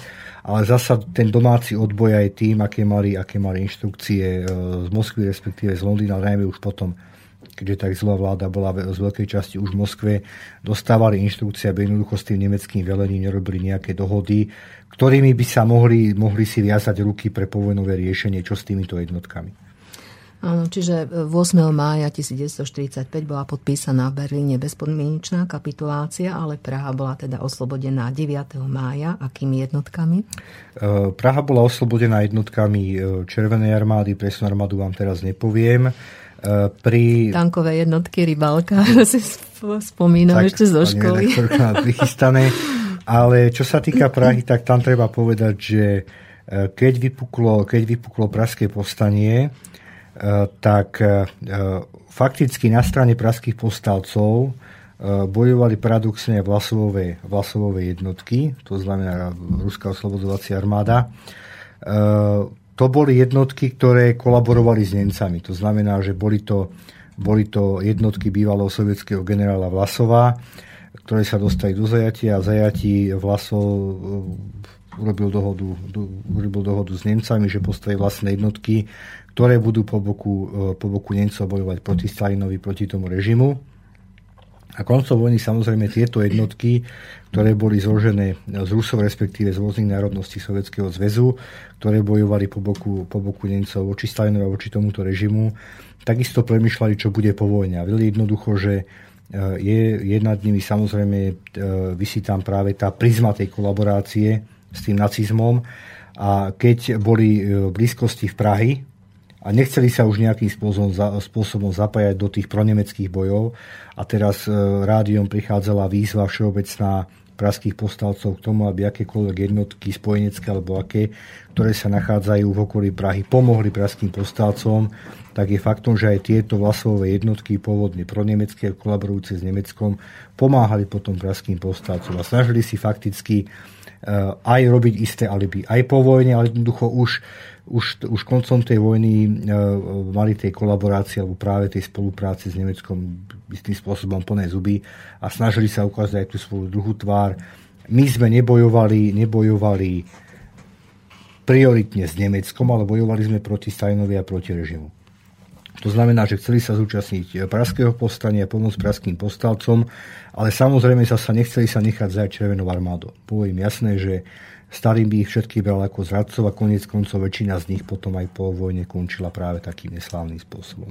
ale zasa ten domáci odboj aj tým, aké mali, aké mali inštrukcie z Moskvy, respektíve z Londýna, najmä už potom, keďže tá zlá vláda bola z veľkej časti už v Moskve, dostávali inštrukcie, aby jednoducho s tým nemeckým velením nerobili nejaké dohody, ktorými by sa mohli, mohli si viazať ruky pre povojnové riešenie, čo s týmito jednotkami. Áno, čiže ôsmeho mája tisícdeväťstoštyridsaťpäť bola podpísaná v Berlíne bezpodmienečná kapitulácia, ale Praha bola teda oslobodená deviateho mája. Akými jednotkami? Praha bola oslobodená jednotkami Červenej armády, presnú armádu vám teraz nepoviem. Pri... Tankové jednotky Rybalka, si spomínam tak, ešte zo školy. Ale čo sa týka Prahy, tak tam treba povedať, že keď vypuklo, keď vypuklo pražské povstanie, tak fakticky na strane pražských povstalcov bojovali paradoxne vlasovové, vlasovové jednotky, to znamená Ruská oslobodzovacia armáda. To boli jednotky, ktoré kolaborovali s Nemcami, to znamená, že boli to, boli to jednotky bývalého sovietského generála Vlasova, ktoré sa dostali do zajatia a zajatí Vlasov urobil dohodu, urobil dohodu s Nemcami, že postaví vlastné jednotky, ktoré budú po boku, po boku Nemcov bojovať proti Stalinovi, proti tomu režimu. A koncom vojny samozrejme tieto jednotky, ktoré boli zložené z Rusov, respektíve z rôznych národností Sovietskeho zväzu, ktoré bojovali po boku, po boku Nemcov voči Stalinovi a voči tomuto režimu, takisto premýšľali, čo bude po vojne. A vedeli jednoducho, že je, je nad nimi samozrejme visí tam práve tá prizma tej kolaborácie s tým nacizmom. A keď boli v blízkosti v Prahy a nechceli sa už nejakým spôsobom, spôsobom zapájať do tých pronemeckých bojov, a teraz rádiom prichádzala výzva všeobecná pražských povstalcov k tomu, aby akékoľvek jednotky spojenecké alebo aké, ktoré sa nachádzajú v okolí Prahy, pomohli pražským povstalcom, tak je faktom, že aj tieto vlasové jednotky pôvodne pronemecké, kolaborujúce s Nemeckom, pomáhali potom pražským povstalcom a snažili si fakticky aj robiť isté alibi. Aj po vojne, ale jednoducho už, už, už koncom tej vojny mali tej kolaborácie alebo práve tej spolupráce s Nemeckom istým spôsobom plné zuby a snažili sa ukázať aj tú svoju druhú tvár. My sme nebojovali, nebojovali prioritne s Nemeckom, ale bojovali sme proti Stalinovi a proti režimu. To znamená, že chceli sa zúčastniť pražského povstania, pomôcť pražským povstalcom, ale samozrejme zasa nechceli sa nechať zajať Červenou armádou. Bolo im jasné, že Stalin by ich všetkých bral ako zradcov a koniec koncov väčšina z nich potom aj po vojne končila práve takým neslávnym spôsobom.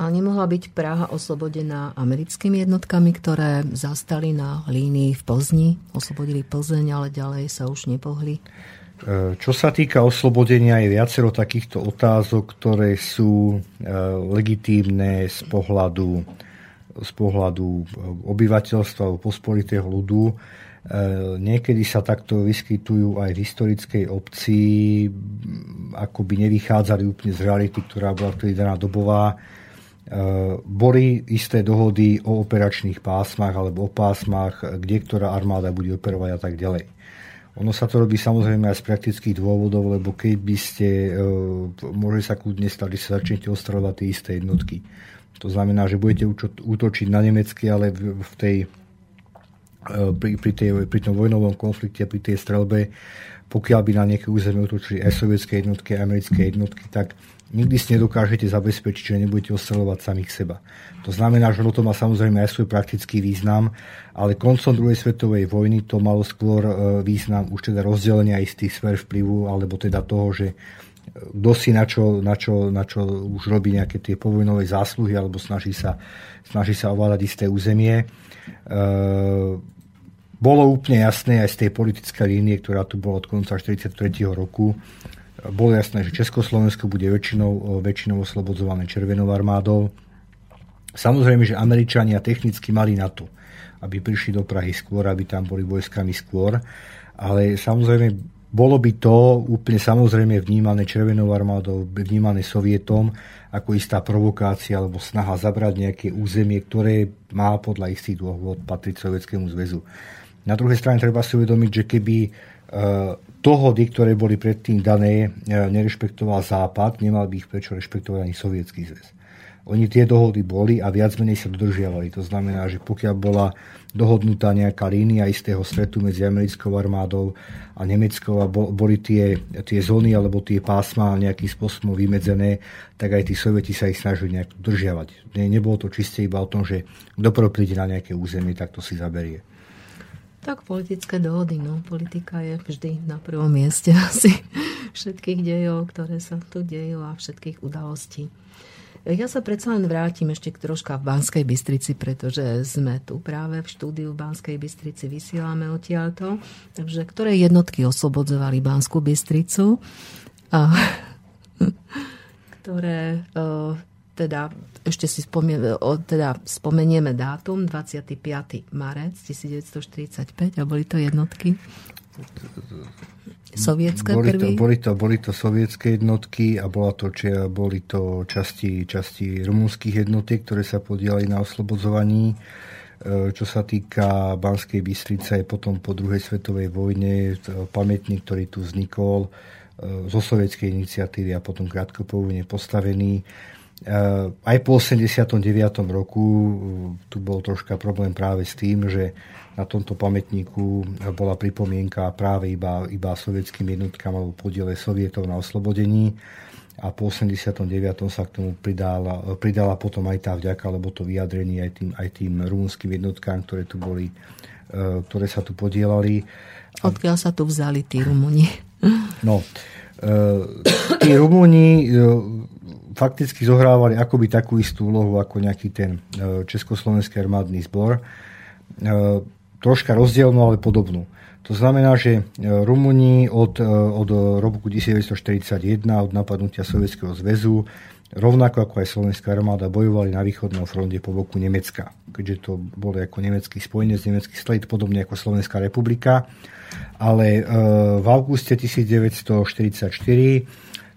A nemohla byť Praha oslobodená americkými jednotkami, ktoré zastali na línii v Plzni, oslobodili Plzeň, ale ďalej sa už nepohli? Čo sa týka oslobodenia, je viacero takýchto otázok, ktoré sú legitímne z pohľadu, z pohľadu obyvateľstva alebo pospolitého ľudu. Niekedy sa takto vyskytujú aj v historickej obci, akoby nevychádzali úplne z reality, ktorá bola vtedy daná dobová. Boli isté dohody o operačných pásmach alebo o pásmach, kde ktorá armáda bude operovať a tak ďalej. Ono sa to robí samozrejme aj z praktických dôvodov, lebo keď by ste, môže sa kľudne stať, že sa začnete ostreľovať tie isté jednotky. To znamená, že budete útočiť na nemecké, ale v tej, pri, pri, tej, pri tom vojnovom konflikte, pri tej streľbe, pokiaľ by na nejaké územie útočili aj sovietské jednotky, aj americké jednotky, tak nikdy si nedokážete zabezpečiť, že nebudete ostreľovať samých seba. To znamená, že ono to má samozrejme aj svoj praktický význam, ale koncom druhej svetovej vojny to malo skôr význam už teda rozdelenia istých sfér vplyvu, alebo teda toho, že kto si na čo, na čo, na čo už robí nejaké tie povojnové zásluhy, alebo snaží sa, snaží sa ovládať isté územie. Bolo úplne jasné aj z tej politickej línie, ktorá tu bola od konca štyridsiateho tretieho roku, bolo jasné, že Československo bude väčšinou, väčšinou oslobodzované Červenou armádou. Samozrejme, že Američania technicky mali na to, aby prišli do Prahy skôr, aby tam boli vojskami skôr, ale samozrejme Bolo by to úplne samozrejme vnímané Červenou armádou, vnímané Sovietom ako istá provokácia alebo snaha zabrať nejaké územie, ktoré má podľa istých dôvod patriť Sovietskému zväzu. Na druhej strane treba si uvedomiť, že keby dohody, ktoré boli predtým dané, nerešpektoval Západ, nemal by ich prečo rešpektovať ani Sovietský zväz. Oni tie dohody boli a viac menej sa dodržiavali. To znamená, že pokiaľ bola dohodnutá nejaká línia istého stretu medzi americkou armádou a nemeckou a boli tie, tie zóny alebo tie pásma nejakým spôsobom vymedzené, tak aj tí sovieti sa ich snažili nejak dodržiavať. Ne, nebolo to čiste iba o tom, že kto príde na nejaké územie, tak to si zaberie. Tak politické dohody, no. Politika je vždy na prvom mieste asi všetkých dejov, ktoré sa tu dejú a všetkých udalostí. Ja sa predsa len vrátim ešte troška v Banskej Bystrici, pretože sme tu práve v štúdiu v Banskej Bystrici, vysielame odtiaľto. Takže ktoré jednotky oslobodzovali Banskú Bystricu a ktoré o, teda ešte si spomie, o, teda spomenieme dátum dvadsiateho piateho marca devätnásťstoštyridsaťpäť a boli to jednotky? Sovietské boli to, boli, to, boli to sovietské jednotky a bola to, či, boli to časti, časti rumúnskych jednotiek, ktoré sa podielali na oslobodzovaní. Čo sa týka Banskej Bystrice, potom po druhej svetovej vojne pamätník, ktorý tu vznikol zo sovietskej iniciatívy a potom krátko po vojne postavený. Aj po osemdesiatom deviatom roku tu bol troška problém práve s tým, že na tomto pamätníku bola pripomienka práve iba, iba sovietským jednotkám alebo podiele Sovietov na oslobodení a po osemdesiatom deviatom sa k tomu pridala, pridala potom aj tá vďaka, lebo to vyjadrenie aj tým, aj tým rumunským jednotkám, ktoré tu boli, ktoré sa tu podielali. Odkiaľ sa tu vzali tí Rumúni? No, tí Rumúni fakticky zohrávali akoby takú istú úlohu ako nejaký ten Československý armádny zbor. Troška rozdielnú, ale podobnú. To znamená, že Rumúni od, od roku devätnásťstoštyridsaťjeden, od napadnutia Sovietskeho zväzu, rovnako ako aj Slovenská armáda, bojovali na východnom fronte po boku Nemecka. Keďže to boli ako nemecký spojenec, nemecký sled, podobne ako Slovenská republika. Ale v auguste devätnásťstoštyridsaťštyri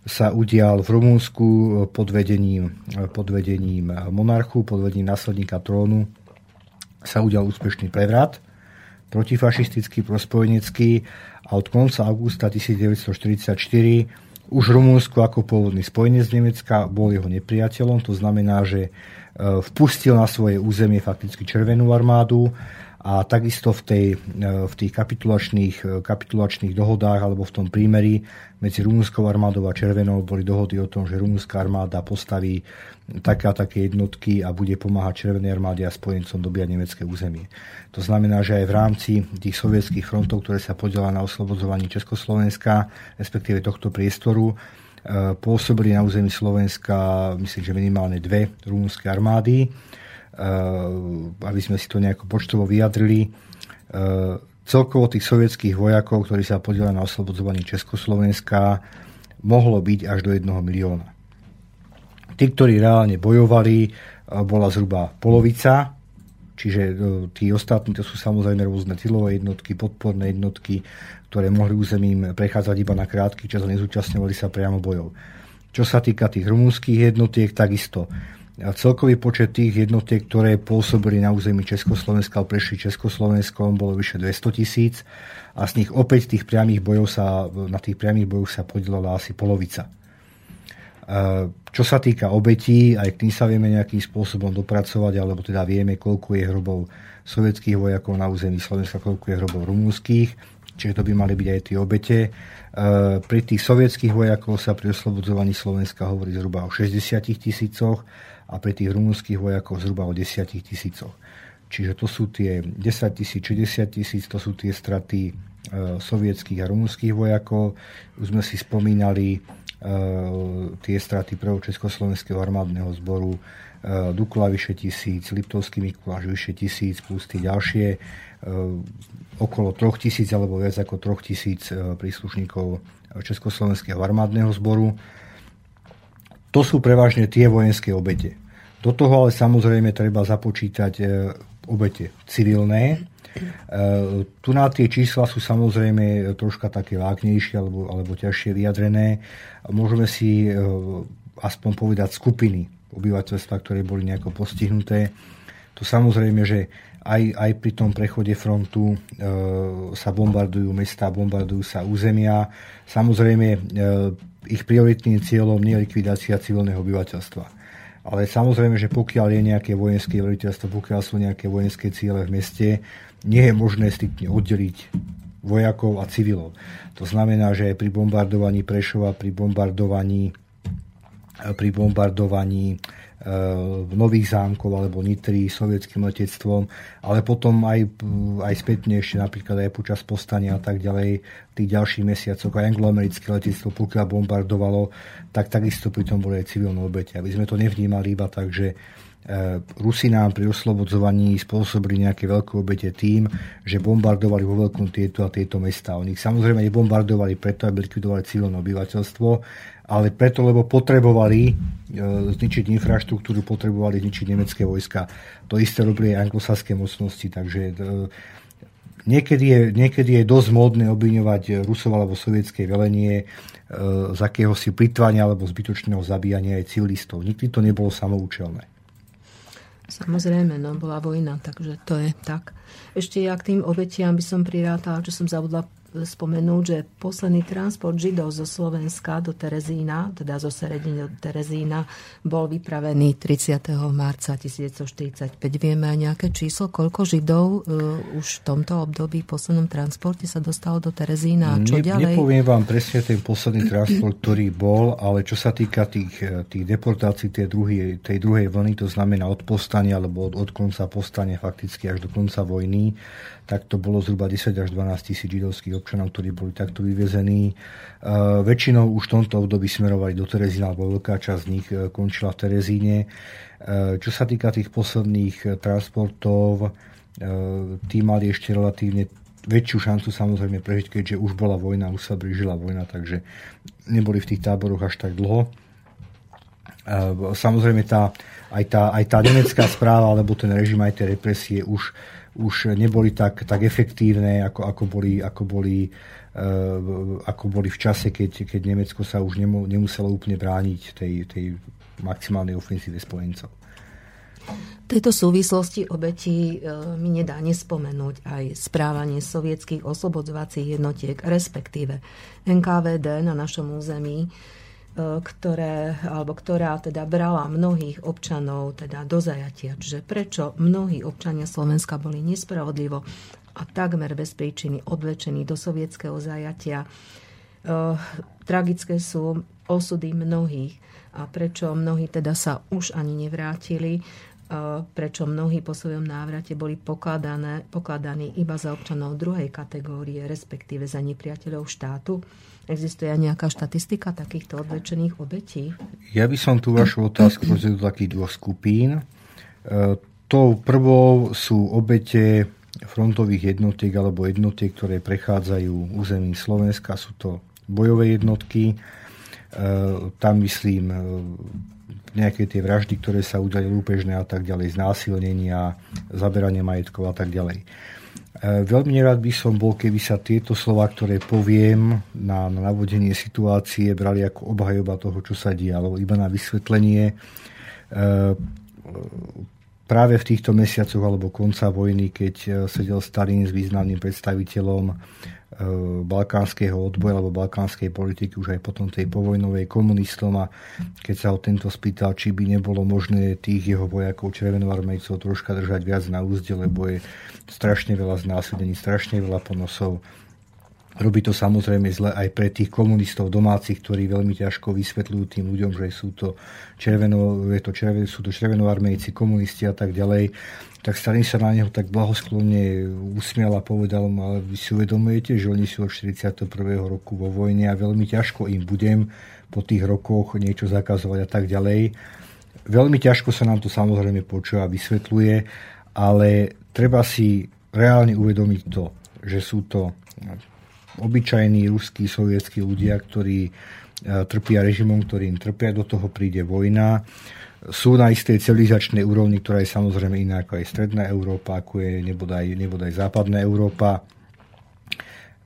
sa udial v Rumunsku pod vedením, pod vedením monarchu, pod vedením následníka trónu sa udial úspešný prevrat protifašistický, prospojenecký a od konca augusta devätnásťstoštyridsaťštyri už Rumunsko ako pôvodný spojenec Nemecka bol jeho nepriateľom, to znamená, že vpustil na svoje územie fakticky Červenú armádu a takisto v, tej, v tých kapitulačných, kapitulačných dohodách alebo v tom prímeri medzi Rumunskou armádou a Červenou boli dohody o tom, že Rumunská armáda postaví také a také jednotky a bude pomáhať Červenej armáde a spojencom dobiať nemecké územie. To znamená, že aj v rámci tých sovietských frontov, ktoré sa podielali na oslobodzovaní Československa, respektíve tohto priestoru, pôsobili na území Slovenska, myslím, že minimálne dve rumunské armády. Uh, aby sme si to nejako počtovo vyjadrili. Uh, celkovo tých sovietských vojakov, ktorí sa podielali na oslobodzovaní Československa, mohlo byť až do jedného milióna. Tí, ktorí reálne bojovali, uh, bola zhruba polovica, čiže uh, tí ostatní, to sú samozrejme rôzne tylové jednotky, podporné jednotky, ktoré mohli územím prechádzať iba na krátky čas a nezúčastňovali sa priamo bojov. Čo sa týka tých rumunských jednotiek, takisto a celkový počet tých jednotiek, ktoré pôsobili na území Československa a prešli Československom, bolo vyše dvestotisíc a z nich opäť tých priamých bojov sa, na tých priamých bojoch sa podielala asi polovica. Čo sa týka obetí, aj k tým sa vieme nejakým spôsobom dopracovať, alebo teda vieme, koľko je hrobov sovietských vojakov na území Slovenska, koľko je hrobov rumúnskych, čiže to by mali byť aj tie obete. Pri tých sovietských vojakov sa pri oslobodzovaní Slovenska hovorí zhruba o šesťdesiatich tisícoch, a pre tých rumunských vojakov zhruba o desať tisícoch. Čiže to sú tie desaťtisíc, šesťdesiattisíc, to sú tie straty e, sovietských a rumunských vojakov. Už sme si spomínali e, tie straty prvého Československého armádneho zboru, e, Dukla vyše tisíc, Liptovský Mikuláš vyše tisíc, plus tie ďalšie e, okolo troch tisíc alebo viac ako troch tisíc e, príslušníkov Československého armádneho zboru. To sú prevažne tie vojenské obete. Do toho ale samozrejme treba započítať obete civilné. Uh, tu na tie čísla sú samozrejme troška také váknejšie alebo, alebo ťažšie vyjadrené. Môžeme si uh, aspoň povedať skupiny obyvateľstva, ktoré boli nejako postihnuté. To samozrejme, že aj, aj pri tom prechode frontu e, sa bombardujú mestá, bombardujú sa územia. Samozrejme, e, ich prioritným cieľom nie je likvidácia civilného obyvateľstva. Ale samozrejme, že pokiaľ je nejaké vojenské veliteľstvo, pokiaľ sú nejaké vojenské ciele v meste, nie je možné striktne oddeliť vojakov a civilov. To znamená, že pri bombardovaní Prešova, pri bombardovaní pri bombardovaní nových zámkov alebo Nitry sovietským letectvom, ale potom aj, aj spätne ešte napríklad aj počas povstania a tak ďalej v tých ďalších mesiacoch aj angloamerické letectvo pokiaľ bombardovalo, tak takisto pri tom boli aj civilné obete. Aby sme to nevnímali iba tak, že Rusi nám pri oslobodzovaní spôsobili nejaké veľké obete tým, že bombardovali vo veľkom tieto a tieto mestá. Oni ich samozrejme nebombardovali preto, aby likvidovali civilné obyvateľstvo, ale preto, lebo potrebovali zničiť infraštruktúru, potrebovali zničiť nemecké vojska. To isté robili aj anglosaské mocnosti, takže niekedy je, niekedy je dosť módne obviňovať Rusov alebo sovietské velenie z akéhosi plytvania alebo zbytočného zabíjania aj civilistov. Nikdy to nebolo samoučelné. Samozrejme, no, bola vojna, takže to je tak. Ešte ja k tým obetiam by som prirátala, čo som zabudla spomenúť, že posledný transport Židov zo Slovenska do Terezína, teda zo Serediny do Terezína, bol vypravený tridsiateho marca devätnásťstoštyridsaťpäť. Vieme aj nejaké číslo, koľko Židov uh, už v tomto období, v poslednom transporte sa dostalo do Terezína a čo ne, ďalej? Nepoviem vám presne ten posledný transport, ktorý bol, ale čo sa týka tých, tých deportácií tej druhej, tej druhej vlny, to znamená od povstania alebo od, od konca povstania fakticky až do konca vojny, tak to bolo zhruba desať až dvanásť tisíc židovských občanov, ktorí boli takto vyvezení. E, väčšinou už v tomto období smerovali do Terezína, alebo veľká časť z nich končila v Terezíne. E, čo sa týka tých posledných transportov, e, tí mali ešte relatívne väčšiu šancu samozrejme prežiť, keďže už bola vojna, už sa blížila vojna, takže neboli v tých táboroch až tak dlho. E, samozrejme tá, aj, tá, aj tá nemecká správa, alebo ten režim, aj tie represie už už neboli tak, tak efektívne, ako, ako, boli, ako, boli, e, ako boli v čase, keď, keď Nemecko sa už nemo, nemuselo úplne brániť tej, tej maximálnej ofenzíve spojencov. V tejto súvislosti obetí mi nedá nespomenúť aj správanie sovietských oslobodzovacích jednotiek, respektíve en ká vé dé na našom území, ktoré, alebo ktorá teda brala mnohých občanov teda do zajatia. Čiže prečo mnohí občania Slovenska boli nespravodlivo a takmer bez príčiny odvlečení do sovietského zajatia. E, tragické sú osudy mnohých a prečo mnohí teda sa už ani nevrátili, e, prečo mnohí po svojom návrate boli pokladané, pokladaní iba za občanov druhej kategórie, respektíve za nepriateľov štátu. Existuje aj nejaká štatistika takýchto odvlečených obetí? Ja by som tú vašu otázku rozdelil do takých dvoch skupín. Tou prvou sú obete frontových jednotiek alebo jednotiek, ktoré prechádzajú územím Slovenska. Sú to bojové jednotky. Tam myslím nejaké tie vraždy, ktoré sa udali lúpežné a tak ďalej, znásilnenia, zaberanie majetkov a tak ďalej. Veľmi nerád by som bol, keby sa tieto slová, ktoré poviem na, na navodenie situácie, brali ako obhajoba toho, čo sa dialo, iba na vysvetlenie. E, práve v týchto mesiacoch alebo konca vojny, keď sedel Stalin s významným predstaviteľom e, balkánskeho odboja alebo balkánskej politiky, už aj potom tej povojnovej komunistom, a keď sa ho tento spýtal, či by nebolo možné tých jeho vojakov červenoarmejcov troška držať viac na úzde, lebo je strašne veľa znásilnení, strašne veľa ponosov. Robí to samozrejme zle aj pre tých komunistov domácich, ktorí veľmi ťažko vysvetľujú tým ľuďom, že sú to, červeno, je to červen, sú to červenoarmejci, komunisti a tak ďalej. Tak Stalin sa na neho tak blahosklonne usmial a povedal mu, ale vy si uvedomujete, že oni sú od štyridsiateho prvého roku vo vojne a veľmi ťažko im budem po tých rokoch niečo zakazovať a tak ďalej. Veľmi ťažko sa nám to samozrejme počúva a vysvetľuje, ale treba si reálne uvedomiť to, že sú to obyčajní ruskí, sovietskí ľudia, ktorí trpia režimom, ktorým trpia, do toho príde vojna. Sú na istej civilizačnej úrovni, ktorá je samozrejme iná ako aj stredná Európa, ako je nebodaj, nebodaj západná Európa.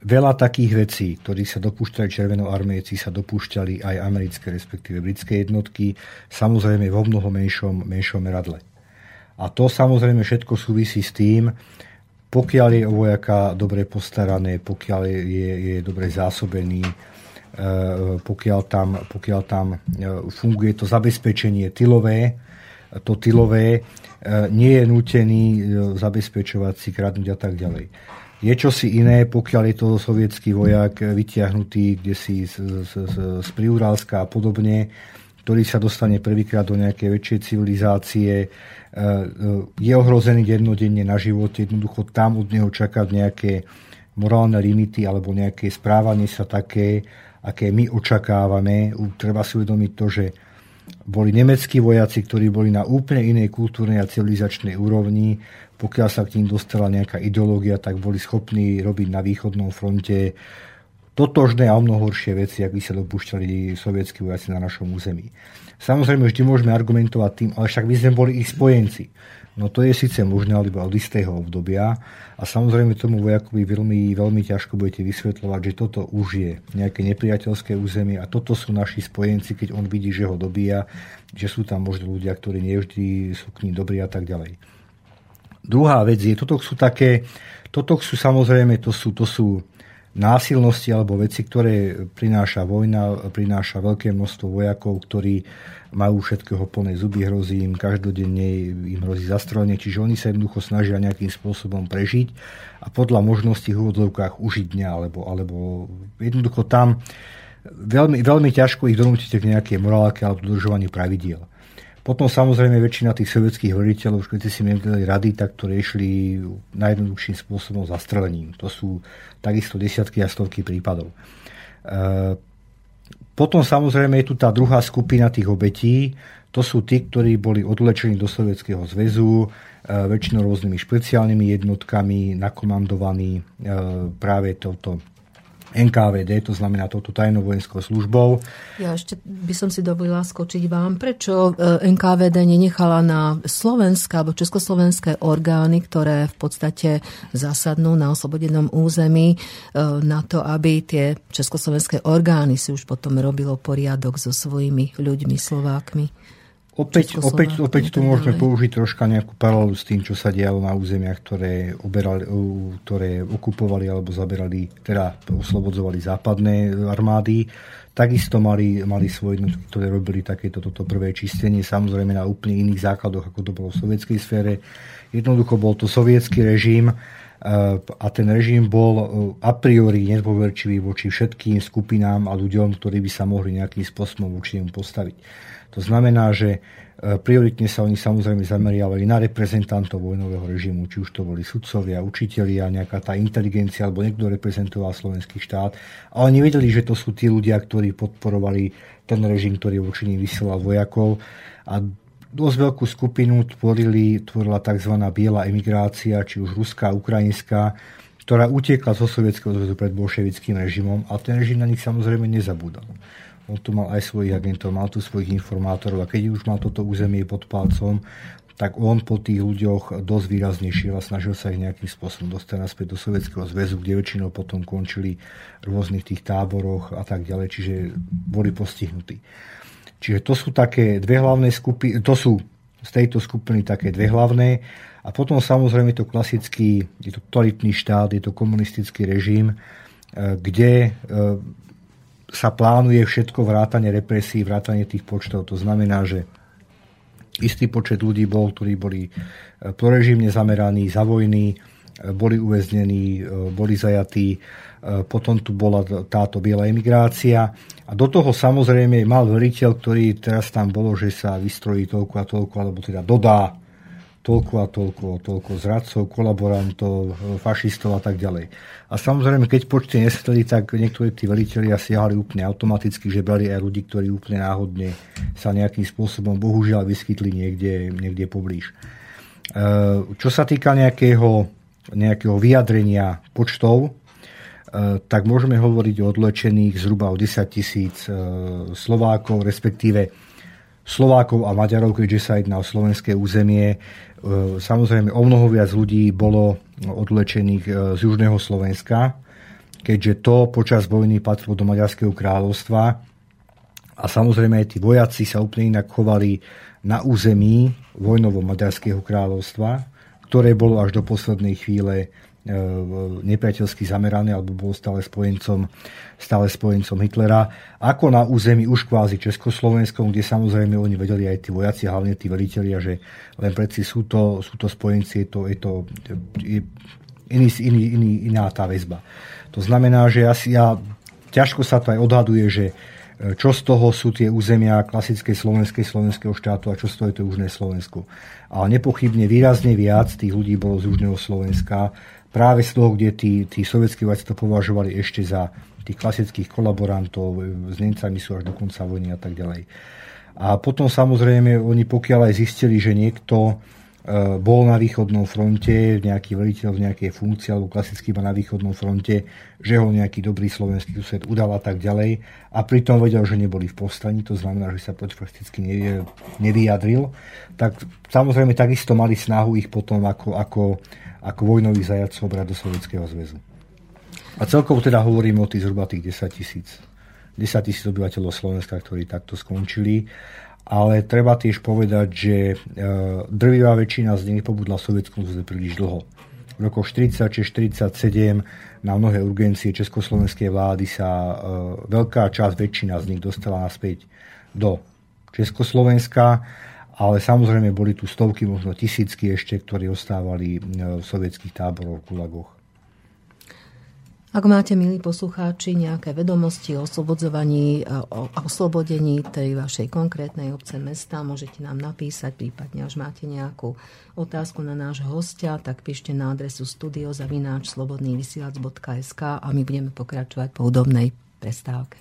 Veľa takých vecí, ktorých sa dopúšťali červenoarméjci, sa dopúšťali aj americké, respektíve britské jednotky, samozrejme vo mnoho menšom, menšom meradle. A to samozrejme všetko súvisí s tým, pokiaľ je o vojaka dobre postarané, pokiaľ je, je dobre zásobený, Pokiaľ tam, pokiaľ tam funguje to zabezpečenie tylové, to tylové nie je nútený zabezpečovať si, kradnúť a tak ďalej. Je čosi iné, pokiaľ je to sovietský vojak vytiahnutý kdesi z, z, z, z Priuralska a podobne, ktorý sa dostane prvýkrát do nejakej väčšej civilizácie, je ohrozený dennodenne na živote, jednoducho tam od neho čakať nejaké morálne limity alebo nejaké správanie sa také, aké my očakávame. Treba si uvedomiť to, že boli nemeckí vojaci, ktorí boli na úplne inej kultúrnej a civilizačnej úrovni. Pokiaľ sa k ním dostala nejaká ideológia, tak boli schopní robiť na východnom fronte totožné a mnoho horšie veci, ak by sa dopúšťali sovietskí vojaci na našom území. Samozrejme, vždy môžeme argumentovať tým, ale však by sme boli ich spojenci. No to je síce možné, ale iba od istého obdobia. A samozrejme tomu vojakovi veľmi, veľmi ťažko budete vysvetľovať, že toto už je nejaké nepriateľské územie a toto sú naši spojenci, keď on vidí, že ho dobíja, že sú tam možno ľudia, ktorí nevždy sú k ním dobrí a tak ďalej. Druhá vec je, toto sú také, toto sú samozrejme, to sú, to sú násilnosti alebo veci, ktoré prináša vojna, prináša veľké množstvo vojakov, ktorí majú všetkého plné zuby, hrozí im každodenne, im hrozí zastrelenie, čiže oni sa jednoducho snažia nejakým spôsobom prežiť a podľa možností v úvodzovkách užiť dňa, alebo, alebo jednoducho tam veľmi, veľmi ťažko ich donútite k nejakej morálke alebo dodržovaniu pravidiel. Potom samozrejme väčšina tých sovietských veliteľov, keď si nevedeli rady, tak to riešili najjednoduchším spôsobom zastrelením. To sú takisto desiatky a stovky prípadov. Potom samozrejme je tu tá druhá skupina tých obetí. To sú tí, ktorí boli odlečení do Sovietskeho zväzu, väčšinou rôznymi špeciálnymi jednotkami, nakomandovaní práve touto en ká vé dé, to znamená touto tajnou vojenskou službou. Ja ešte by som si dovolila skočiť vám, prečo en ká vé dé nenechala na slovenské alebo československé orgány, ktoré v podstate zasadnú na oslobodenom území, na to, aby tie československé orgány si už potom robilo poriadok so svojimi ľuďmi, Slovákmi. Opäť, opäť, opäť tu môžeme použiť troška nejakú paralelu s tým, čo sa dialo na územiach, ktoré, oberali, ktoré okupovali alebo zaberali, teda oslobodzovali západné armády. Takisto mali, mali svoje jednotky, ktoré robili takéto toto prvé čistenie, samozrejme na úplne iných základoch, ako to bolo v sovietskej sfére. Jednoducho bol to sovietský režim a ten režim bol a priori nedôverčivý voči všetkým skupinám a ľuďom, ktorí by sa mohli nejakým spôsobom voči nemu postaviť. To znamená, že prioritne sa oni samozrejme zameriavali na reprezentantov vojnového režimu, či už to boli sudcovia, učitelia, nejaká tá inteligencia, alebo niekto reprezentoval slovenský štát. Ale nevedeli, že to sú tí ľudia, ktorí podporovali ten režim, ktorý voči nim vysielal vojakov. A dosť veľkú skupinu tvorili, tvorila tzv. Biela emigrácia, či už ruská, ukrajinská, ktorá utiekla zo Sovietskeho zväzu pred bolševickým režimom a ten režim na nich samozrejme nezabúdal. On tu mal aj svojich agentov, mal tu svojich informátorov a keď už mal toto územie pod palcom, tak on po tých ľuďoch dosť výrazne šiel a snažil sa ich nejakým spôsobom dostať naspäť do Sovietskeho zväzu, kde väčšinou potom končili v rôznych tých táboroch a tak ďalej, čiže boli postihnutí. Čiže to sú také dve hlavné skupiny, to sú z tejto skupiny také dve hlavné a potom samozrejme to klasický, je to totalitný štát, je to komunistický režim, kde sa plánuje všetko vrátane represí, vrátane tých počtov. To znamená, že istý počet ľudí bol, ktorí boli prorežimne zameraní, za vojny, boli uväznení, boli zajatí, potom tu bola táto biela emigrácia a do toho samozrejme mal veriteľ, ktorý teraz tam bolo, že sa vystrojí toľko a toľko, alebo teda dodá toľko a toľko, toľko zradcov, kolaborantov, fašistov a tak ďalej. A samozrejme, keď počty nestali, tak niektorí tí velitelia siahali úplne automaticky, že brali aj ľudí, ktorí úplne náhodne sa nejakým spôsobom bohužiaľ vyskytli niekde, niekde poblíž. Čo sa týka nejakého nejakého vyjadrenia počtov, tak môžeme hovoriť o odvlečených zhruba o desať tisíc Slovákov, respektíve Slovákov a Maďarov, keďže sa jedná o slovenské územie. Samozrejme, o mnoho viac ľudí bolo odvlečených z južného Slovenska, keďže to počas vojny patrilo do Maďarského kráľovstva. A samozrejme, tí vojaci sa úplne inak chovali na území vojnovo Maďarského kráľovstva, ktoré bolo až do poslednej chvíle nepriateľsky zamerané alebo bol stále spojencom, stále spojencom Hitlera, ako na území už kvázi Československom, kde samozrejme oni vedeli aj tí vojaci, hlavne tí velitelia, že len predsi sú to, sú to spojenci, je to, je to je iný, iný, iný, iná tá väzba. To znamená, že asi ja, ťažko sa to aj odhaduje, že čo z toho sú tie územia klasickej slovenskej, slovenského štátu a čo z toho je to južné Slovensko. Ale nepochybne výrazne viac tých ľudí bolo z južného Slovenska, práve z toho, kde tí, tí sovietskí vojaci to považovali ešte za tých klasických kolaborantov, s Nemcami sú až do konca vojny a tak ďalej. A potom samozrejme, oni pokiaľ aj zistili, že niekto bol na východnom fronte, nejaký veliteľ v nejakej funkcii alebo klasicky iba na východnom fronte, že ho nejaký dobrý slovenský sused udal a tak ďalej a pritom vedel, že neboli v povstaní, to znamená, že sa protifašisticky nevyjadril, tak samozrejme takisto mali snahu ich potom ako, ako, ako vojnových zajatcov brať do Sovietskeho zväzu. A celkovo teda hovoríme o tých zhruba tých desať tisíc. desať tisíc obyvateľov Slovenska, ktorí takto skončili. Ale treba tiež povedať, že drvivá väčšina z nich pobudla v Sovietskom zväze príliš dlho. V rokoch štyridsaťšesť štyridsaťsedem na mnohé urgencie československej vlády sa veľká časť, väčšina z nich dostala naspäť do Československa, ale samozrejme boli tu stovky, možno tisícky ešte, ktorí ostávali v sovietských táboroch, v gulagoch. Ak máte, milí poslucháči, nejaké vedomosti o oslobodzovaní, o oslobodení tej vašej konkrétnej obce, mesta, môžete nám napísať, prípadne až máte nejakú otázku na nášho hostia, tak píšte na adresu studio zavináč slobodný vysielač bodka es ká a my budeme pokračovať po hudobnej prestávke.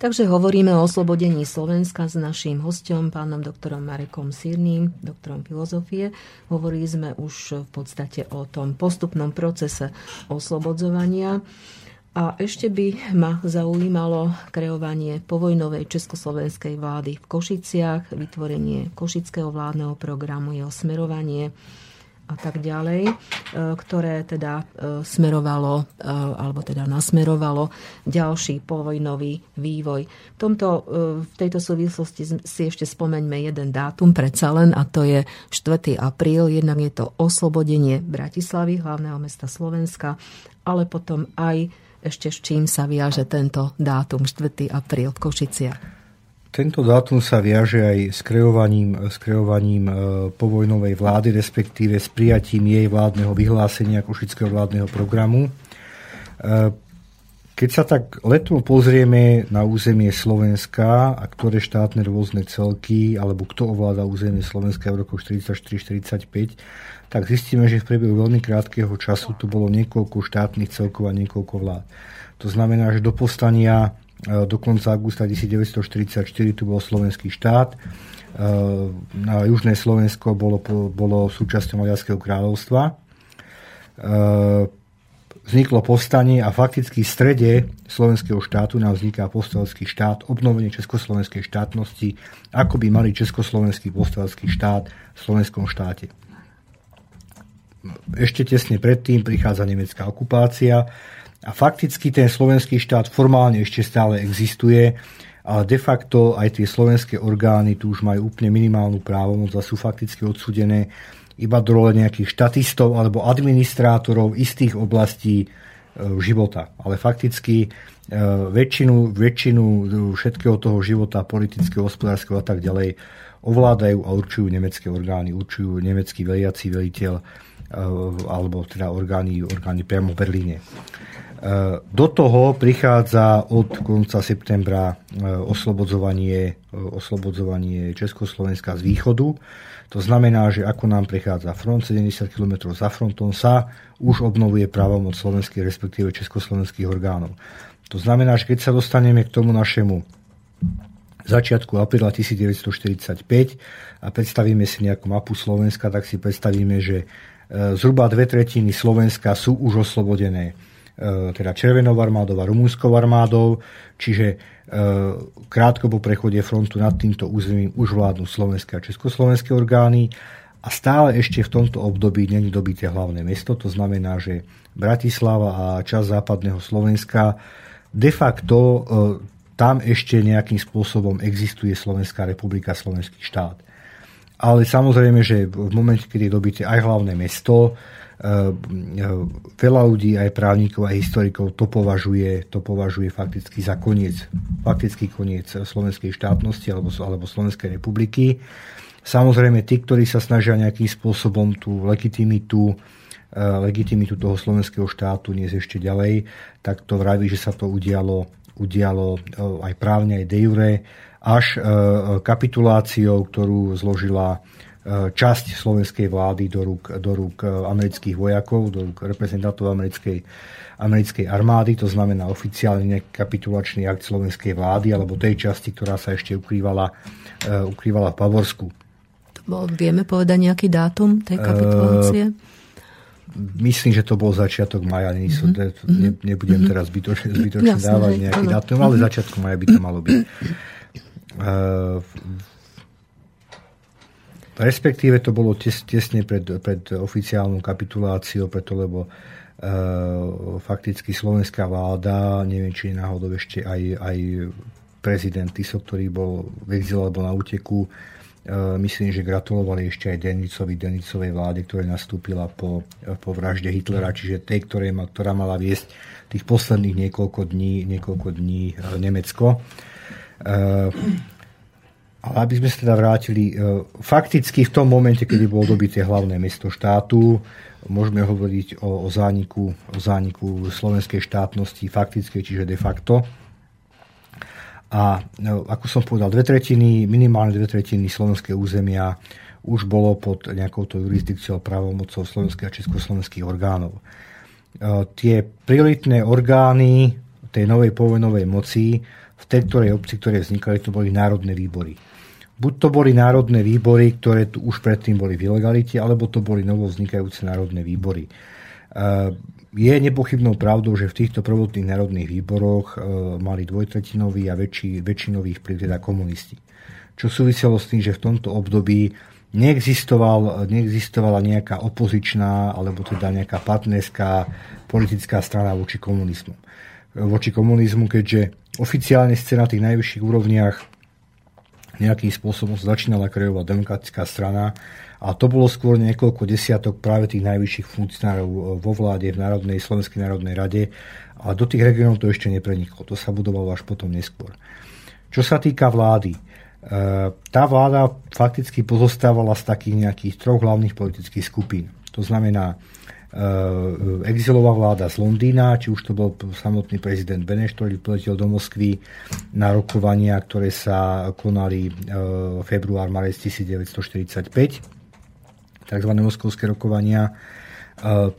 Takže hovoríme o oslobodení Slovenska s naším hosťom, pánom doktorom Marekom Syrným, doktorom filozofie. Hovorili sme už v podstate o tom postupnom procese oslobodzovania. A ešte by ma zaujímalo kreovanie povojnovej československej vlády v Košiciach, vytvorenie košického vládneho programu, jeho smerovanie a tak ďalej, ktoré teda smerovalo, alebo teda nasmerovalo ďalší povojnový vývoj. V tomto, v tejto súvislosti si ešte spomeňme jeden dátum, predsa len, a to je štvrtého apríla. Jednak je to oslobodenie Bratislavy, hlavného mesta Slovenska, ale potom aj ešte s čím sa viaže tento dátum, štvrtého apríla v Košiciach. Tento dátum sa viaže aj s kreovaním, s kreovaním povojnovej vlády, respektíve s prijatím jej vládneho vyhlásenia košického vládneho programu. Keď sa tak letom pozrieme na územie Slovenska a ktoré štátne rôzne celky, alebo kto ovláda územie Slovenska v rokoch štyridsaťštyri štyridsaťpäť, tak zistíme, že v priebehu veľmi krátkeho času tu bolo niekoľko štátnych celkov a niekoľko vlád. To znamená, že do povstania do konca augusta devätnásťstoštyridsaťštyri tu bol Slovenský štát. Na južné Slovensko bolo, bolo súčasťou Maďarského kráľovstva. Vzniklo povstanie a fakticky v strede Slovenského štátu nám vzniká povstalecký štát, obnovenie československej štátnosti, ako by mali československý povstalecký štát v slovenskom štáte. Ešte tesne predtým prichádza nemecká okupácia. A fakticky ten slovenský štát formálne ešte stále existuje, ale de facto aj tie slovenské orgány tu už majú úplne minimálnu právomoc a sú fakticky odsúdené iba do role nejakých štatistov alebo administrátorov istých oblastí života. Ale fakticky väčšinu, väčšinu všetkého toho života politického, hospodárskeho a tak ďalej ovládajú a určujú nemecké orgány, určujú nemecký veliaci veliteľ alebo teda orgány, orgány priamo v Berlíne. Do toho prichádza od konca septembra oslobodzovanie, oslobodzovanie Československa z východu. To znamená, že ako nám prichádza front, sedemdesiat kilometrov za frontom sa už obnovuje právomoc slovenských, respektíve československých orgánov. To znamená, že keď sa dostaneme k tomu našemu začiatku apríla devätnásťstoštyridsaťpäť a predstavíme si nejakú mapu Slovenska, tak si predstavíme, že zhruba dve tretiny Slovenska sú už oslobodené teda Červenou armádou a Rumunskou armádou, čiže krátko po prechode frontu nad týmto územím už vládnu slovenské a československé orgány a stále ešte v tomto období není dobité hlavné mesto, to znamená, že Bratislava a časť západného Slovenska de facto tam ešte nejakým spôsobom existuje Slovenská republika, slovenský štát. Ale samozrejme, že v momente, kedy dobíte aj hlavné mesto, veľa ľudí, aj právnikov, aj historikov to považuje, to považuje fakticky za koniec, fakticky koniec slovenskej štátnosti alebo, alebo Slovenskej republiky. Samozrejme, tí, ktorí sa snažia nejakým spôsobom tú legitimitu, legitimitu toho slovenského štátu niesť ešte ďalej, tak to vraví, že sa to udialo, udialo aj právne, aj de jure, až kapituláciou, ktorú zložila časť slovenskej vlády do rúk, do rúk amerických vojakov, do rúk reprezentantov americkej, americkej armády, to znamená oficiálne kapitulačný akt slovenskej vlády alebo tej časti, ktorá sa ešte ukrývala, uh, ukrývala v Pavorsku. To bol, vieme povedať nejaký dátum tej kapitulácie? Uh, myslím, že to bol začiatok maja. Niso, mm-hmm. ne, nebudem mm-hmm. teraz zbytočne, zbytočne Jasne, dávať nejaký áno. dátum, ale mm-hmm. začiatku maja by to malo byť. Uh, Respektíve to bolo tes, tesne pred, pred oficiálnou kapituláciou, preto lebo e, fakticky slovenská vláda, neviem či náhodou ešte aj, aj prezident Tiso, ktorý bol v exile alebo na úteku, e, myslím, že gratulovali ešte aj Denicovi, Denicovej vláde, ktorá nastúpila po, po vražde Hitlera, čiže tej, ktoré, ktorá mala viesť tých posledných niekoľko dní, niekoľko dní Nemecko. E, Ale aby sme sa teda vrátili, fakticky v tom momente, kedy bolo dobité hlavné mesto štátu, môžeme hovoriť o, o, zániku, o zániku slovenskej štátnosti, faktickej, čiže de facto. A ako som povedal, dve tretiny, minimálne dve tretiny slovenského územia už bolo pod nejakouto jurisdikciou právomocou slovenských a československých orgánov. Tie prioritné orgány tej novej povojnovej moci v tej ktorej obci, ktoré vznikali, to boli národné výbory. Buď to boli národné výbory, ktoré tu už predtým boli v ilegalite, alebo to boli novovznikajúce národné výbory. Je nepochybnou pravdou, že v týchto prvotných národných výboroch mali dvojtretinový a väčší, väčšinový vplyv teda komunisti. Čo súviselo s tým, že v tomto období neexistoval, neexistovala nejaká opozičná alebo teda nejaká partnerská politická strana voči komunizmu. Voči komunizmu, keďže oficiálne scéna na tých najvyšších úrovniach nejakým spôsobom začínala krajová demokratická strana. A to bolo skôr niekoľko desiatok práve tých najvyšších funkcionárov vo vláde, v Národnej, Slovenskej národnej rade. A do tých regiónov to ešte nepreniklo. To sa budovalo až potom neskôr. Čo sa týka vlády, tá vláda fakticky pozostávala z takých nejakých troch hlavných politických skupín. To znamená exilová vláda z Londýna, či už to bol samotný prezident Beneš, ktorý priletel do Moskvy na rokovania, ktoré sa konali február, marec devätnásťstoštyridsaťpäť. Tzv. Moskovské rokovania.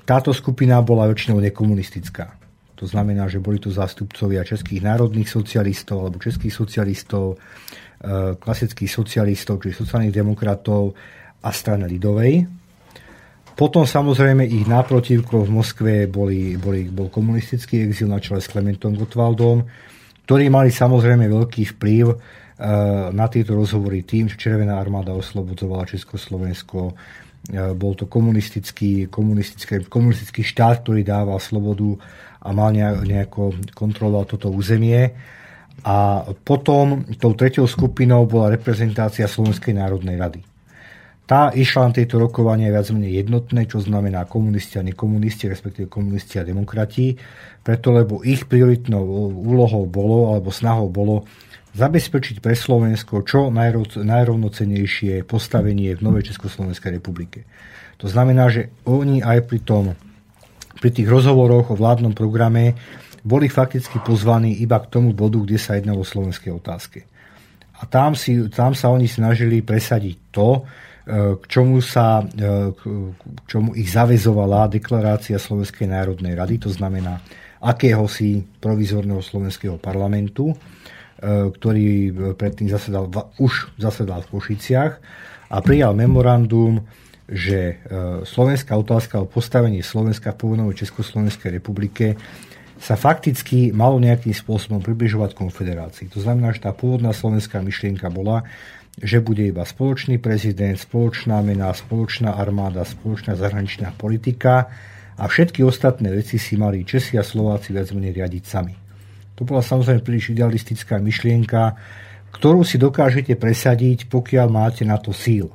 Táto skupina bola väčšinou nekomunistická. To znamená, že boli to zástupcovia českých národných socialistov alebo českých socialistov, klasických socialistov, čiže sociálnych demokratov a strany ľudovej. Potom samozrejme ich náprotivkou v Moskve boli, boli, bol komunistický exil na čele s Klementom Gottwaldom, ktorí mali samozrejme veľký vplyv na tieto rozhovory tým, že Červená armáda oslobodzovala Československo. Bol to komunistický, komunistický, komunistický štát, ktorý dával slobodu a mal nejako kontroloval toto územie. A potom tou treťou skupinou bola reprezentácia Slovenskej národnej rady. Tá išla na tieto rokovania viac menej jednotné, čo znamená komunisti a nekomunisti, respektíve komunisti a demokrati, preto lebo ich prioritnou úlohou bolo, alebo snahou bolo zabezpečiť pre Slovensko čo najrovnocennejšie postavenie v novej Československej republike. To znamená, že oni aj pri, tom, pri tých rozhovoroch o vládnom programe boli fakticky pozvaní iba k tomu bodu, kde sa jednalo o slovenskej otázke. A tam, si, tam sa oni snažili presadiť to, k čomu, sa, k čomu ich zavezovala deklarácia Slovenskej národnej rady, to znamená akéhosi provizorného slovenského parlamentu, ktorý predtým zasedal, už zasedal v Košiciach a prijal memorandum, že slovenská otázka o postavení Slovenska v pôvodnej Československej republike sa fakticky malo nejakým spôsobom približovať konfederácii. To znamená, že tá pôvodná slovenská myšlienka bola, že bude iba spoločný prezident, spoločná mená, spoločná armáda, spoločná zahraničná politika a všetky ostatné veci si mali Česi a Slováci viac menej riadiť sami. To bola samozrejme príliš idealistická myšlienka, ktorú si dokážete presadiť, pokiaľ máte na to síl.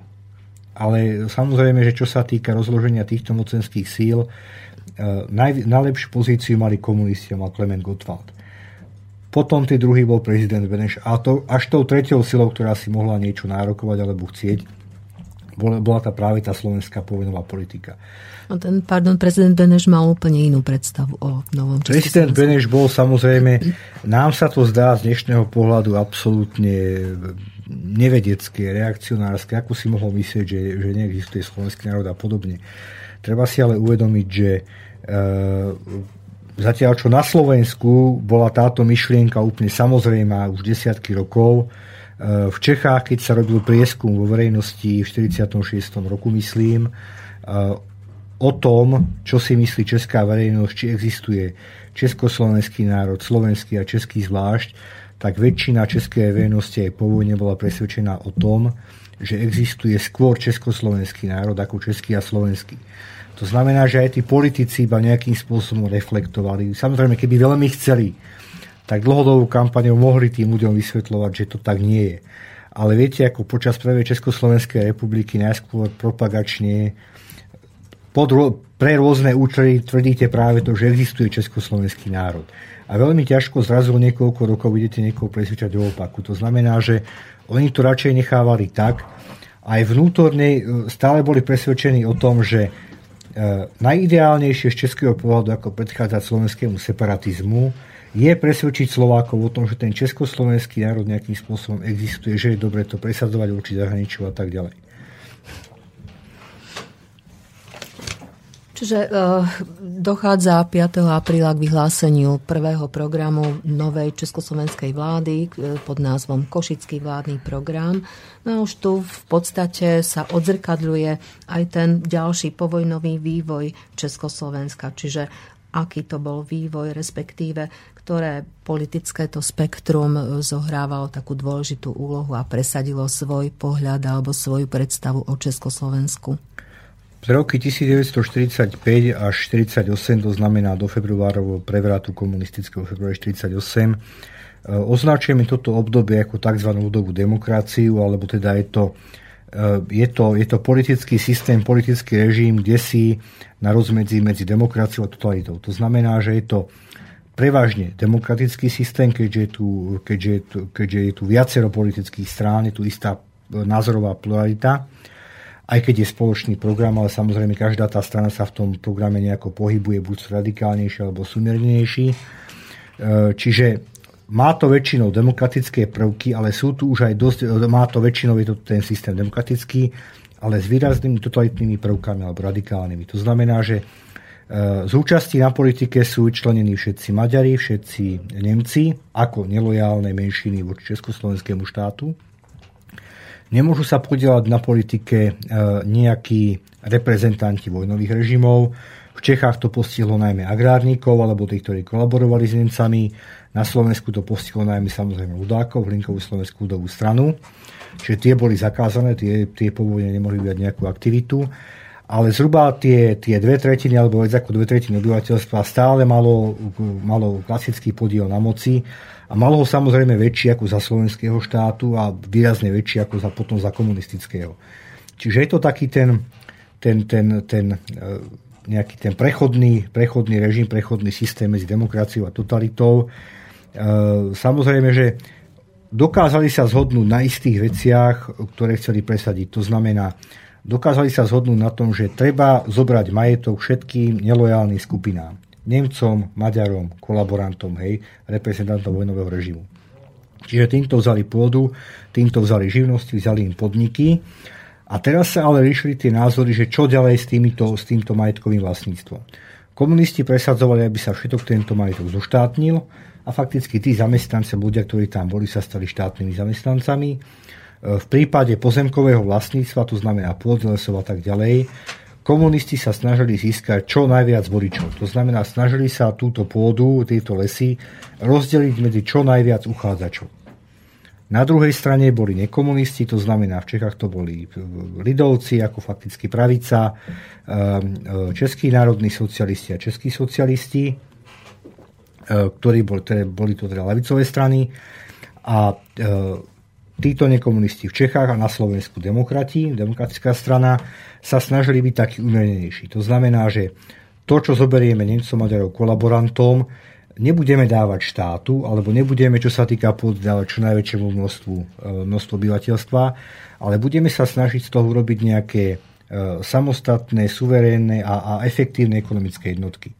Ale samozrejme, že čo sa týka rozloženia týchto mocenských síl, naj, najlepšiu pozíciu mali komunisti, mal Klement Gottwald. Potom ten druhý bol prezident Beneš. A to, až tou treťou silou, ktorá si mohla niečo nárokovať alebo chcieť, bola, bola tá práve tá slovenská povojnová politika. No ten, pardon, prezident Beneš mal úplne inú predstavu o novom Československu. Prezident Beneš bol samozrejme, nám sa to zdá z dnešného pohľadu absolútne nevedecké, reakcionárske, ako si mohol myslieť, že, že neexistuje slovenský národ a podobne. Treba si ale uvedomiť, že e, zatiaľ čo na Slovensku bola táto myšlienka úplne samozrejmá už desiatky rokov, e, v Čechách, keď sa robil prieskum vo verejnosti v štyridsiatom šiestom roku, myslím, e, o tom, čo si myslí česká verejnosť, či existuje československý národ, slovenský a český zvlášť, tak väčšina českej verejnosti aj po vojne bola presvedčená o tom, že existuje skôr československý národ ako český a slovenský. To znamená, že aj tí politici iba nejakým spôsobom reflektovali. Samozrejme, keby veľmi chceli, tak dlhodobou kampaňou mohli tým ľuďom vysvetľovať, že to tak nie je. Ale viete, ako počas prvej Československej republiky najskôr propagačne pre rôzne účely tvrdíte práve to, že existuje československý národ. A veľmi ťažko zrazu niekoľko rokov budete niekoho presvedčať o opaku. To znamená, že oni to radšej nechávali tak. Aj vnútorne stále boli presvedčení o tom, že najideálnejšie z českého pohľadu, ako predchádzať slovenskému separatizmu, je presvedčiť Slovákov o tom, že ten československý národ nejakým spôsobom existuje, že je dobre to presadzovať voči zahraničiu a tak ďalej. Čiže e, dochádza piateho apríla k vyhláseniu prvého programu novej československej vlády e, pod názvom Košický vládny program. No a už tu v podstate sa odzrkadľuje aj ten ďalší povojnový vývoj Československa. Čiže aký to bol vývoj, respektíve ktoré politické to spektrum zohrávalo takú dôležitú úlohu a presadilo svoj pohľad alebo svoju predstavu o Československu. Z roky devätnásťstoštyridsaťpäť až štyridsaťosem, to znamená do februárového prevratu komunistického februára štyridsaťosem, označujeme toto obdobie ako tzv. Ľudovú demokraciu, alebo teda je to, je to, je to politický systém, politický režim, kde si na rozmedzi medzi demokraciou a totalitou. To znamená, že je to prevažne demokratický systém, keďže je tu, keďže je tu, keďže je tu viacero politických strán, je tu istá názorová pluralita, aj keď je spoločný program, ale samozrejme každá tá strana sa v tom programe nejako pohybuje, buď sú radikálnejší alebo súmiernejší. Čiže má to väčšinou demokratické prvky, ale sú tu už aj dosť, má to väčšinou je to ten systém demokratický, ale s výraznými totalitnými prvkami alebo radikálnymi. To znamená, že z účasti na politike sú členení všetci Maďari, všetci Nemci, ako nelojálne menšiny voči Československému štátu. Nemôžu sa podielať na politike nejakí reprezentanti vojnových režimov. V Čechách to postihlo najmä agrárnikov alebo tých, ktorí kolaborovali s Nemcami. Na Slovensku to postihlo najmä samozrejme ľudákov, Hlinkovú slovenskú ľudovú stranu. Čiže tie boli zakázané, tie, tie povolenia nemohli vyjať nejakú aktivitu. Ale zhruba tie, tie dve tretiny, alebo viac ako dve tretiny obyvateľstva stále malo, malo klasický podiel na moci a malo ho samozrejme väčší ako za slovenského štátu a výrazne väčší ako za, potom za komunistického. Čiže je to taký ten, ten, ten, ten, nejaký ten prechodný, prechodný režim, prechodný systém medzi demokraciou a totalitou. Samozrejme, že dokázali sa zhodnúť na istých veciach, ktoré chceli presadiť. To znamená, dokázali sa zhodnúť na tom, že treba zobrať majetok všetkým nelojálnym skupinám. Nemcom, Maďarom, kolaborantom, hej, reprezentantom vojnového režimu. Čiže týmto vzali pôdu, týmto vzali živnosti, vzali im podniky. A teraz sa ale riešili tie názory, že čo ďalej s, týmito, s týmto majetkovým vlastníctvom. Komunisti presadzovali, aby sa všetok tento majetok zoštátnil a fakticky tí zamestnanci, ľudia, ktorí tam boli, sa stali štátnymi zamestnancami. V prípade pozemkového vlastníctva, to znamená pôdy, lesov a tak ďalej, komunisti sa snažili získať čo najviac voličov. To znamená, snažili sa túto pôdu, tieto lesy rozdeliť medzi čo najviac uchádzačov. Na druhej strane boli nekomunisti, to znamená, v Čechách to boli lidovci, ako fakticky pravica, českí národní socialisti a českí socialisti, ktorí boli, boli to teda ľavicové strany a títo nekomunisti v Čechách a na Slovensku demokrati, demokratická strana, sa snažili byť takí umernejší. To znamená, že to, čo zoberieme Nemcom, Maďarov, kolaborantom, nebudeme dávať štátu, alebo nebudeme, čo sa týka pôdy, dávať čo najväčšiemu množstvu, množstvu obyvateľstva, ale budeme sa snažiť z toho urobiť nejaké samostatné, suverénne a, a efektívne ekonomické jednotky.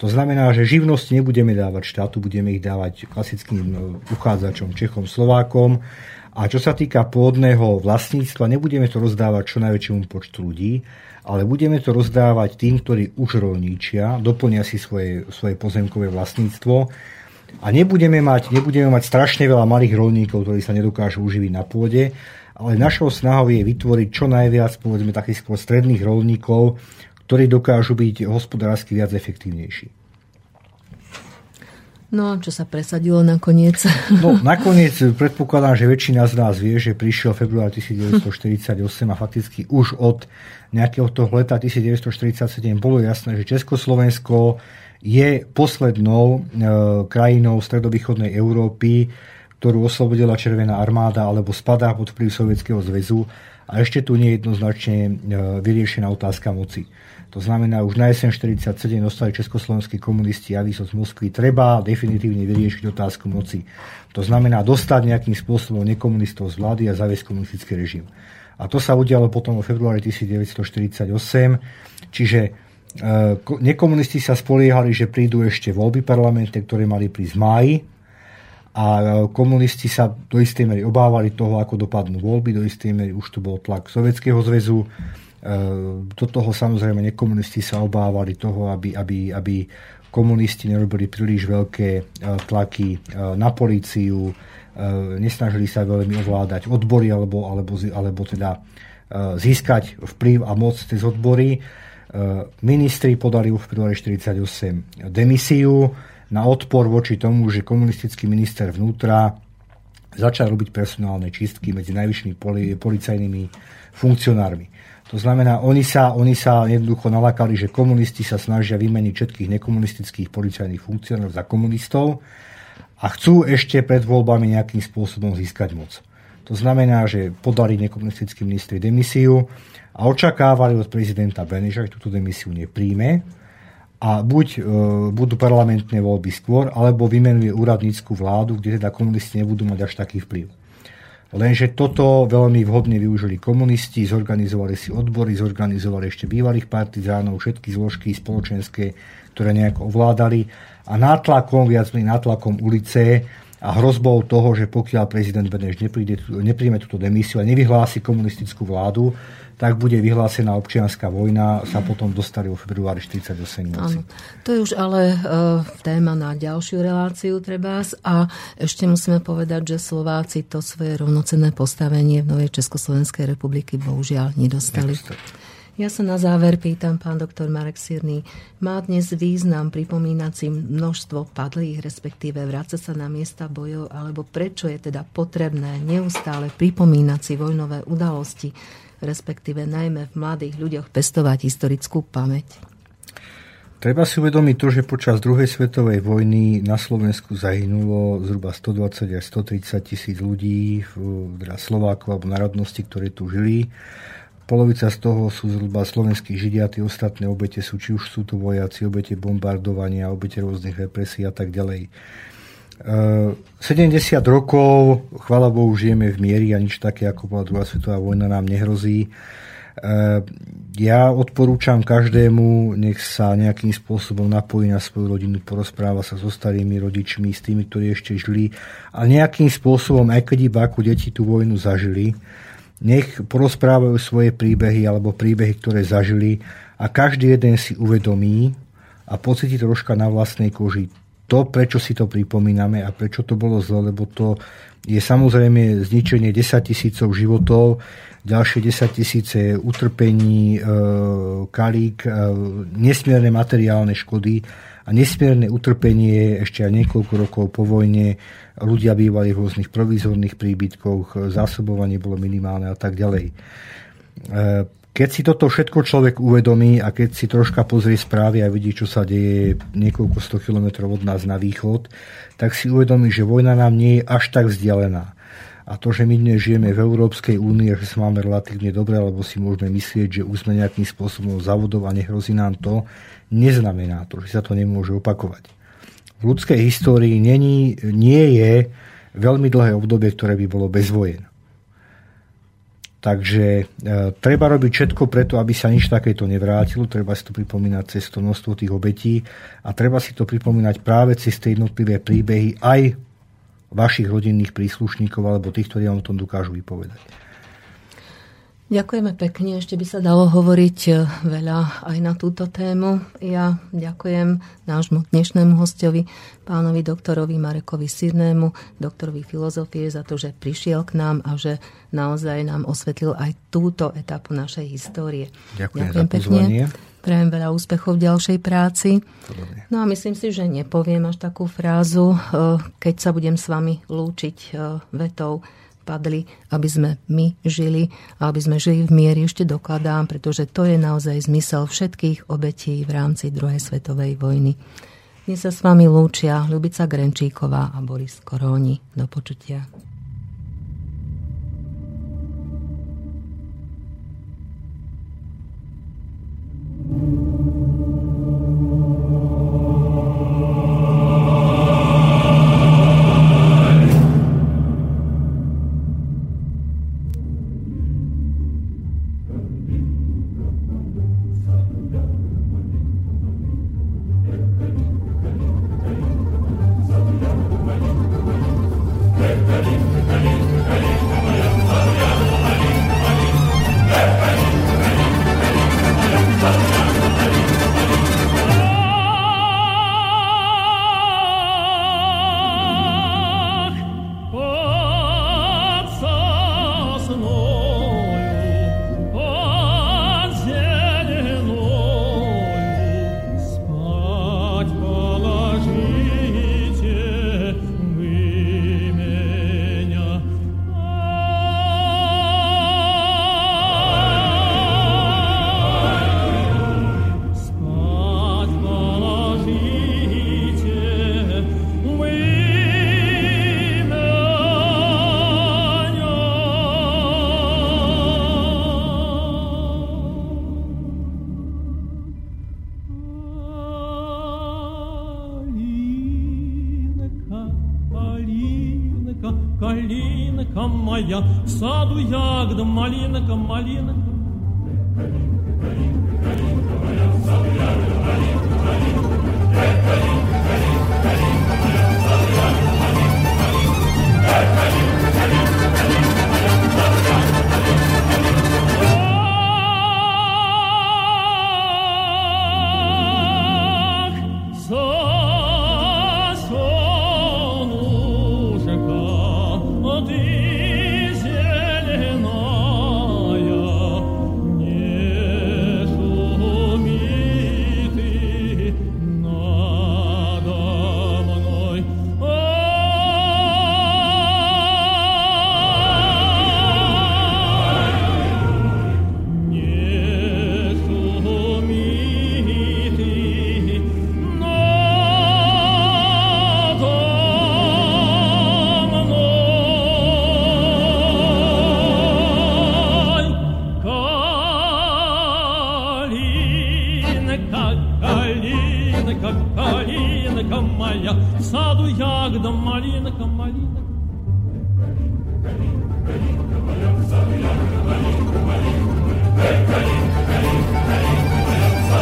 To znamená, že živnosti nebudeme dávať štátu, budeme ich dávať klasickým uchádzačom, Čechom, Slovákom. A čo sa týka pôdneho vlastníctva, nebudeme to rozdávať čo najväčšiemu počtu ľudí, ale budeme to rozdávať tým, ktorí už rolníčia, doplnia si svoje, svoje pozemkové vlastníctvo. A nebudeme mať, nebudeme mať strašne veľa malých rolníkov, ktorí sa nedokážu uživiť na pôde, ale našou snahou je vytvoriť čo najviac, povedzme, takých skôr stredných rolníkov, ktorí dokážu byť hospodársky viac efektívnejší. No a čo sa presadilo nakoniec? No nakoniec predpokladám, že väčšina z nás vie, že prišiel február devätnásťstoštyridsaťosem a fakticky už od nejakého toho leta devätnásťstoštyridsaťsedem bolo jasné, že Československo je poslednou e, krajinou stredovýchodnej Európy, ktorú oslobodila Červená armáda alebo spadá pod vplyv Sovietskeho zväzu a ešte tu nie je jednoznačne e, vyriešená otázka moci. To znamená, už na jeseň štyridsaťsedem dostali československí komunisti avízo z Moskvy. Treba definitívne vyriešiť otázku moci. To znamená dostať nejakým spôsobom nekomunistov z vlády a zaviesť komunistický režim. A to sa udialo potom vo februári devätnásťstoštyridsaťosem. Čiže nekomunisti sa spoliehali, že prídu ešte voľby parlamentné, ktoré mali prísť v máji. A komunisti sa do istej miery obávali toho, ako dopadnú voľby. Do istej miery už tu bol tlak Sovietskeho zväzu. Do toho samozrejme nekomunisti sa obávali toho, aby, aby, aby komunisti nerobili príliš veľké tlaky na políciu, nesnažili sa veľmi ovládať odbory alebo, alebo, alebo teda získať vplyv a moc cez odbory. Ministri podali už v februári štyridsaťosem demisiu na odpor voči tomu, že komunistický minister vnútra začal robiť personálne čistky medzi najvyššími poli- policajnými funkcionármi. To znamená, oni sa, oni sa jednoducho nalakali, že komunisti sa snažia vymeniť všetkých nekomunistických policajných funkcionárov za komunistov a chcú ešte pred voľbami nejakým spôsobom získať moc. To znamená, že podali nekomunistickí ministri demisiu a očakávali od prezidenta Beneša, že túto demisiu nepríjme a buď e, budú parlamentné voľby skôr, alebo vymenuje úradnícku vládu, kde teda komunisti nebudú mať až taký vplyv. Lenže toto veľmi vhodne využili komunisti, zorganizovali si odbory, zorganizovali ešte bývalých partizánov, všetky zložky spoločenské, ktoré nejako ovládali a nátlakom, viac menej nátlakom ulice a hrozbou toho, že pokiaľ prezident Beneš nepríjme túto demisiu a nevyhlási komunistickú vládu, tak bude vyhlásená občianská vojna, sa potom dostali vo februári štyridsaťosem. Áno. To je už ale e, téma na ďalšiu reláciu trebárs a ešte musíme povedať, že Slováci to svoje rovnocenné postavenie v novej Československej republiky bohužiaľ nedostali. Nedostali. Ja sa na záver pýtam, pán doktor Marek Syrný, má dnes význam pripomínať si množstvo padlých, respektíve vráca sa na miesta bojov, alebo prečo je teda potrebné neustále pripomínať si vojnové udalosti, respektíve najmä v mladých ľuďoch pestovať historickú pamäť? Treba si uvedomiť to, že počas druhej svetovej vojny na Slovensku zahynulo zhruba stodvadsať až stotridsať tisíc ľudí, teda Slovákov alebo národnosti, ktorí tu žili. Polovica z toho sú zhruba slovenskí židia, tie ostatné obete sú, či už sú to vojaci, obete bombardovania, obete rôznych represí a tak ďalej. sedemdesiat rokov, chvála Bohu, žijeme v mieri a nič také, ako bola druhá svetová vojna, nám nehrozí. Ja odporúčam každému, nech sa nejakým spôsobom napojí na svoju rodinu, porozpráva sa so starými rodičmi, s tými, ktorí ešte žili a nejakým spôsobom, aj keď iba ako deti tú vojnu zažili, nech porozprávajú svoje príbehy alebo príbehy, ktoré zažili a každý jeden si uvedomí a pocíti troška na vlastnej koži to, prečo si to pripomíname a prečo to bolo zle, lebo to je samozrejme zničenie desaťtisícov životov, ďalšie desaťtisíce utrpení, kalík, nesmierne materiálne škody a nesmierne utrpenie ešte aj niekoľko rokov po vojne. Ľudia bývali v rôznych provizorných príbytkoch, zásobovanie bolo minimálne a tak ďalej. Keď si toto všetko človek uvedomí a keď si troška pozrie správy a vidí, čo sa deje niekoľko sto kilometrov od nás na východ, tak si uvedomí, že vojna nám nie je až tak vzdialená. A to, že my dnes žijeme v Európskej únii, že sa máme relatívne dobre, alebo si môžeme myslieť, že už sme nejakým spôsobom závodov a nehrozí nám to, neznamená to, že sa to nemôže opakovať. V ľudskej histórii nie, nie je veľmi dlhé obdobie, ktoré by bolo bez vojen. Takže e, treba robiť všetko preto, aby sa nič takéto nevrátilo. Treba si to pripomínať cez to množstvo tých obetí a treba si to pripomínať práve cez tie jednotlivé príbehy aj vašich rodinných príslušníkov alebo tých, ktorí vám o tom dokážu vypovedať. Ďakujeme pekne. Ešte by sa dalo hovoriť veľa aj na túto tému. Ja ďakujem nášmu dnešnému hostovi, pánovi doktorovi Marekovi Syrnému, doktorovi filozofie, za to, že prišiel k nám a že naozaj nám osvetlil aj túto etapu našej histórie. Ďakujem, ďakujem za pozvanie. Prajem veľa úspechov v ďalšej práci. Podobne. No a myslím si, že nepoviem až takú frázu, keď sa budem s vami lúčiť vetou, padli, aby sme my žili a aby sme žili v miery, ešte dokladám, pretože to je naozaj zmysel všetkých obetí v rámci druhej svetovej vojny. Dnes sa s vami lúčia Ľubica Grenčíková a Boris Koróni. Do počutia. Ready? Малинка, калинка моя, в саду ягода, малинка, малинка. Калинка, калинка, калинка моя, в саду ягода, малинка, малинка. Калинка, калинка, калинка моя, в саду ягода, малинка, малинка. Калинка, калинка, калинка моя, в саду ягода, малинка, малинка. Ах, сон!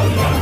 Thank you.